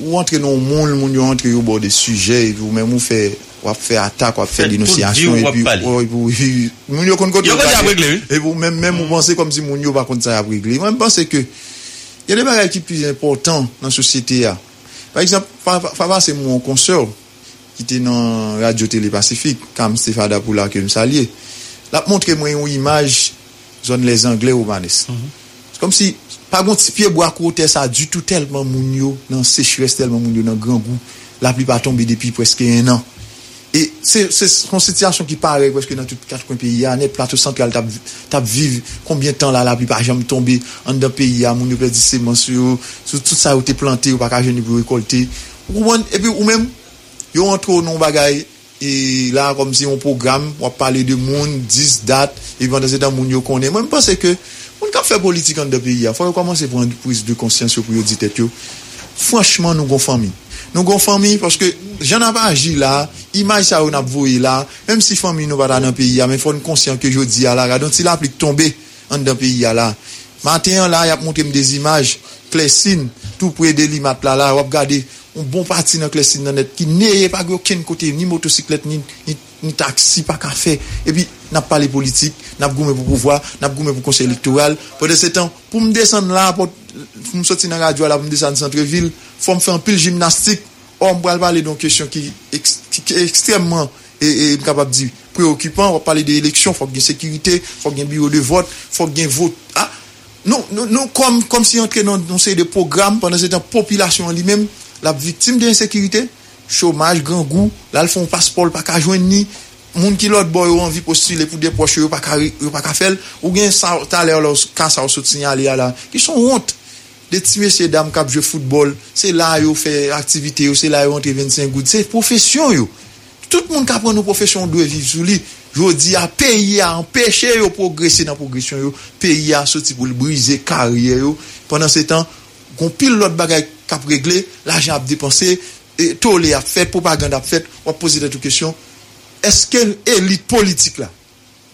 Ou entre nos mondes, nous entre au bord des sujets, ou même on fait, on fait attaque, on fait dénonciation, et puis, oui, nous nous comptons et vous même même vous pensez comme si nous nous pas compte ça à régler. Moi je pense que il y a des bagages qui plus importants dans la société là. Par exemple, Fava c'est mon consœur qui était dans Radio Télé Pacifique, comme Stéphane pour là que me saluer. L'a montré moi une image zone les Anglais au Manès. C'est comme si par contre, Pierre Bois-Côté, ça a du tout tellement mounio, dans sécheresse, tellement mounio, dans grand goût. La pluie pas tombée depuis presque un an. Et c'est, c'est une situation qui paraît, parce que dans tous les quatre pays, il y plateau central, t'as vivre combien de temps là, la pluie pas jamais tombée, en d'un pays, mounio, peut-être, c'est monsieur, sur tout ça, où t'es planté, ou pas qu'à jeune, pour récolter. Et puis, ou même, ils ont entré au nom bagaille, et là, comme si on programme, on va parler de monde, dix dates, et puis, dans ces temps, mounio qu'on est. Moi, je pense que, on ne peut pas faire politique dans le pays. Il faut commencer à prendre une prise de conscience pour vous dire que, franchement, nous avons famille. Nous avons famille parce que, j'en ai pas agi là, image ça, on a voué là, même si famille nous va dans le pays, mais il faut être conscient que je dis là, donc si la applique tomber dans le pays là. Matin là, il a montré des images, Clessine, tout près de l'image là, là, on a regardé un bon parti dans Clessine, dans net, qui n'est pas aucun côté, ni motocyclette, ni, ni ni taxi, pas café. Et puis, n'a pas les politiques, n'a pas goûté pour pouvoir, n'a pas goûté pour conseil électoral. Pendant ce temps, pour me descendre là, pour me sortir dans la radio, pour me descendre dans le centre-ville, faut me faire un pile gymnastique. On va parler d'une question qui est extrêmement, et, et, capable de dire, préoccupant. On va parler d'élections, faut qu'il y ait sécurité, faut qu'il y ait un bureau de vote, faut qu'il y ait un vote. Ah, non, non, non, comme, comme si on entrait dans, dans ces programmes, pendant ce temps, population en lui-même, la victime d'insécurité, chômage, grand goût, là, ils font passeport, pas qu'à joindre ni, moun qui l'autre boy ont envie postuler pour des proches, pas qu'à, pas qu'à faire, ou bien ça, t'as l'air, là, quand ça, on se tient à là, ils sont honte. Des petits messieurs, dames, cap, jeu football, c'est là, ils fait activité, c'est là, ils ont vingt-cinq gouttes, c'est profession, yo. Tout le monde qui apprend nos professions doit vivre sous lui. Je dis à payer, à empêcher, yo, progresser dans la progression, yo, payer, à sortir pour le briser, carrière, yo. Pendant ce temps, qu'on pile l'autre bagage cap réglé, l'argent à dépenser, et tolé a fait, propagande a fait, on va poser des questions. Est-ce que l'élite politique là,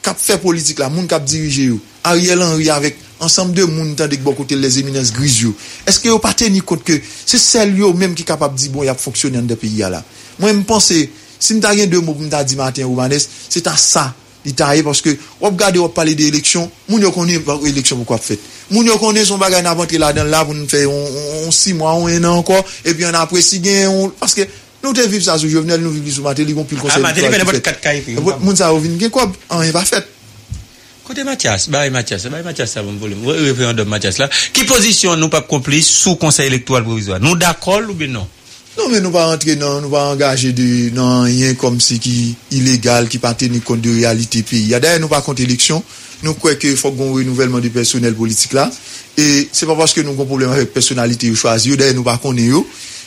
cap fait politique là, moun cap dirige yo, Ariel Henry avec ensemble de moun tandis que bon côté les éminences grises yo, est-ce que yo pas tenir compte que c'est celle yo même qui capable dire bon y a fonctionner dans des pays là. Moi me penser si m'ta rien deux mots pour m'ta dit Martin Romanes, c'est à ça détaillé parce que on regarder on parler d'élection, moun yo connaît élection pourquoi fait. Moun yo connaît son bagage avant là dans là pour nous faire on six mois on un an encore et puis on apprécie gain parce que nous te vivre ça sur Jovenel nous vivre sur Martelly on puis le conseil. Ah Martelly connaît votre quatre caïpé. Moun ça vinn gain quoi on est pas fait. Côté Mathias, bah Mathias, bah Mathias ça va me voler. Référendum Mathias là qui position nous pas complice sous conseil électoral provisoire. Nous d'accord ou bien non? Non, mais nous pas rentrer, non, nous pas engager de, non, rien comme si qui, illégal, qui pas tenir compte de réalité pays. D'ailleurs, nous pas compte élection. Nous croyons qu'il faut qu'on renouvellement du personnel politique là. Et c'est pas parce que nous avons un problème avec personnalité ou choisi. D'ailleurs, nous pas qu'on est yo.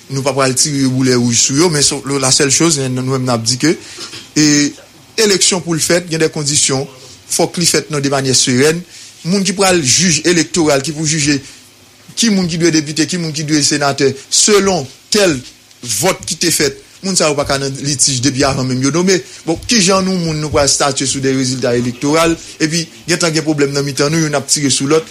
Nous pas pas le tirer ou les rouges sur yo. Mais so, lo, la seule chose, nous-mêmes n'a dit que, et, élection pour le fait, il y a des conditions. Faut que le fait non de manière sereine. Moun qui prend le juge électoral, qui pour juger qui moun qui doit député, qui moun qui doit sénateur, selon tel vote qui t'est fait, moun ça ou pas qu'un litige depuis avant même yo nommé. Bon, qui gens nous moun nous pas statuer sur des résultats électoraux et puis y a tant de problèmes dans mitan nous, on a tiré sur l'autre.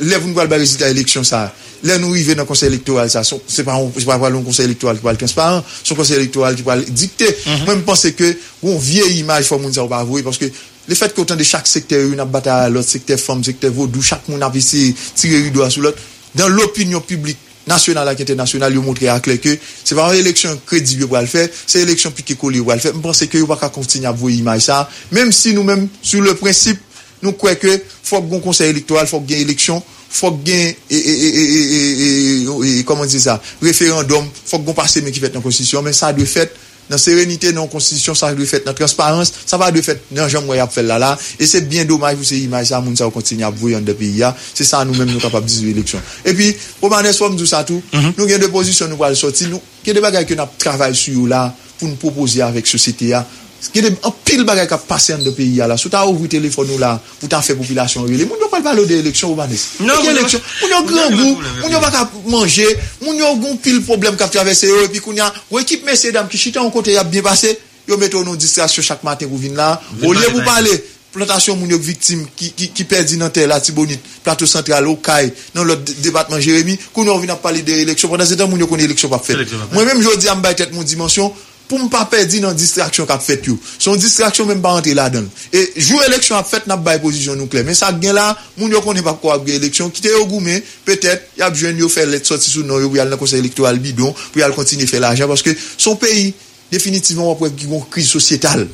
Lève nous pas le résultat élection ça. Là nous arriver dans conseil électoral ça, c'est pas c'est pas un conseil électoral qui va être transparent, son conseil électoral qui va dicter. Moi je pense que on vieille image faut moun ça ou pas avouer parce que le fait qu'autant de chaque secteur une bataille à l'autre secteur femme secteur vaudou chaque monde a essayé tirer du doigt sur l'autre dans l'opinion publique nationale et internationale ils montrent à clair que c'est pas une élection crédible pour le faire c'est une élection piqué collé pour le faire. Je pense que il va pas continuer à voir image ça même si nous même sur le principe nous croyons que faut bon conseil électoral faut gain élection faut gain et et et et comment dire ça référendum faut qu'on passe mais qui fait dans constitution mais ça doit fait dans sérénité, dans constitution, ça doit fait dans transparence, ça va de fait dans jambe y a fait là là et c'est bien dommage pour ces images ça moun ça continue à brouiller dans pays là, c'est ça nous même nous capable de élection. Et puis pour manière somme tout ça tout, nous gain deux positions nous va sortir, nous qu'il des bagages que nous travaille sur là pour nous proposer avec société là. Qu'il y a un pile bagages qui passent dans pays là. Sous ta ouvrir téléphone nous là pour ta faire population relé. Moun doit pas parler de élection urbaine. Non, élection, moun yo grand goût, moun yo pas manger, moun yo gon pile problème qui traverser et puis qu'on y a équipe messieurs dames qui chita en côté y a bien passé, yo mettre nos distractions chaque matin pour venir là. Au lieu pour parler plantation moun yo victime qui qui qui perdit dans terre là Tibonite, plateau central Okaï, dans le département Jérémy, qu'on on vient parler de élection pendant ce temps moun yo connaît élection pas fait. Moi même jodi am bay tête mon dimension pour ne pas perdre dans distraction qu'a fait yo son distraction même pas rentrer là dedans et jour élection a fait n'a pas position nous clair mais ça gain là moun yo connaît pas quoi élection qui était goumé peut-être y a jeune yo faire les sorties sous non yo pour aller dans conseil électoral bidon pour aller continuer faire l'argent parce que son pays définitivement après qui une crise sociétale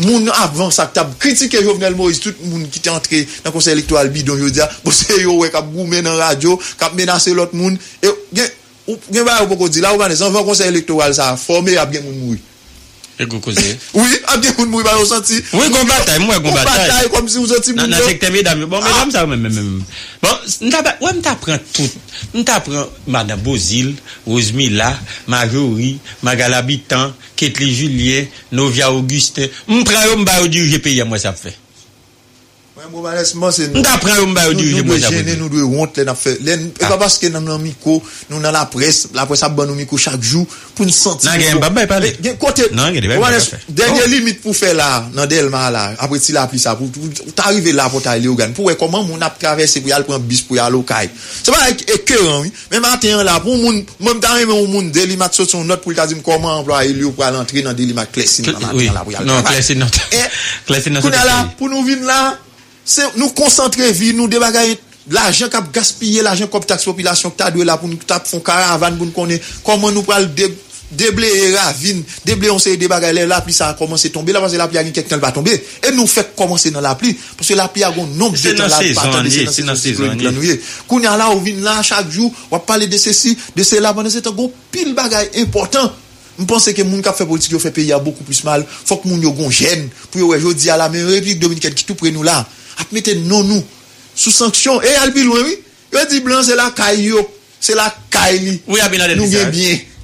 moun avant ça t'a critiquer Jovenel Moïse tout moun qui était entré dans conseil électoral bidon yo dire bon c'est yo ouais qu'a goumé dans radio qu'a menacer l'autre moun et ou bien va beaucoup dire là on va dans conseil électoral ça former a bien moun mouri et go causer oui a bien moun mouri ba on senti oui gon bataille moi gon bataille comme si vous senti moun dans secteur mesdames bon mesdames ça même même bon on ouais t'apprend tout on t'apprend madame Bozil Rosemila Marjorie Magala Bitan Kéthly Julien Novia Augustin on prend on ba diriger pays moi ça fait moi malheureusement c'est nous d'après on va diriger moi ça fait nous doit honte les n'a fait pas parce que dans micro nous dans la presse la presse a ban nous micro chaque jour pour nous sentir non pas pas parler côté dernière limite pour faire là dans Delma là après tu la pli ça pour t'arriver là pour t'aller organe pour comment mon a traverser pour aller prendre bus pour aller au Caille c'est pas écœurant oui mais matin là pour monde même temps même monde Delimat sort son note pour dire comment employé lui pour entrer dans Delimat Clessine matin là pour aller non Clessine Clessine pour nous venir là c'est nous concentrer vie nous débagailler l'argent qu'a gaspiller l'argent comme taxe population que t'a dû là pour nous t'a font caravane pour nous connaître comment nous pral déblayer ravine déblayer on sait débagailler la pluie ça a commencé tomber là parce que la pluie a quelqu'un va tomber et nous fait commencer dans la pluie parce que la pluie a un nombre de temps là c'est dans saison qu'on y a là on vient là chaque jour on va parler de ceci de cela pendant c'est un gros pile bagaille important. Je pense que moun k'ap fait politique yo fait pays a beaucoup plus mal faut que moun yo gon gêne pour yo jodi à la même république dominicaine qui tout près nous là a mettre non nous sous sanction et al bi loin oui yo dit blanc c'est la caille yo c'est la caille oui a bien nous bien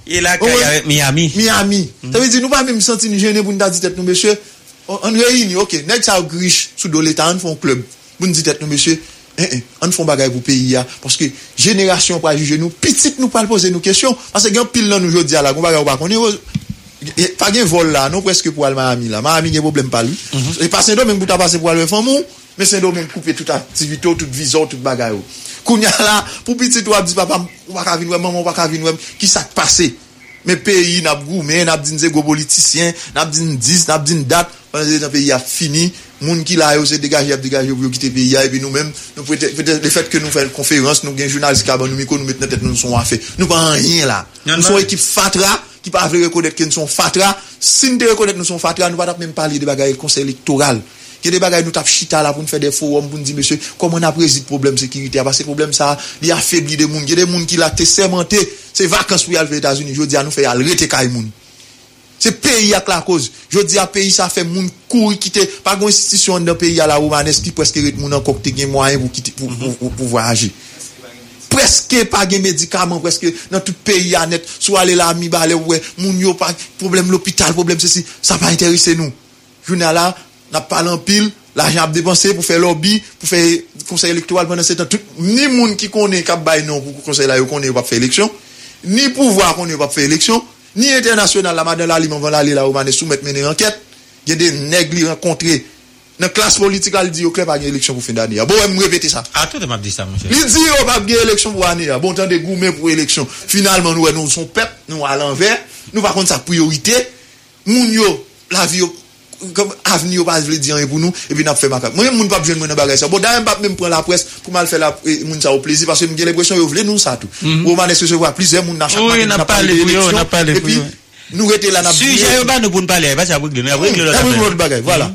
et la caille avec Miami Miami ça veut dire nous pas même sentir gêné pour nous dire tête nous monsieur on réunion OK nèg ça griche sous do l'état on font club pour nous dire tête nous monsieur on font bagaille pour pays là parce que génération pas juger nous petite nous pas poser nous question parce que grand pile là nous jodi là on bagaille pas connait pas gain vol là non presque pour Miami là Miami gain problème pas lui et pas Saint-Domingue même pour ta passer pour aller famou mais Saint-Domingue même couper toute activité toute vision toute bagaille kounya là pour petit toi dit papa on pas venir maman on pas venir qui ça passé mais pays n'a goumé n'a dit des gros politiciens n'a dit dix n'a dit date dans pays a fini moun ki la yo se dégager dégager pour quitter pays et puis nous même nous peut-être le fait que nous faisons conférence nous gain journaliste qui nous micro nous mettre tête nous sont affaire nous pas rien là nous sont équipe fatra qui pas veut reconnaître que nous sont fatra si nous reconnaître nous sont fatra nous pas même parler de bagaille conseil électoral Il y a des bagages nous tapent chita là pour nous faire des forums pour nous dire monsieur comment on a président problème sécurité parce que problème ça il affaiblit des monde. Il y a des monde qui l'a été sémenté. C'est vacances pour aller aux États-Unis. Je dis à nous faire aller rete kay moun. C'est pays à la cause. Je dis à pays ça fait monde courir quitter pas une institution dans pays à la romanesque qui presque rete moun encore te gen moyen pour quitter pour pouvoir agir. Presque pas de médicaments, presque dans tout pays à net, soit aller là, mi balé, ouais, moun yo pas, problème l'hôpital, problème ceci, ça va intéresser nous. Journal là, n'a pas l'empile, l'argent à dépenser pour faire lobby, pour faire conseil électoral pendant sept ans, tout, ni moun qui connaît, qui a baillé non, pour conseil là, qu'on ne va pas faire élection, ni pouvoir qu'on ne va pas faire élection, ni international, la madame Lali, on va aller là, on va soumettre mener enquête, il y a des nègres rencontrés. Dans la classe politique, elle dit, ok, pas une élection pour fin d'année. Bon, elle me répète ça. Ah, tout le monde dit ça, monsieur. Il dit, on va gagner élection pour année. Bon, temps de gourmet pour élection. Finalement, nous, nous sommes peuple, nous à l'envers. Nous, par contre, sa priorité. Mounio, la vie, comme avenir, pas veut dire rien pour nous. Et puis, nous avons fait ma carte. Moi, je ne pas besoin de mon bagage. Bon, d'ailleurs, je ne même prendre la presse pour mal faire la, moun ça au plaisir. Parce que j'ai l'impression que vous voulez nous, ça tout. Vous m'avez laissé voir plusieurs moun dans chaque monde. Oui, n'a pas les élections. N'a pas les prix. Nous, rete là, n'a pas les prix. Si j'ai eu pas, nous, pour ne pas les, pas ça, vous voulez. Voilà.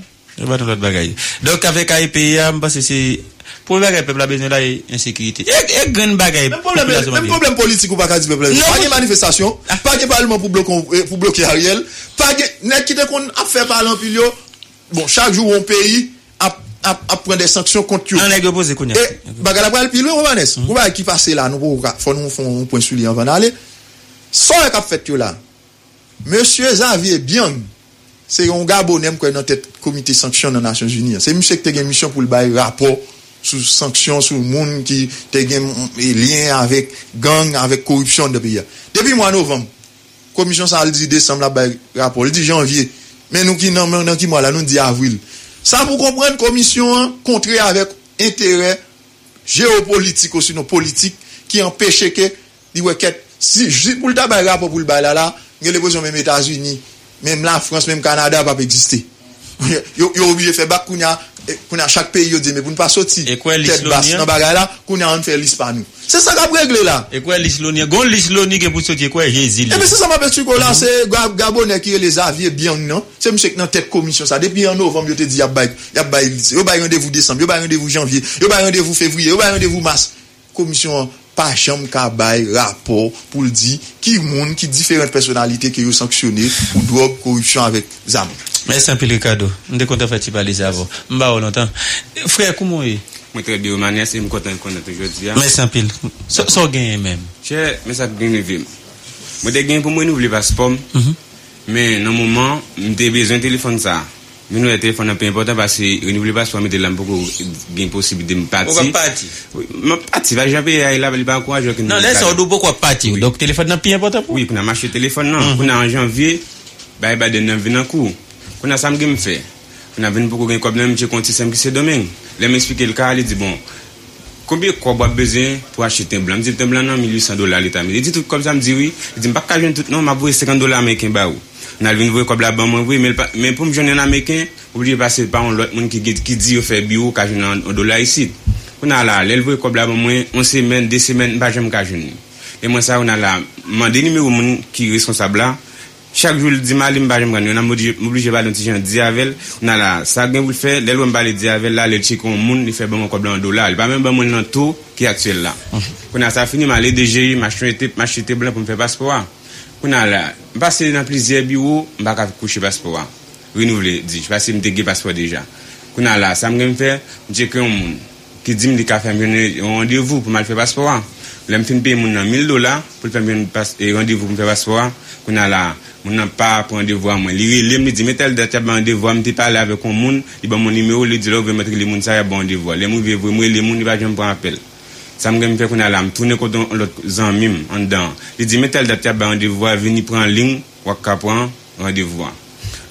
Donc, avec A I P A, parce que c'est. Pour le peuple a besoin de l'insécurité. Et grand bagaille. Même problème politique ou pas, dit peuple. Pas de manifestation, pas de parlement pour bloquer Ariel, pas de. N'est-ce qu'on a fait parler en pilio? Bon, chaque jour, on pays à prendre des sanctions contre eux. On a déposé qu'on a. Et, bagaille après le pilio, on va naître. On va qui passe là, nous, faut nous faire un point sur lui, on va aller. Sans qu'a fait là. Monsieur Xavier Biang. C'est un Gabonais qui est dans le comité de sanctions des Nations Unies. C'est monsieur qui a une mission pour le bail rapport sur sanctions, sur le monde qui a un lien avec gang, avec corruption de pays. Depuis le mois de novembre, la commission a dit décembre, la bail rapport, elle dit janvier. Mais nous qui sommes dans qui mois là, nous dit avril. Ça pour comprendre, la commission contraire avec intérêt géopolitique aussi, nos politiques, qui empêchent que, si pour le bail rapport pour le bail là, nous avons besoin même États-Unis. Même la France, même le Canada va pas exister. Yo yo obligé faire bac kounya kounya chaque pays yo dit mais pour ne pas sortir tête basse dans bagay là kounya on fait l'ispa nous. C'est ça qu'a régler là. Et quoi l'islonien, gon l'islonien qui pour sortir quoi Jésus. Et mais c'est ça m'a perçu là c'est Gabonais qui les avier bien non. C'est monsieur qui dans tête commission ça depuis en novembre yo te dit y a bail y a bail yo bail rendez-vous décembre, yo bail rendez-vous janvier, yo bail rendez-vous février, yo bail rendez-vous mars. Commission pas jamais qu'à bail rapport pour le dire qui monde qui différentes personnalités qui ont sanctionné pour drogue corruption avec zam. Merci un peu le cadeau. On est content fait parler ça avant. M'ba longtemps. Frère comment est? Moi très bien manière c'est me content connaître aujourd'hui. Merci un peu. Ça gagne même. J'ai mais ça gagne vie. Moi te gagne pour moi renouveler passeport. Mais dans moment j'ai besoin téléphone ça. Mais nous, le téléphone est important parce que renouveler passeport, mais de là, beaucoup bien possible de me partir. On va partir. Oui, ma partie va jamais aller là, il va encourager. Non, laisse on doit beaucoup partir. Donc, téléphone n'est pas important pour. Oui, pour marcher téléphone, non. Pour en janvier, bah, il va donner un vin en cours. Pour nous, ça me gagne fait. Pour nous, venir beaucoup gagne comme même, je compte système qui c'est domaine. Là, m'expliquer le cas, il dit bon. Combien de quoi besoin pour acheter un blanc? Je dis un blanc, non, mille huit cents dollars l'État. Il dit tout comme ça, me dit oui. Il dit, je ne vais pas acheter tout, non, je vais avoir cinquante dollars américains. On a vu une comme la banque, oui, mais pour me joindre un américain, oubliez pas, c'est pas un autre monde qui dit, on fait bio, car je n'ai un dollar ici. On a là, l'éleveur comme la banque, une semaine, deux semaines, pas jamais car je n'ai. Et moi, ça, on a là, mon numéro qui est responsable là, chaque jour, le dimanche, je n'ai pas obligé de parler de diavel, on a là, ça, vous le faites, l'éleveur me parle de diavel là, le chic, on monde, il fait banque comme un dollar, il pas même banque dans tout qui est actuel là. On a ça fini, m'aller D G I, m'acheter blanc pour me faire passeport. On a là, passé dans plusieurs bureaux, on va coucher passeport. Renouveler, dit, je passe me déguer passeport déjà. On a là, ça me fait, je dis que monde qui dit me dit faire un rendez-vous pour me faire passeport. Là, me fin payer mon mille dollars pour faire un rendez-vous pour me faire passeport. On a là, on n'a pas pour rendez-vous moi. Il me dit mais tel date pas rendez-vous, me parler avec un monde, il ba mon numéro, il dit là, on va mettre les monde ça bon rendez-vous. Les monde veut moi, les monde il va jamais prendre appel. Ça me fait qu'on a l'âme, tourner contre l'autre zanmim en dedans. Il dit, mais tel date, il rendez-vous, venir prendre ligne, ou à prendre rendez-vous.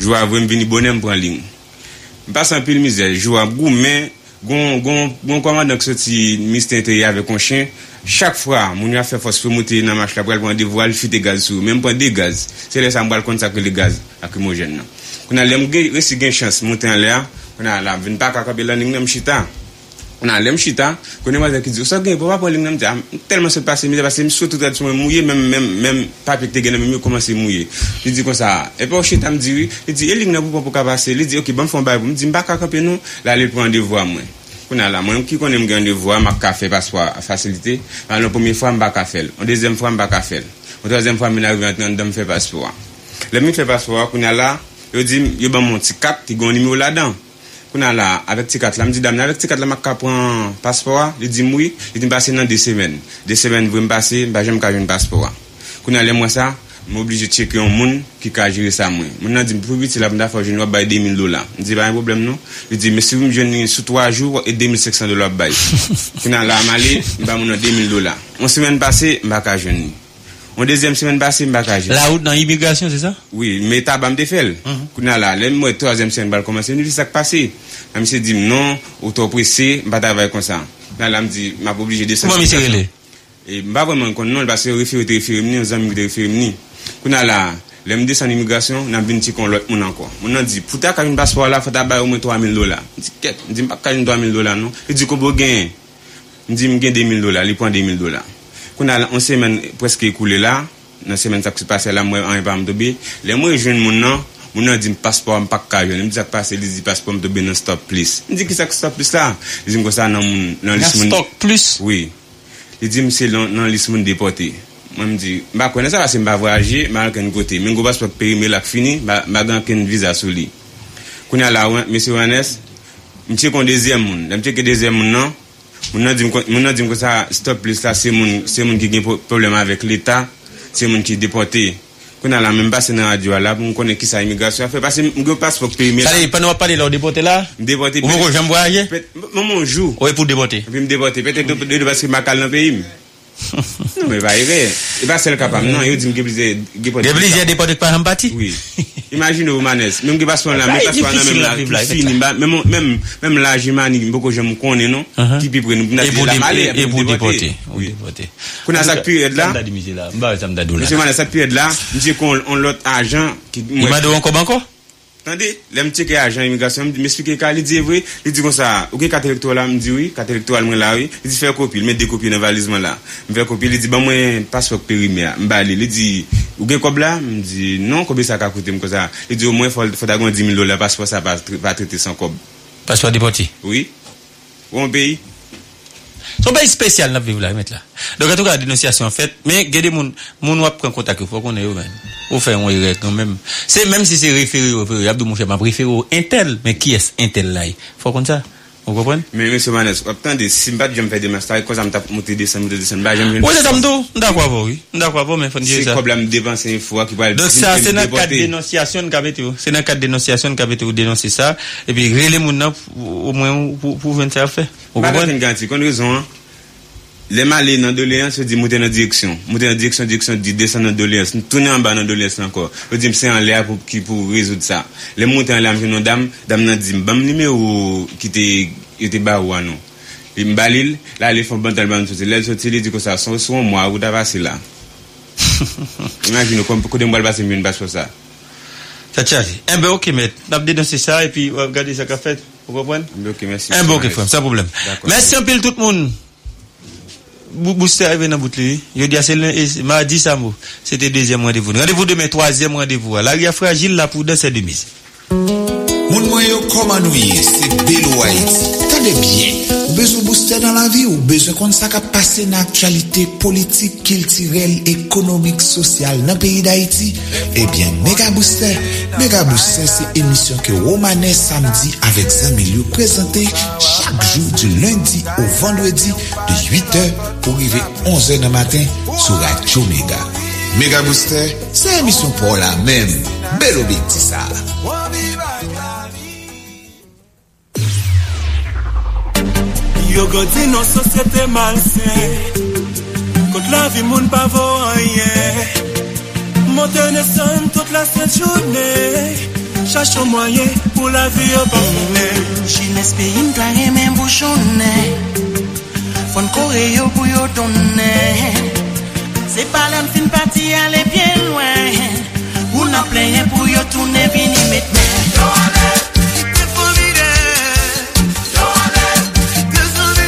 Je vais venir bonhomme prendre ligne. Je passe un peu de misère. Je vais gourmet, bon commandant qui sortit ministère intérieur avec un chien. Chaque fois, mon gars fait force pour monter dans la marche, pour rendez-vous, il fait des gaz, même pas des gaz. C'est là que ça me consacre le gaz lacrymogène. On a l'âme, il y a une chance de monter en l'air. On a l'âme, il n'y a pas qu'à faire la ligne, même chita. On a l'aime chita, connais-moi qui dit ça gagne pas pour l'aime tellement se passer mais parce que surtout tradition mouiller même même même papier que gagne même commencer mouiller. Il dit comme ça et pour chita me dit oui, il dit eling n'a pas pour passer, il dit OK bon font bail pour me dit pas ka camper nous, là il prend rendez-vous à moi. On a là moi qui connais me rendez-vous à ma café parce que facilité, la première fois me pas ka faire, la deuxième fois me pas ka faire. La troisième fois me arrive en dedans me fait passeport. Le me fait passeport qu'on a là, il dit il ban mon petit carte, il gon numéro là-dedans. Là avec ces quatre là me dit dame avec ces quatre là m'a prend passeport il dit oui il dit passer dans deux semaines deux semaines vous me passer pas jamais qu'avoir un passeport qu'on aller moi ça m'obligé checker un monde qui ca gérer ça moi mon dit pour petit là m'a fait joindre bail deux mille dollars il dit pas un problème non il dit mais si vous me joignez sous trois jours et deux mille cinq cents dollars bail qu'on là m'aller ba mon deux mille dollars une semaine passée m'a ca joindre en deuxième semaine passée m'a ca joindre la route dans immigration c'est ça oui mais tabac me défel qu'on là le moi troisième semaine va commencer nous ça passé. Je me suis dit non, auto pressé, je ne vais pas travailler comme ça. Je me suis dit, je suis obligé de sortir. Comment vous et je ne pas vraiment non, parce que je suis référé, je suis référé, je suis référé. Quand on a là, je me dis sans immigration, je me dis qu'on l'a encore. Je me dis, pour avoir un passeport, il faut avoir au moins trois mille dollars. Je me dis, je ne vais pas avoir trois mille dollars, non. Je dis, qu'on peut gagner. Je me dis, je gagne deux mille dollars, il prend deux mille dollars. Quand on a là, on s'est presque écoulé là, dans semaine qui s'est passée là, moi, on n'est pas me tomber. Les mois, je me dis, mon a dit passeport me pas carré, me dit ça passer les passeport me de ben stop plus. Il dit que ça stop plus là. Il dit comme ça dans dans liste stop plus. Oui. Il dit c'est dans liste monde déporté. Moi me dit bah connais ça parce que m'a voyager, m'a aucun côté. Même passeport périmé là fini, m'a grand qu'une visa sur lui. Connais là monsieur Ernest, monsieur qu'on deuxième monde. Là monsieur que deuxième monde non. Mon a dit mon a dit que ça stop plus là c'est mon c'est mon qui a problème avec l'état, c'est mon qui déporté. On a la même passe dans radio là pour connait qui ça immigration fait parce que mon passeport pays ça pas nous parler là déporter là déporter vous j'aime voyager mon jour oui pour déporter puis me déporter peut-être parce que ma cale dans pays non mais va errer et pas celle capable non il dit me déplaisir déplaisir déporter par en partie oui imaginez vous manès même qui passe là mais passe là même là fini même même même là j'imagine beaucoup j'aime connait non qui puis pour nous et pour déporter oui déporter qu'on a ça période là monsieur manès ça période là dit qu'on on l'autre agent qui il m'a donné encore encore attendez les petit que agent immigration m'expliquer qu'il dit vrai il dit comme ça OK carte électorale là me dit oui carte électorale moi là oui il dit faire copie il met des copies dans valise moi là me faire copie il dit ben moi passeport périmé m'balé il dit ou gain cob là me dit non combien ça va coûter comme ça il dit au moins faut faut d'agon dix mille dollars passeport ça va pas traiter sans cob passeport déporté oui bon pays son pays spécial n'a vivre là maintenant donc en tout cas dénonciation en fait mais gade moun moun ou prend contact faut qu'on est même ou fait on erreur quand même c'est même si c'est référé il y a de mon cher m'a préféré intel mais qui est intel là faut comme ça vous comprenez mais monsieur Manès attendez si me pas je me faire des master cause ça me tape monter deux cents deux cents bah j'aime oui ça me do d'accord oui d'accord mais faut dire ça c'est problème dépenser une fois qui va donc ça c'est dans cadre dénonciation capito c'est dans cadre dénonciation capito dénoncer ça et puis reler moun nan au moins pour pour venir ça faire vous comprenez garantie qu'on raison les malais dans doléance se dit monter dans direction monter dans direction direction dit descendre dans doléance tourner en bas dans doléance encore on dit c'est en l'air pour qui pour résoudre ça les monter en l'air jeune dame dame nan dit bam numéro qui était était baou non il me balil là les font bantal ban sorti les sorti dit que ça sont sur moi ou ta passer là imagine comme que de moi passer une passe ça ça charge un ben OK mais n'a dénoncer ça et puis regarder ça qu'a fait vous comprenez OK merci un bon OK frère sans problème merci en pile tout le monde Booster arrivé dans Boutli. Je dis à c'est mardi samedi. C'était deuxième rendez-vous. Rendez-vous demain troisième rendez-vous. L'aria fragile là pour dans cette demise. Moun moyo komanouye, c'est Belo Haïti. Tendez bien. Ou besoin booster dans la vie ou besoin qu'on ça cap passer dans actualité politique, culturelle, économique, sociale dans pays d'Haïti. Eh bien, Méga Booster, Méga Booster c'est émission que Romanet samedi avec Zamilou présenté chaque jour du lundi au vendredi de huit heures pour arriver onze heures du matin sur Radio Méga. Méga Booster, c'est émission pour la même belle objectif ça. Yo godi nos société malsaine contre la vie moun pa voyer monter ne sonne toute la cette journée cherche un moyen pour la vie au bon chines pays clair même bouchonné fon corée yo pou yo donner c'est pas l'homme fin parti aller bien loin on a plein pour yo tourner vini mettre Jovenel, Jovenel,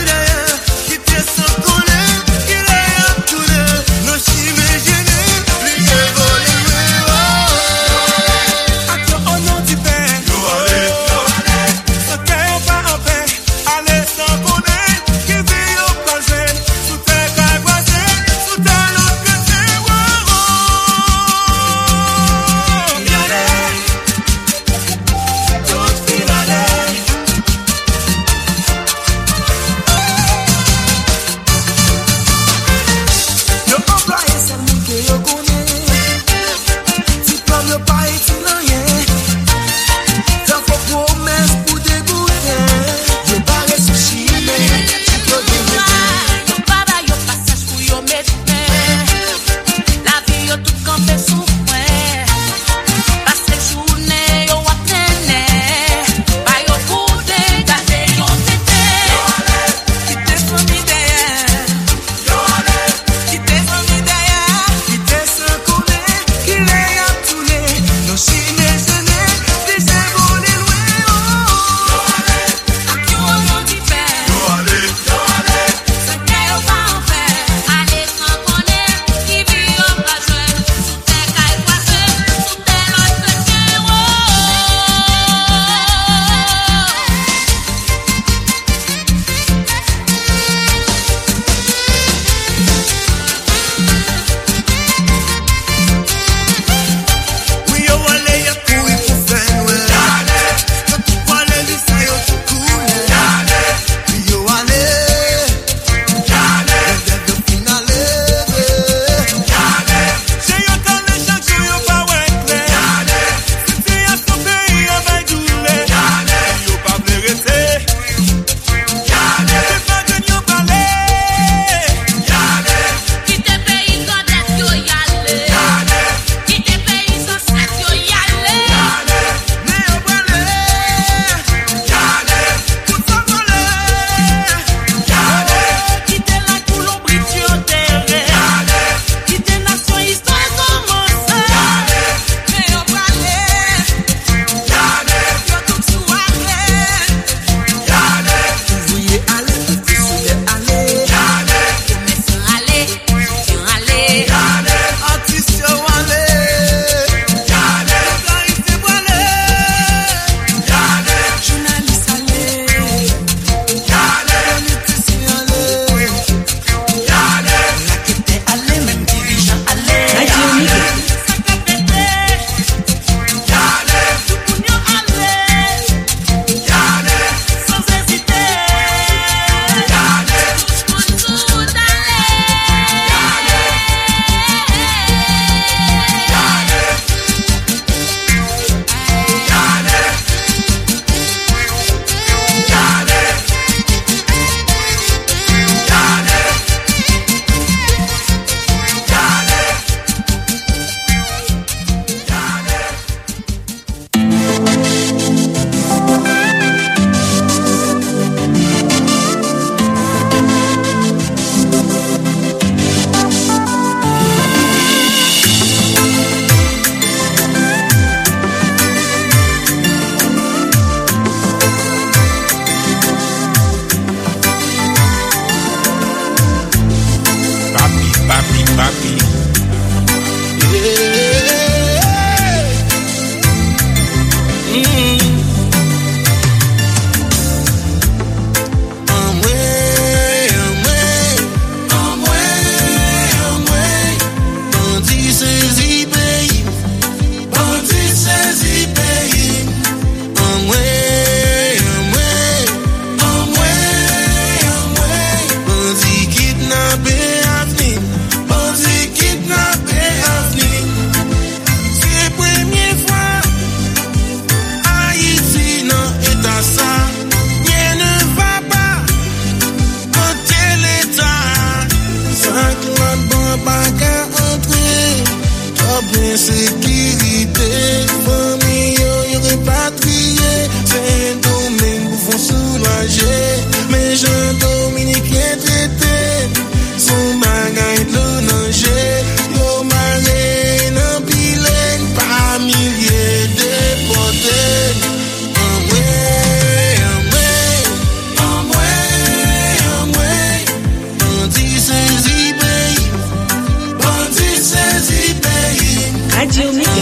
insécurité, famille, y'a repatrié, c'est un domaine pour vous soulager, mais je Dominique est traité, son bagage est le danger, y'a maré, n'a pilène, pas milliers déportés. Radio Méga.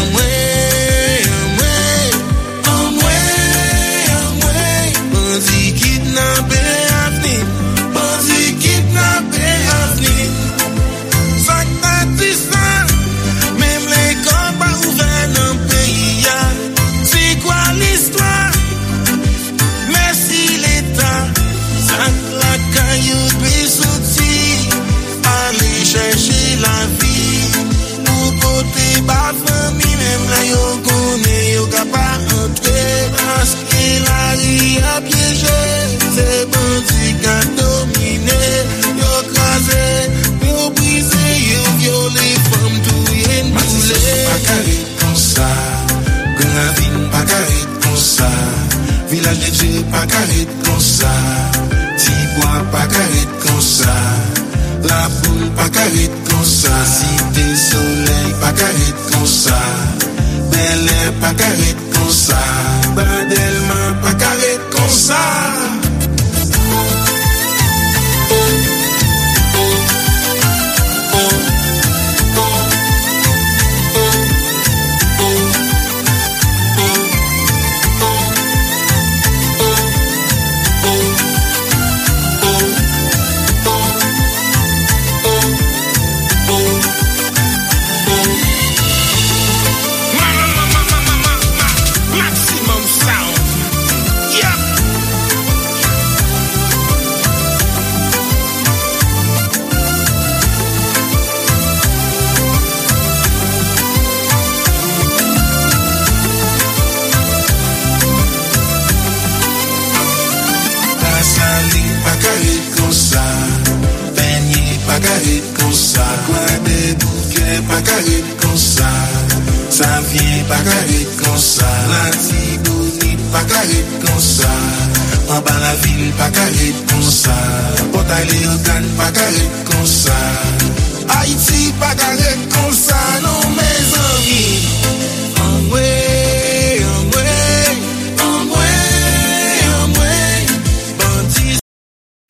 Pas carré comme ça, Tibois pas carré comme ça, la boule pas carré comme ça, Cité Soleil pas carré comme ça, Bel Air pas carré comme ça, Badelma pas carré comme ça.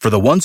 For the ones